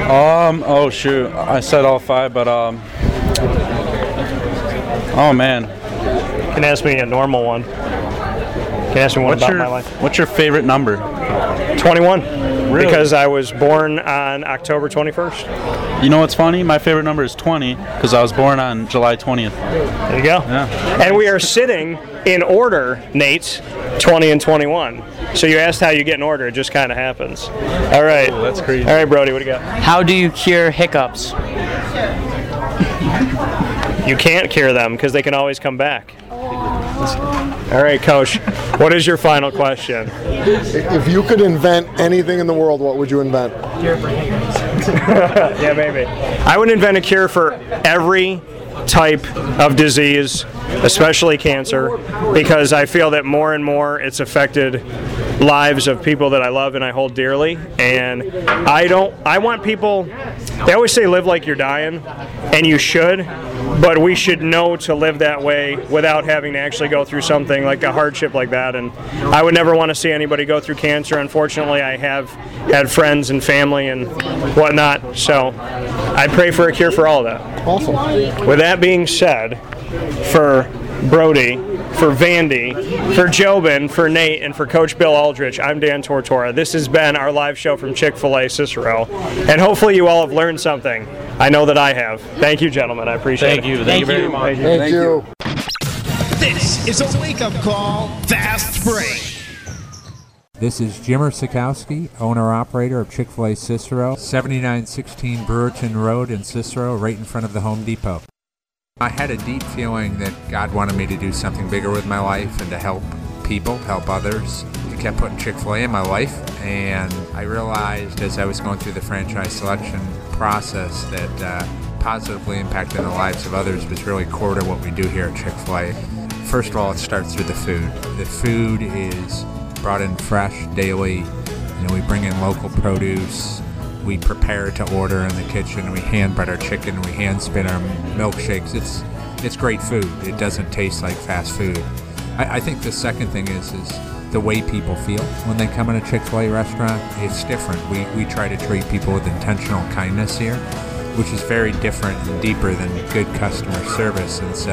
Um, oh, shoot. I said all five, but, um, oh, man. You can ask me a normal one. ask me one what's about your, my life. What's your favorite number? twenty-one. Really? Because I was born on October twenty-first. You know what's funny? My favorite number is twenty because I was born on July twentieth. There you go. Yeah. And we are sitting in order, Nate, twenty and twenty-one. So you asked how you get in order. It just kind of happens. All right. Oh, that's crazy. All right, Brody, what do you got? How do you cure hiccups? You can't cure them because they can always come back. All right, Coach, what is your final question? If you could invent anything in the world, what would you invent? Cure for hiccups. Yeah, maybe. I would invent a cure for every type of disease, especially cancer, because I feel that more and more it's affected lives of people that I love and I hold dearly. And I don't, I want people, they always say live like you're dying, and you should, but we should know to live that way without having to actually go through something like a hardship like that. And I would never want to see anybody go through cancer. Unfortunately, I have had friends and family and whatnot, so I pray for a cure for all of that. Awesome. With that being said, for Brody, for Vandy, for Jobin, for Nate, and for Coach Bill Aldrich, I'm Dan Tortora. This has been our live show from Chick-fil-A Cicero, and hopefully you all have learned something. I know that I have. Thank you, gentlemen. I appreciate Thank it. You. Thank, Thank you very much. Thank you. This is a wake-up call fast break. This is Jim Sikowski, owner-operator of Chick-fil-A Cicero, seventy-nine sixteen Brewerton Road in Cicero, right in front of the Home Depot. I had a deep feeling that God wanted me to do something bigger with my life and to help people, help others. I kept putting Chick-fil-A in my life, and I realized as I was going through the franchise selection process that uh, positively impacting the lives of others was really core to what we do here at Chick-fil-A. First of all, it starts with the food. The food is brought in fresh daily. You know, we bring in local produce. We prepare to order in the kitchen. We hand bread our chicken. We hand spin our milkshakes. It's it's great food. It doesn't taste like fast food. I, I think the second thing is is the way people feel when they come in a Chick-fil-A restaurant. It's different. We we try to treat people with intentional kindness here, which is very different and deeper than good customer service. And so,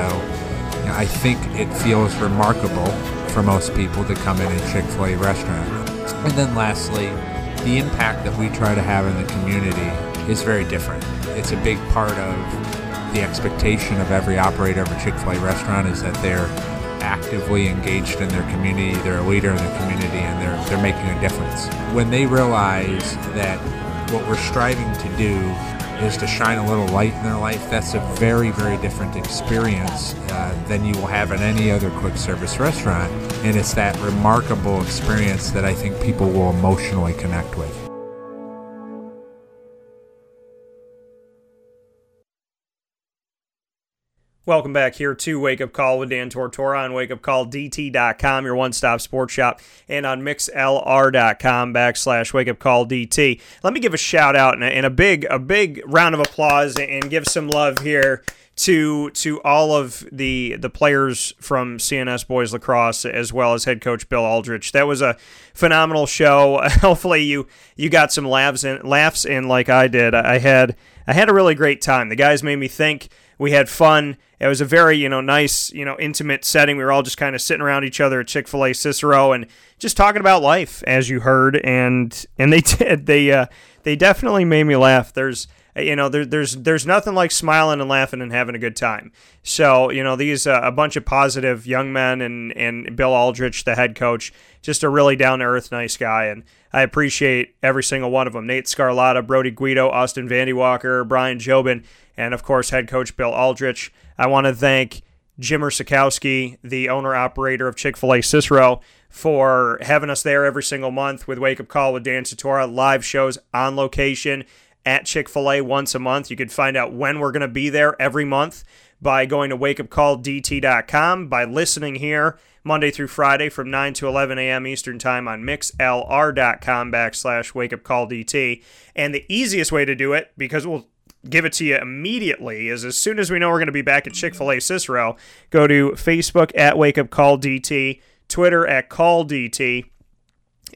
you know, I think it feels remarkable for most people to come in a Chick-fil-A restaurant. And then lastly, the impact that we try to have in the community is very different. It's a big part of the expectation of every operator of a Chick-fil-A restaurant is that they're actively engaged in their community, they're a leader in their community, and they're they're making a difference. When they realize that what we're striving to do is to shine a little light in their life, that's a very, very different experience uh, than you will have in any other quick service restaurant. And it's that remarkable experience that I think people will emotionally connect with. Welcome back here to Wake Up Call with Dan Tortora on Wake Up Call D T dot com, your one-stop sports shop, and on MixLR.com backslash WakeUpCallDT. Let me give a shout-out and, and a big a big round of applause and give some love here to to all of the the players from C N S Boys Lacrosse as well as head coach Bill Aldrich. That was a phenomenal show. Hopefully you you got some laughs in, laughs in like I did. I had I had a really great time. The guys made me think. We had fun. It was a very, you know, nice, you know, intimate setting. We were all just kind of sitting around each other at Chick-fil-A Cicero and just talking about life, as you heard. And and they did. They uh, they definitely made me laugh. There's, you know, there, there's there's nothing like smiling and laughing and having a good time. So, you know, these uh, a bunch of positive young men and and Bill Aldrich, the head coach, just a really down to earth, nice guy, and I appreciate every single one of them. Nate Scarlatta, Brody Guido, Austin Vandy Walker, Brian Jobin, and, of course, head coach Bill Aldrich. I want to thank Jim Sikowski, the owner-operator of Chick-fil-A Cicero, for having us there every single month with Wake Up Call with Dan Tortora, live shows on location at Chick-fil-A once a month. You can find out when we're going to be there every month by going to Wake Up Call D T dot com, by listening here Monday through Friday from nine to eleven a.m. Eastern Time on MixLR.com backslash WakeUpCallDT. And the easiest way to do it, because we'll give it to you immediately, is as soon as we know we're going to be back at Chick-fil-A Cicero, go to Facebook at WakeUpCallDT, Twitter at CallDT,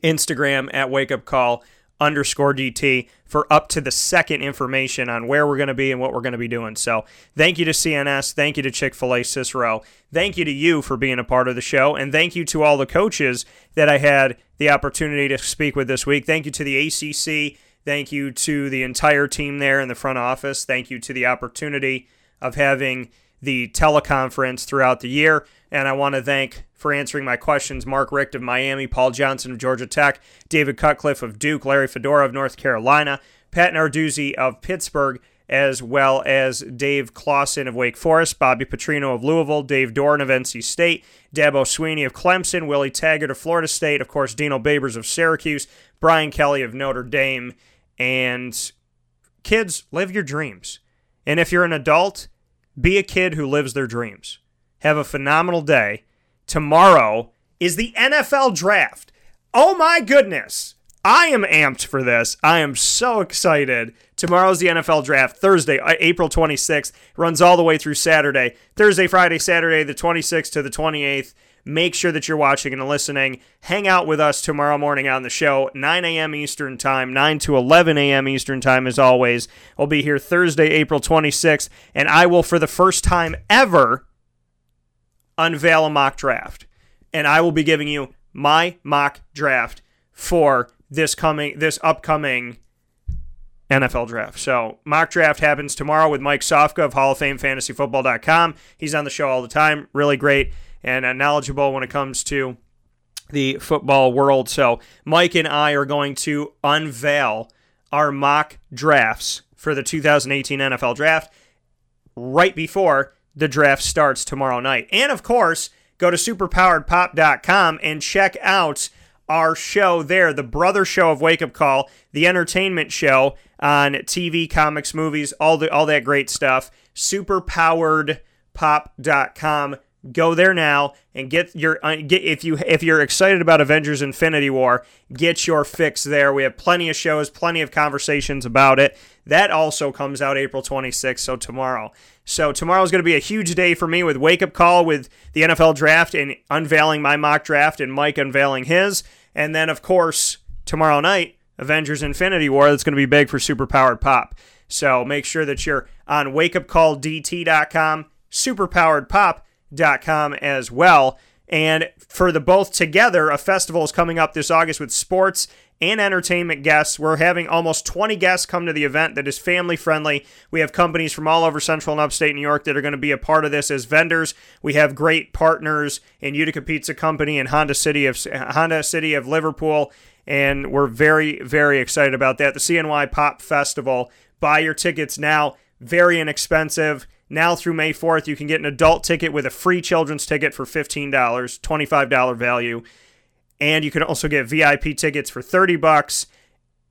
Instagram at WakeUpCall underscore DT for up to the second information on where we're going to be and what we're going to be doing. So thank you to C N S. Thank you to Chick-fil-A Cicero. Thank you to you for being a part of the show. And thank you to all the coaches that I had the opportunity to speak with this week. Thank you to the A C C. Thank you to the entire team there in the front office. Thank you to the opportunity of having the teleconference throughout the year. And I want to thank, for answering my questions, Mark Richt of Miami, Paul Johnson of Georgia Tech, David Cutcliffe of Duke, Larry Fedora of North Carolina, Pat Narduzzi of Pittsburgh, as well as Dave Clawson of Wake Forest, Bobby Petrino of Louisville, Dave Doeren of N C State, Dabo Sweeney of Clemson, Willie Taggart of Florida State, of course, Dino Babers of Syracuse, Brian Kelly of Notre Dame. And kids, live your dreams. And if you're an adult, be a kid who lives their dreams. Have a phenomenal day. Tomorrow is the N F L Draft. Oh my goodness. I am amped for this. I am so excited. Tomorrow's the N F L Draft. Thursday, April twenty-sixth. Runs all the way through Saturday. Thursday, Friday, Saturday, the twenty-sixth to the twenty-eighth. Make sure that you're watching and listening. Hang out with us tomorrow morning on the show, nine a.m. Eastern Time, nine to eleven a.m. Eastern Time, as always. We'll be here Thursday, April twenty-sixth, and I will, for the first time ever, unveil a mock draft. And I will be giving you my mock draft for this coming, this upcoming N F L draft. So mock draft happens tomorrow with Mike Sofka of Hall of Fame Fantasy Football dot com. He's on the show all the time. Really great and knowledgeable when it comes to the football world. So Mike and I are going to unveil our mock drafts for the two thousand eighteen N F L Draft right before the draft starts tomorrow night. And, of course, go to super powered pop dot com and check out our show there, the brother show of Wake Up Call, the entertainment show on T V, comics, movies, all the all that great stuff, super powered pop dot com. Go there now and get your get if you if you're excited about Avengers Infinity War, get your fix there. We have plenty of shows, plenty of conversations about it. That also comes out April twenty-sixth, so tomorrow. So tomorrow is going to be a huge day for me with Wake Up Call, with the N F L Draft and unveiling my mock draft and Mike unveiling his. And then, of course, tomorrow night, Avengers Infinity War. That's going to be big for Super Powered Pop. So make sure that you're on wake up call D T dot com, super powered pop dot com. Dot com as well. And for the both together, a festival is coming up this August with sports and entertainment guests. We're having almost twenty guests come to the event that is family friendly. We have companies from all over Central and Upstate New York that are going to be a part of this as vendors. We have great partners in Utica Pizza Company and Honda City of Honda City of Liverpool, and we're very, very excited about that. The C N Y Pop Festival. Buy your tickets now. Very inexpensive. Now through May fourth, you can get an adult ticket with a free children's ticket for fifteen dollars, twenty-five dollars value. And you can also get V I P tickets for thirty bucks.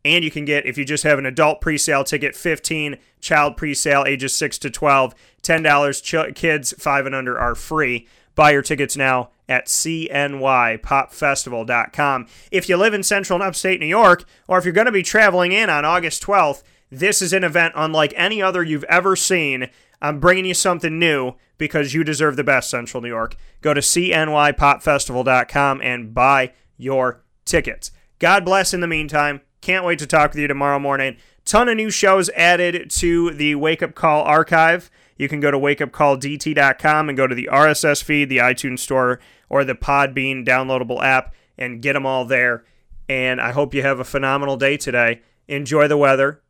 And you can get, if you just have an adult presale ticket, fifteen dollars, child presale ages six to twelve, ten dollars, ch- kids five and under are free. Buy your tickets now at C N Y pop festival dot com. If you live in Central and Upstate New York, or if you're going to be traveling in on August twelfth, this is an event unlike any other you've ever seen. I'm bringing you something new because you deserve the best, Central New York. Go to C N Y pop festival dot com and buy your tickets. God bless in the meantime. Can't wait to talk with you tomorrow morning. Ton of new shows added to the Wake Up Call archive. You can go to wake up call D T dot com and go to the R S S feed, the iTunes store, or the Podbean downloadable app and get them all there. And I hope you have a phenomenal day today. Enjoy the weather.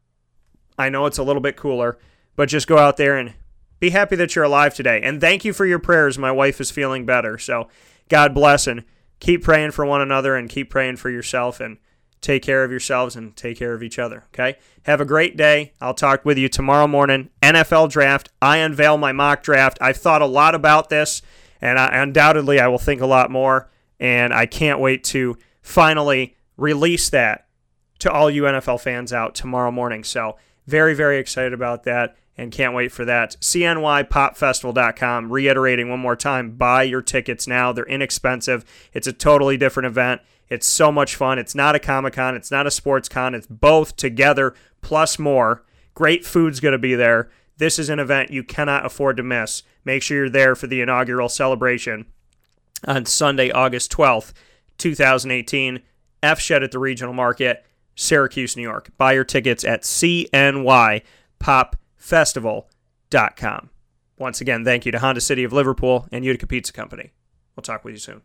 I know it's a little bit cooler, but just go out there and be happy that you're alive today. And thank you for your prayers. My wife is feeling better. So God bless, and keep praying for one another and keep praying for yourself, and take care of yourselves and take care of each other. Okay? Have a great day. I'll talk with you tomorrow morning. N F L Draft. I unveil my mock draft. I've thought a lot about this, and I, undoubtedly I will think a lot more. And I can't wait to finally release that to all you N F L fans out tomorrow morning. So very, very excited about that. And can't wait for that. C N Y pop festival dot com. Reiterating one more time, buy your tickets now. They're inexpensive. It's a totally different event. It's so much fun. It's not a Comic-Con. It's not a sports con. It's both together plus more. Great food's going to be there. This is an event you cannot afford to miss. Make sure you're there for the inaugural celebration on Sunday, August twelfth, two thousand eighteen. F Shed at the Regional Market. Syracuse, New York. Buy your tickets at C N Y pop festival dot com. Once again, thank you to Honda City of Liverpool and Utica Pizza Company. We'll talk with you soon.